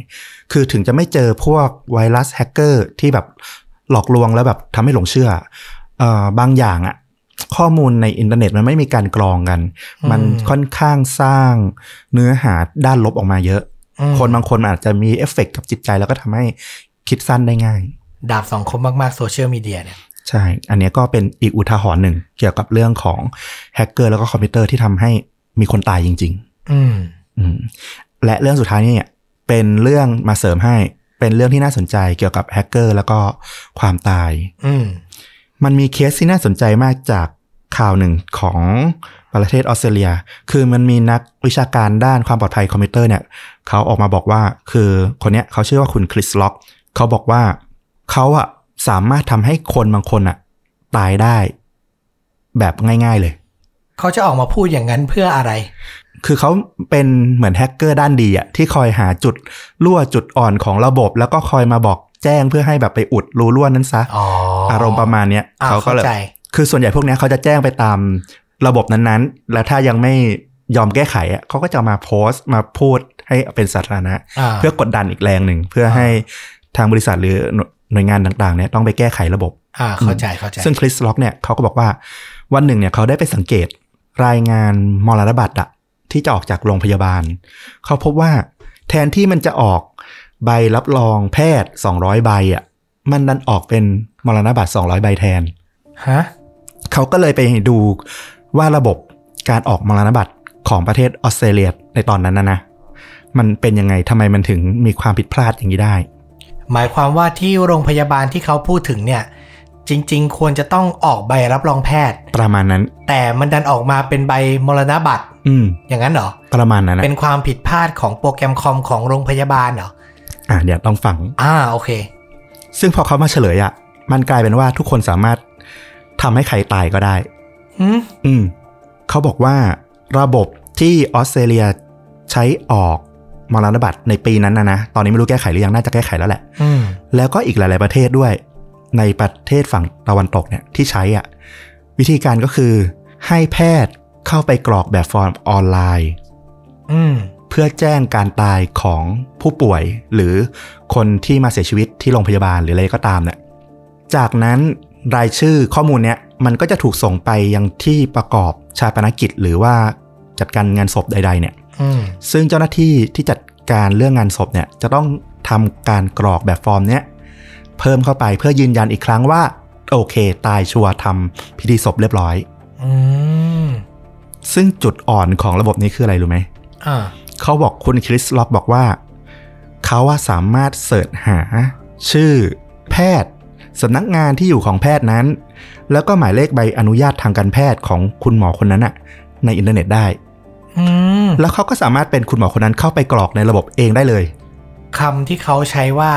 คือถึงจะไม่เจอพวกไวรัสแฮกเกอร์ที่แบบหลอกลวงแล้วแบบทำให้หลงเชื่อ เอ่อบางอย่างอ่ะข้อมูลในอินเทอร์เน็ตมันไม่มีการกรองกันมันค่อนข้างสร้างเนื้อหาด้านลบออกมาเยอะ คนบางคนอาจจะมีเอฟเฟกต์กับจิตใจแล้วก็ทำให้คิดสั้นได้ง่ายดาบสองคมมากๆโซเชียลมีเดียเนี่ยใช่อันนี้ก็เป็นอีกอุทาหรณ์หนึ่งเกี่ยวกับเรื่องของแฮกเกอร์แล้วก็คอมพิวเตอร์ที่ทำให้มีคนตายจริงๆอืมอืมและเรื่องสุดท้ายนี่เป็นเรื่องมาเสริมให้เป็นเรื่องที่น่าสนใจเกี่ยวกับแฮกเกอร์แล้วก็ความตายอืมมันมีเคสที่น่าสนใจมากจากข่าวหนึ่งของประเทศออสเตรเลียคือมันมีนักวิชาการด้านความปลอดภัยคอมพิวเตอร์เนี่ยเขาออกมาบอกว่าคือคนเนี้ยเขาชื่อว่าคุณคริสล็อกเขาบอกว่าเขาอะสามารถทำให้คนบางคนอะตายได้แบบง่ายๆเลยเขาจะออกมาพูดอย่างนั้นเพื่ออะไรคือเขาเป็นเหมือนแฮกเกอร์ด้านดีอะที่คอยหาจุดรั่วจุดอ่อนของระบบแล้วก็คอยมาบอกแจ้งเพื่อให้แบบไปอุดรูรั่วนั้นซะ อ, อารมณ์ประมาณเนี้ยเขาก็เลยคือส่วนใหญ่พวกนี้เขาจะแจ้งไปตามระบบนั้นๆแล้วถ้ายังไม่ยอมแก้ไขอ่ะเขาก็จะมาโพสต์มาพูดให้เป็นสาธารณะเพื่อกดดันอีกแรงหนึ่งเพื่อให้ทางบริษัทหรือหน่วยงานต่างๆเนี่ยต้องไปแก้ไขระบบอ่าเข้าใจเข้าใจซึ่งคริสล็อกเนี่ยเขาก็บอกว่าวันหนึ่งเนี่ยเขาได้ไปสังเกตรายงานมรณบัตรอ่ะที่จะออกจากโรงพยาบาลเขาพบว่าแทนที่มันจะออกใบรับรองแพทย์สองร้อยใบอ่ะมันดันออกเป็นมรณบัตรสองร้อยใบแทนฮะเขาก็เลยไปดูว่าระบบการออกมรณบัตรของประเทศออสเตรเลียในตอนนั้นนะนะมันเป็นยังไงทำไมมันถึงมีความผิดพลาดอย่างนี้ได้หมายความว่าที่โรงพยาบาลที่เขาพูดถึงเนี่ยจริงๆควรจะต้องออกใบรับรองแพทย์ประมาณนั้นแต่มันดันออกมาเป็นใบมรณบัตรอืมอย่างนั้นเหรอประมาณนั้นนะเป็นความผิดพลาดของโปรแกรมคอมของโรงพยาบาลเหรออ่ะเดี๋ยวต้องฟังอ่าโอเคซึ่งพอเขามาเฉลยอ่ะมันกลายเป็นว่าทุกคนสามารถทำให้ใครตายก็ได้อืมเขาบอกว่าระบบที่ออสเตรเลียใช้ออกมรณบัตรในปีนั้นนะนะตอนนี้ไม่รู้แก้ไขหรือยังน่าจะแก้ไขแล้วแหละแล้วก็อีกหลายๆประเทศด้วยในประเทศฝั่งตะวันตกเนี่ยที่ใช้อ่ะวิธีการก็คือให้แพทย์เข้าไปกรอกแบบฟอร์มออนไลน์เพื่อแจ้งการตายของผู้ป่วยหรือคนที่มาเสียชีวิตที่โรงพยาบาลหรืออะไรก็ตามเนี่ยจากนั้นรายชื่อข้อมูลเนี้ยมันก็จะถูกส่งไปยังที่ประกอบชาปนกิจหรือว่าจัดการงานศพใดๆเนี่ยซึ่งเจ้าหน้าที่ที่จัดการเรื่องงานศพเนี่ยจะต้องทำการกรอกแบบฟอร์มเนี้ยเพิ่มเข้าไปเพื่อยืนยันอีกครั้งว่าโอเคตายชัวร์ทำพิธีศพเรียบร้อยซึ่งจุดอ่อนของระบบนี้คืออะไรรู้ไหมเขาบอกคุณคริสล็อกบอกว่าเขาว่าสามารถเสิร์ชหาชื่อแพทย์สำนักงานที่อยู่ของแพทย์นั้นแล้วก็หมายเลขใบอนุญาตทางการแพทย์ของคุณหมอคนนั้นอะในอินเทอร์เน็ตได้แล้วเขาก็สามารถเป็นคุณหมอคนนั้นเข้าไปกรอกในระบบเองได้เลยคำที่เขาใช้ว่า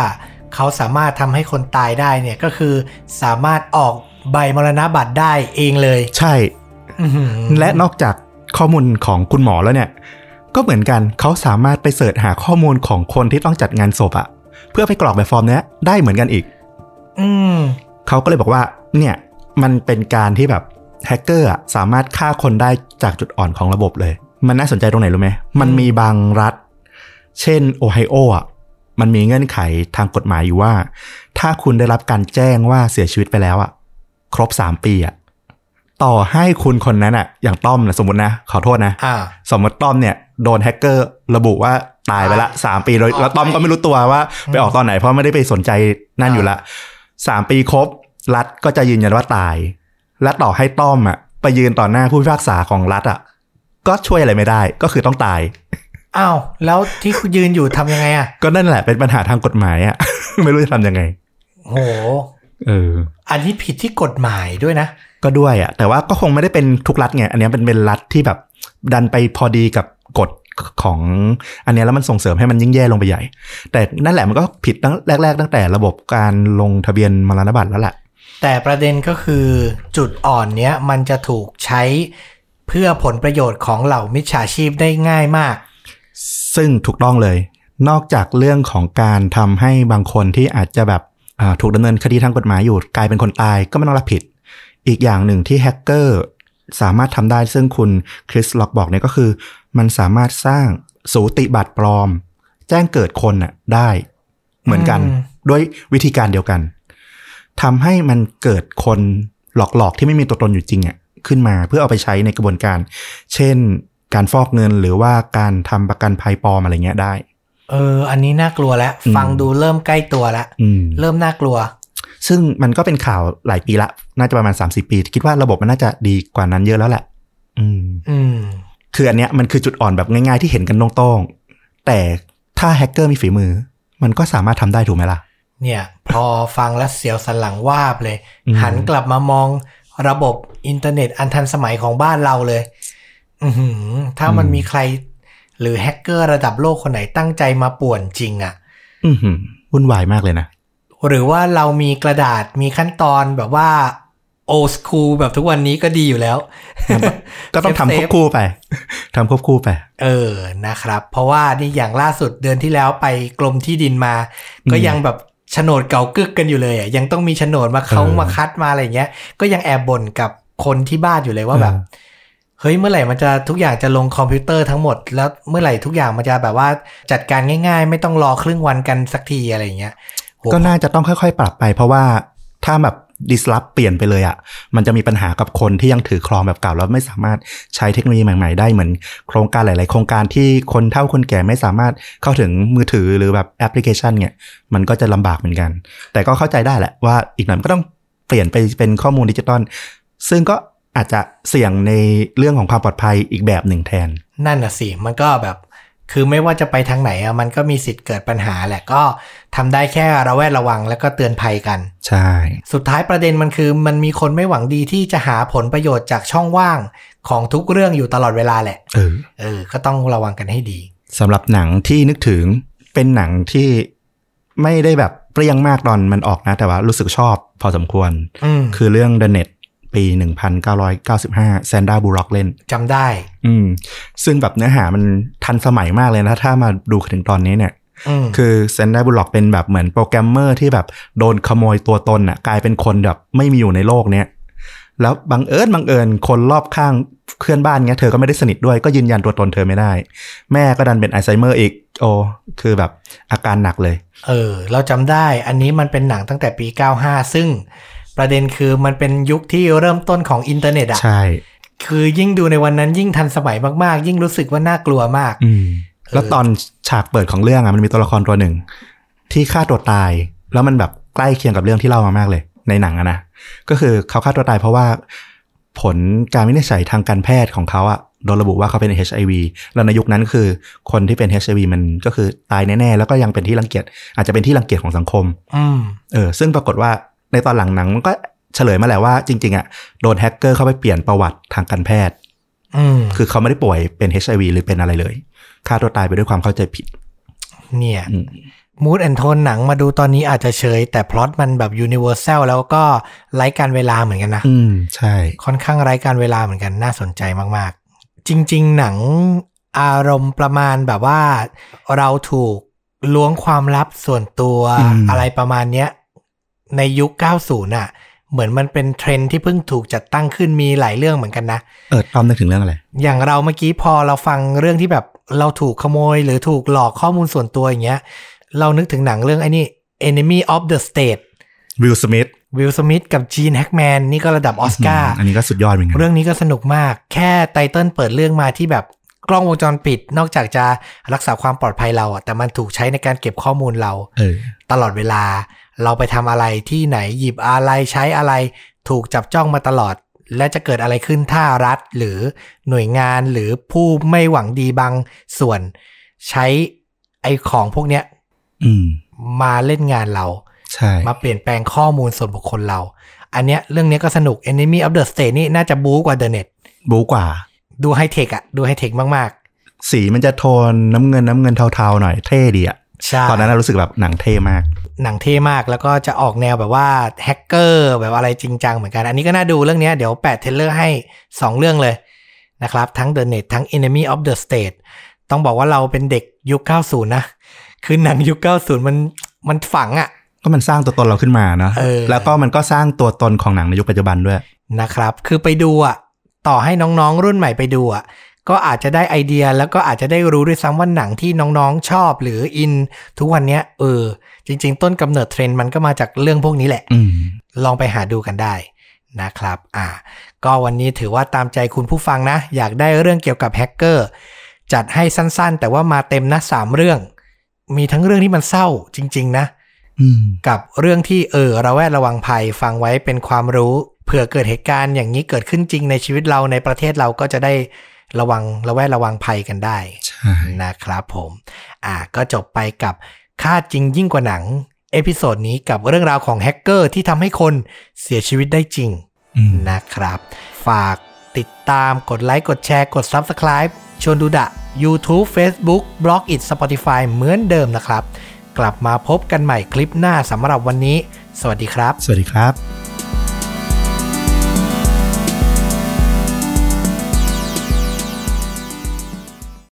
เขาสามารถทำให้คนตายได้เนี่ยก็คือสามารถออกใบมรณบัตรได้เองเลยใช่และนอกจากข้อมูลของคุณหมอแล้วเนี่ยก็เหมือนกันเขาสามารถไปเสิร์ชหาข้อมูลของคนที่ต้องจัดงานศพอะเพื่อไปกรอกแบบฟอร์มนี้ได้เหมือนกันอีกอืมเขาก็เลยบอกว่าเนี่ยมันเป็นการที่แบบแฮกเกอร์สามารถฆ่าคนได้จากจุดอ่อนของระบบเลยมันน่าสนใจตรงไหนรู้ไหมมันมีบางรัฐเช่นโอไฮโออ่ะมันมีเงื่อนไขทางกฎหมายอยู่ว่าถ้าคุณได้รับการแจ้งว่าเสียชีวิตไปแล้วอ่ะครบสามปีอ่ะต่อให้คุณคนนั้นอ่ะอย่างต้อมนะสมมตินะขอโทษนะสมมติต้อมเนี่ยโดนแฮกเกอร์ระบุว่าตายไปละสามปีแล้วต้อมก็ไม่รู้ตัวว่าไปออกตอนไหนเพราะไม่ได้ไปสนใจนั่นอยู่ละสามปีครบรัฐก็จะยืนยันว่าตายและต่อให้ต้อมอ่ะไปยืนต่อหน้าผู้พิพากษาของรัฐอ่ะก็ช่วยอะไรไม่ได้ก็คือต้องตายอ้าวแล้วที่คุณยืนอยู่ทำยังไงอ่ะก็นั่นแหละเป็นปัญหาทางกฎหมายอ่ะไม่รู้จะทำยังไงโอ้เอออันนี้ผิดที่กฎหมายด้วยนะก็ด้วยอ่ะแต่ว่าก็คงไม่ได้เป็นทุกรัฐไงอันนี้เป็นเป็นรัฐที่แบบดันไปพอดีกับกฎของอันนี้แล้วมันส่งเสริมให้มันยิ่งแย่ลงไปใหญ่แต่นั่นแหละมันก็ผิดตั้งแรกๆตั้งแต่ระบบการลงทะเบียนมรณบัตรแล้วแหละแต่ประเด็นก็คือจุดอ่อนเนี้ยมันจะถูกใช้เพื่อผลประโยชน์ของเหล่ามิจฉาชีพได้ง่ายมากซึ่งถูกต้องเลยนอกจากเรื่องของการทำให้บางคนที่อาจจะแบบถูกดำเนินคดีทางกฎหมายอยู่กลายเป็นคนตายก็ไม่ต้องรับผิดอีกอย่างหนึ่งที่แฮกเกอร์สามารถทำได้ซึ่งคุณคริสล็อกบอกเนี่ยก็คือมันสามารถสร้างสูติบัตรปลอมแจ้งเกิดคนน่ะได้เหมือนกันด้วยวิธีการเดียวกันทำให้มันเกิดคนหลอกๆที่ไม่มีตัวตนอยู่จริงอ่ะขึ้นมาเพื่อเอาไปใช้ในกระบวนการเช่นการฟอกเงินหรือว่าการทำประกันภัยปลอมอะไรเงี้ยได้ เอออันนี้น่ากลัวแล้วฟังดูเริ่มใกล้ตัวแล้วเริ่มน่ากลัวซึ่งมันก็เป็นข่าวหลายปีละน่าจะประมาณสามสิบปีคิดว่าระบบมันน่าจะดีกว่านั้นเยอะแล้วแหละอืมอืมคืออันเนี้ยมันคือจุดอ่อนแบบง่ายๆที่เห็นกันตรงๆแต่ถ้าแฮกเกอร์มีฝีมือมันก็สามารถทำได้ถูกไหมล่ะเนี่ยพอฟังแล้วเสียวสันหลังวาบเลยหันกลับมามองระบบอินเทอร์เน็ตอันทันสมัยของบ้านเราเลยอื้อหือถ้ามันมีใครหรือแฮกเกอร์ระดับโลกคนไหนตั้งใจมาป่วนจริงอ่ะอื้อหือวุ่นวายมากเลยนะหรือว่าเรามีกระดาษมีขั้นตอนแบบว่าโอลด์สคูลแบบทุกวันนี้ก็ดีอยู่แล้ว ก็ต้อง ทำควบคู่ไป ทำควบคู่ไปเออนะครับเพราะว่านี่อย่างล่าสุดเดือนที่แล้วไปกรมที่ดินมาก็ยังแบบโฉนดเก่ากึกกันอยู่เลยอ่ะยังต้องมีโฉนดมาเค้ามาคัดมาอะไรอย่างเงี้ยก็ยังแอบบ่นกับคนที่บ้านอยู่เลยว่าแบบเฮ้ยเมื่อไหร่มันจะทุกอย่างจะลงคอมพิวเตอร์ทั้งหมดแล้วเมื่อไหร่ทุกอย่างมันจะแบบว่าจัดการง่ายๆไม่ต้องรอครึ่งวันกันสักทีอะไรอย่างเงี้ยก็น่าจะต้องค่อยๆปรับไปเพราะว่าถ้าแบบdisrupt เปลี่ยนไปเลยอ่ะมันจะมีปัญหากับคนที่ยังถือครองแบบเก่าแล้วไม่สามารถใช้เทคโนโลยีใหม่ๆได้เหมือนโครงการหลายๆโครงการที่คนเฒ่าคนแก่ไม่สามารถเข้าถึงมือถือหรือแบบแอปพลิเคชันเนี่ยมันก็จะลำบากเหมือนกันแต่ก็เข้าใจได้แหละว่าอีกหน่อยก็ต้องเปลี่ยนไปเป็นข้อมูลดิจิทัลซึ่งก็อาจจะเสี่ยงในเรื่องของความปลอดภัยอีกแบบหนึ่งแทนนั่นน่ะสิมันก็แบบคือไม่ว่าจะไปทางไหนอ่ะมันก็มีสิทธิ์เกิดปัญหาแหละก็ทำได้แค่ระแวดระวังแล้วก็เตือนภัยกันใช่สุดท้ายประเด็นมันคือมันมีคนไม่หวังดีที่จะหาผลประโยชน์จากช่องว่างของทุกเรื่องอยู่ตลอดเวลาแหละเออเออก็ต้องระวังกันให้ดีสำหรับหนังที่นึกถึงเป็นหนังที่ไม่ได้แบบเปรี้ยงมากตอนมันออกนะแต่ว่ารู้สึกชอบพอสมควรคือเรื่อง The Net ปีหนึ่งพันเก้าร้อยเก้าสิบห้าแซนดราบูลล็อกเล่นจำได้อืมซึ่งแบบเนื้อหามันทันสมัยมากเลยนะถ้ามาดูถึงตอนนี้เนี่ยคือแซนดราบูลล็อกเป็นแบบเหมือนโปรแกรมเมอร์ที่แบบโดนขโมยตัวตนน่ะกลายเป็นคนแบบไม่มีอยู่ในโลกเนี้ยแล้วบังเอิญบังเอิญคนรอบข้างเพื่อนบ้านเงี้ยเธอก็ไม่ได้สนิทด้วยก็ยืนยันตัวตนเธอไม่ได้แม่ก็ดันเป็นอัลไซเมอร์อีกโอ้คือแบบอาการหนักเลยเออเราจำได้อันนี้มันเป็นหนังตั้งแต่ปีเก้าสิบห้าซึ่งประเด็นคือมันเป็นยุคที่เริ่มต้นของอินเทอร์เน็ตอ่ะใช่คือยิ่งดูในวันนั้นยิ่งทันสมัยมากๆยิ่งรู้สึกว่าน่ากลัวมากแล้วตอนฉากเปิดของเรื่องอ่ะมันมีตัวละครตัวหนึ่งที่ฆ่าตัวตายแล้วมันแบบใกล้เคียงกับเรื่องที่เล่ามามากเลยในหนังอะนะก็คือเขาฆ่าตัวตายเพราะว่าผลการวินิจฉัยทางการแพทย์ของเขาอ่ะโดนระบุว่าเขาเป็น เอช ไอ วี แล้วในยุคนั้นคือคนที่เป็น เอช ไอ วี มันก็คือตายแน่ๆแล้วก็ยังเป็นที่รังเกียจอาจจะเป็นที่รังเกียจของสังคมเออซึ่งปรากฏว่าในตอนหลังหนังมันก็เฉลยมาแล้วว่าจริงๆอ่ะโดนแฮกเกอร์เข้าไปเปลี่ยนประวัติทางการแพทย์คือเขาไม่ได้ป่วยเป็น เอช ไอ วี หรือเป็นอะไรเลยฆ่าตัวตายไปด้วยความเข้าใจผิดเนี่ยมูดแอนโทนหนังมาดูตอนนี้อาจจะเฉยแต่พล็อตมันแบบยูนิเวอร์แซลแล้วก็ไร้การเวลาเหมือนกันนะอืมใช่ค่อนข้างไร้การเวลาเหมือนกันน่าสนใจมากๆจริงๆหนังอารมณ์ประมาณแบบว่าเราถูกล้วงความลับส่วนตัวอะไรประมาณเนี้ยในยุคเก้าสิบน่ะเหมือนมันเป็นเทรนด์ที่เพิ่งถูกจัดตั้งขึ้นมีหลายเรื่องเหมือนกันนะเออตอมนึกถึงเรื่องอะไรอย่างเราเมื่อกี้พอเราฟังเรื่องที่แบบเราถูกขโมยหรือถูกหลอกข้อมูลส่วนตัวอย่างเงี้ยเรานึกถึงหนังเรื่องไอ้นี่ Enemy of the State Will Smith Will Smith กับ Gene Hackman นี่ก็ระดับออสการ์อันนี้ก็สุดยอดเหมือนกันเรื่องนี้ก็สนุกมากแค่ไตเติ้ลเปิดเรื่องมาที่แบบกล้องวงจรปิดนอกจากจะรักษาความปลอดภัยเราอ่ะแต่มันถูกใช้ในการเก็บข้อมูลเราเออตลอดเวลาเราไปทำอะไรที่ไหนหยิบอะไรใช้อะไรถูกจับจ้องมาตลอดและจะเกิดอะไรขึ้นถ้ารัฐหรือหน่วยงานหรือผู้ไม่หวังดีบางส่วนใช้ไอ้ของพวกเนี้ย ม, มาเล่นงานเรามาเปลี่ยนแปลงข้อมูลส่วนบุคคลเราอันเนี้ยเรื่องเนี้ยก็สนุก Enemy of the State นี่น่าจะบู๊กว่า The Net บู๊กว่าดูไฮเทคอะดูไฮเทคมากๆสีมันจะโทนน้ำเงินน้ำเงินเทาๆหน่อยเท่ดีอะตอนนั้นรู้สึกแบบหนังเท่มากหนังเท่มากแล้วก็จะออกแนวแบบว่าแฮกเกอร์แบบอะไรจริงจังเหมือนกันอันนี้ก็น่าดูเรื่องนี้เดี๋ยวแปะเทรลเลอร์ให้สองเรื่องเลยนะครับทั้ง The Net ทั้ง Enemy of the State ต้องบอกว่าเราเป็นเด็กยุคเก้าสิบนะคือหนังยุคเก้าสิบมันมันฝังอ่ะก็มันสร้างตัวตนเราขึ้นมานะเออแล้วก็มันก็สร้างตัวตนของหนังในยุคปัจจุบันด้วยนะครับคือไปดูอ่ะต่อให้น้องๆรุ่นใหม่ไปดูอ่ะก็อาจจะได้ไอเดียแล้วก็อาจจะได้รู้ด้วยซ้ำว่าหนังที่น้องๆชอบหรืออินทุกวันนี้เออจริงๆต้นกำเนิดเทรนด์มันก็มาจากเรื่องพวกนี้แหละลองไปหาดูกันได้นะครับอ่าก็วันนี้ถือว่าตามใจคุณผู้ฟังนะอยากได้เรื่องเกี่ยวกับแฮกเกอร์จัดให้สั้นๆแต่ว่ามาเต็มนะสามเรื่อง มีทั้งเรื่องที่มันเศร้าจริงๆนะกับเรื่องที่เออระแวดระวังภัยฟังไว้เป็นความรู้เผื่อเกิดเหตุการณ์อย่างนี้เกิดขึ้นจริงในชีวิตเราในประเทศเราก็จะได้ระวังระแวดระวังภัยกันได้นะครับผมอ่ะก็จบไปกับค่าจริงยิ่งกว่าหนังเอพิโซดนี้กับเรื่องราวของแฮกเกอร์ที่ทำให้คนเสียชีวิตได้จริงนะครับฝากติดตามกดไลค์กดแชร์กด Subscribe ชวนดูดะ YouTube Facebook Blogit Spotify เหมือนเดิมนะครับกลับมาพบกันใหม่คลิปหน้าสำหรับวันนี้สวัสดีครับสวัสดีครับ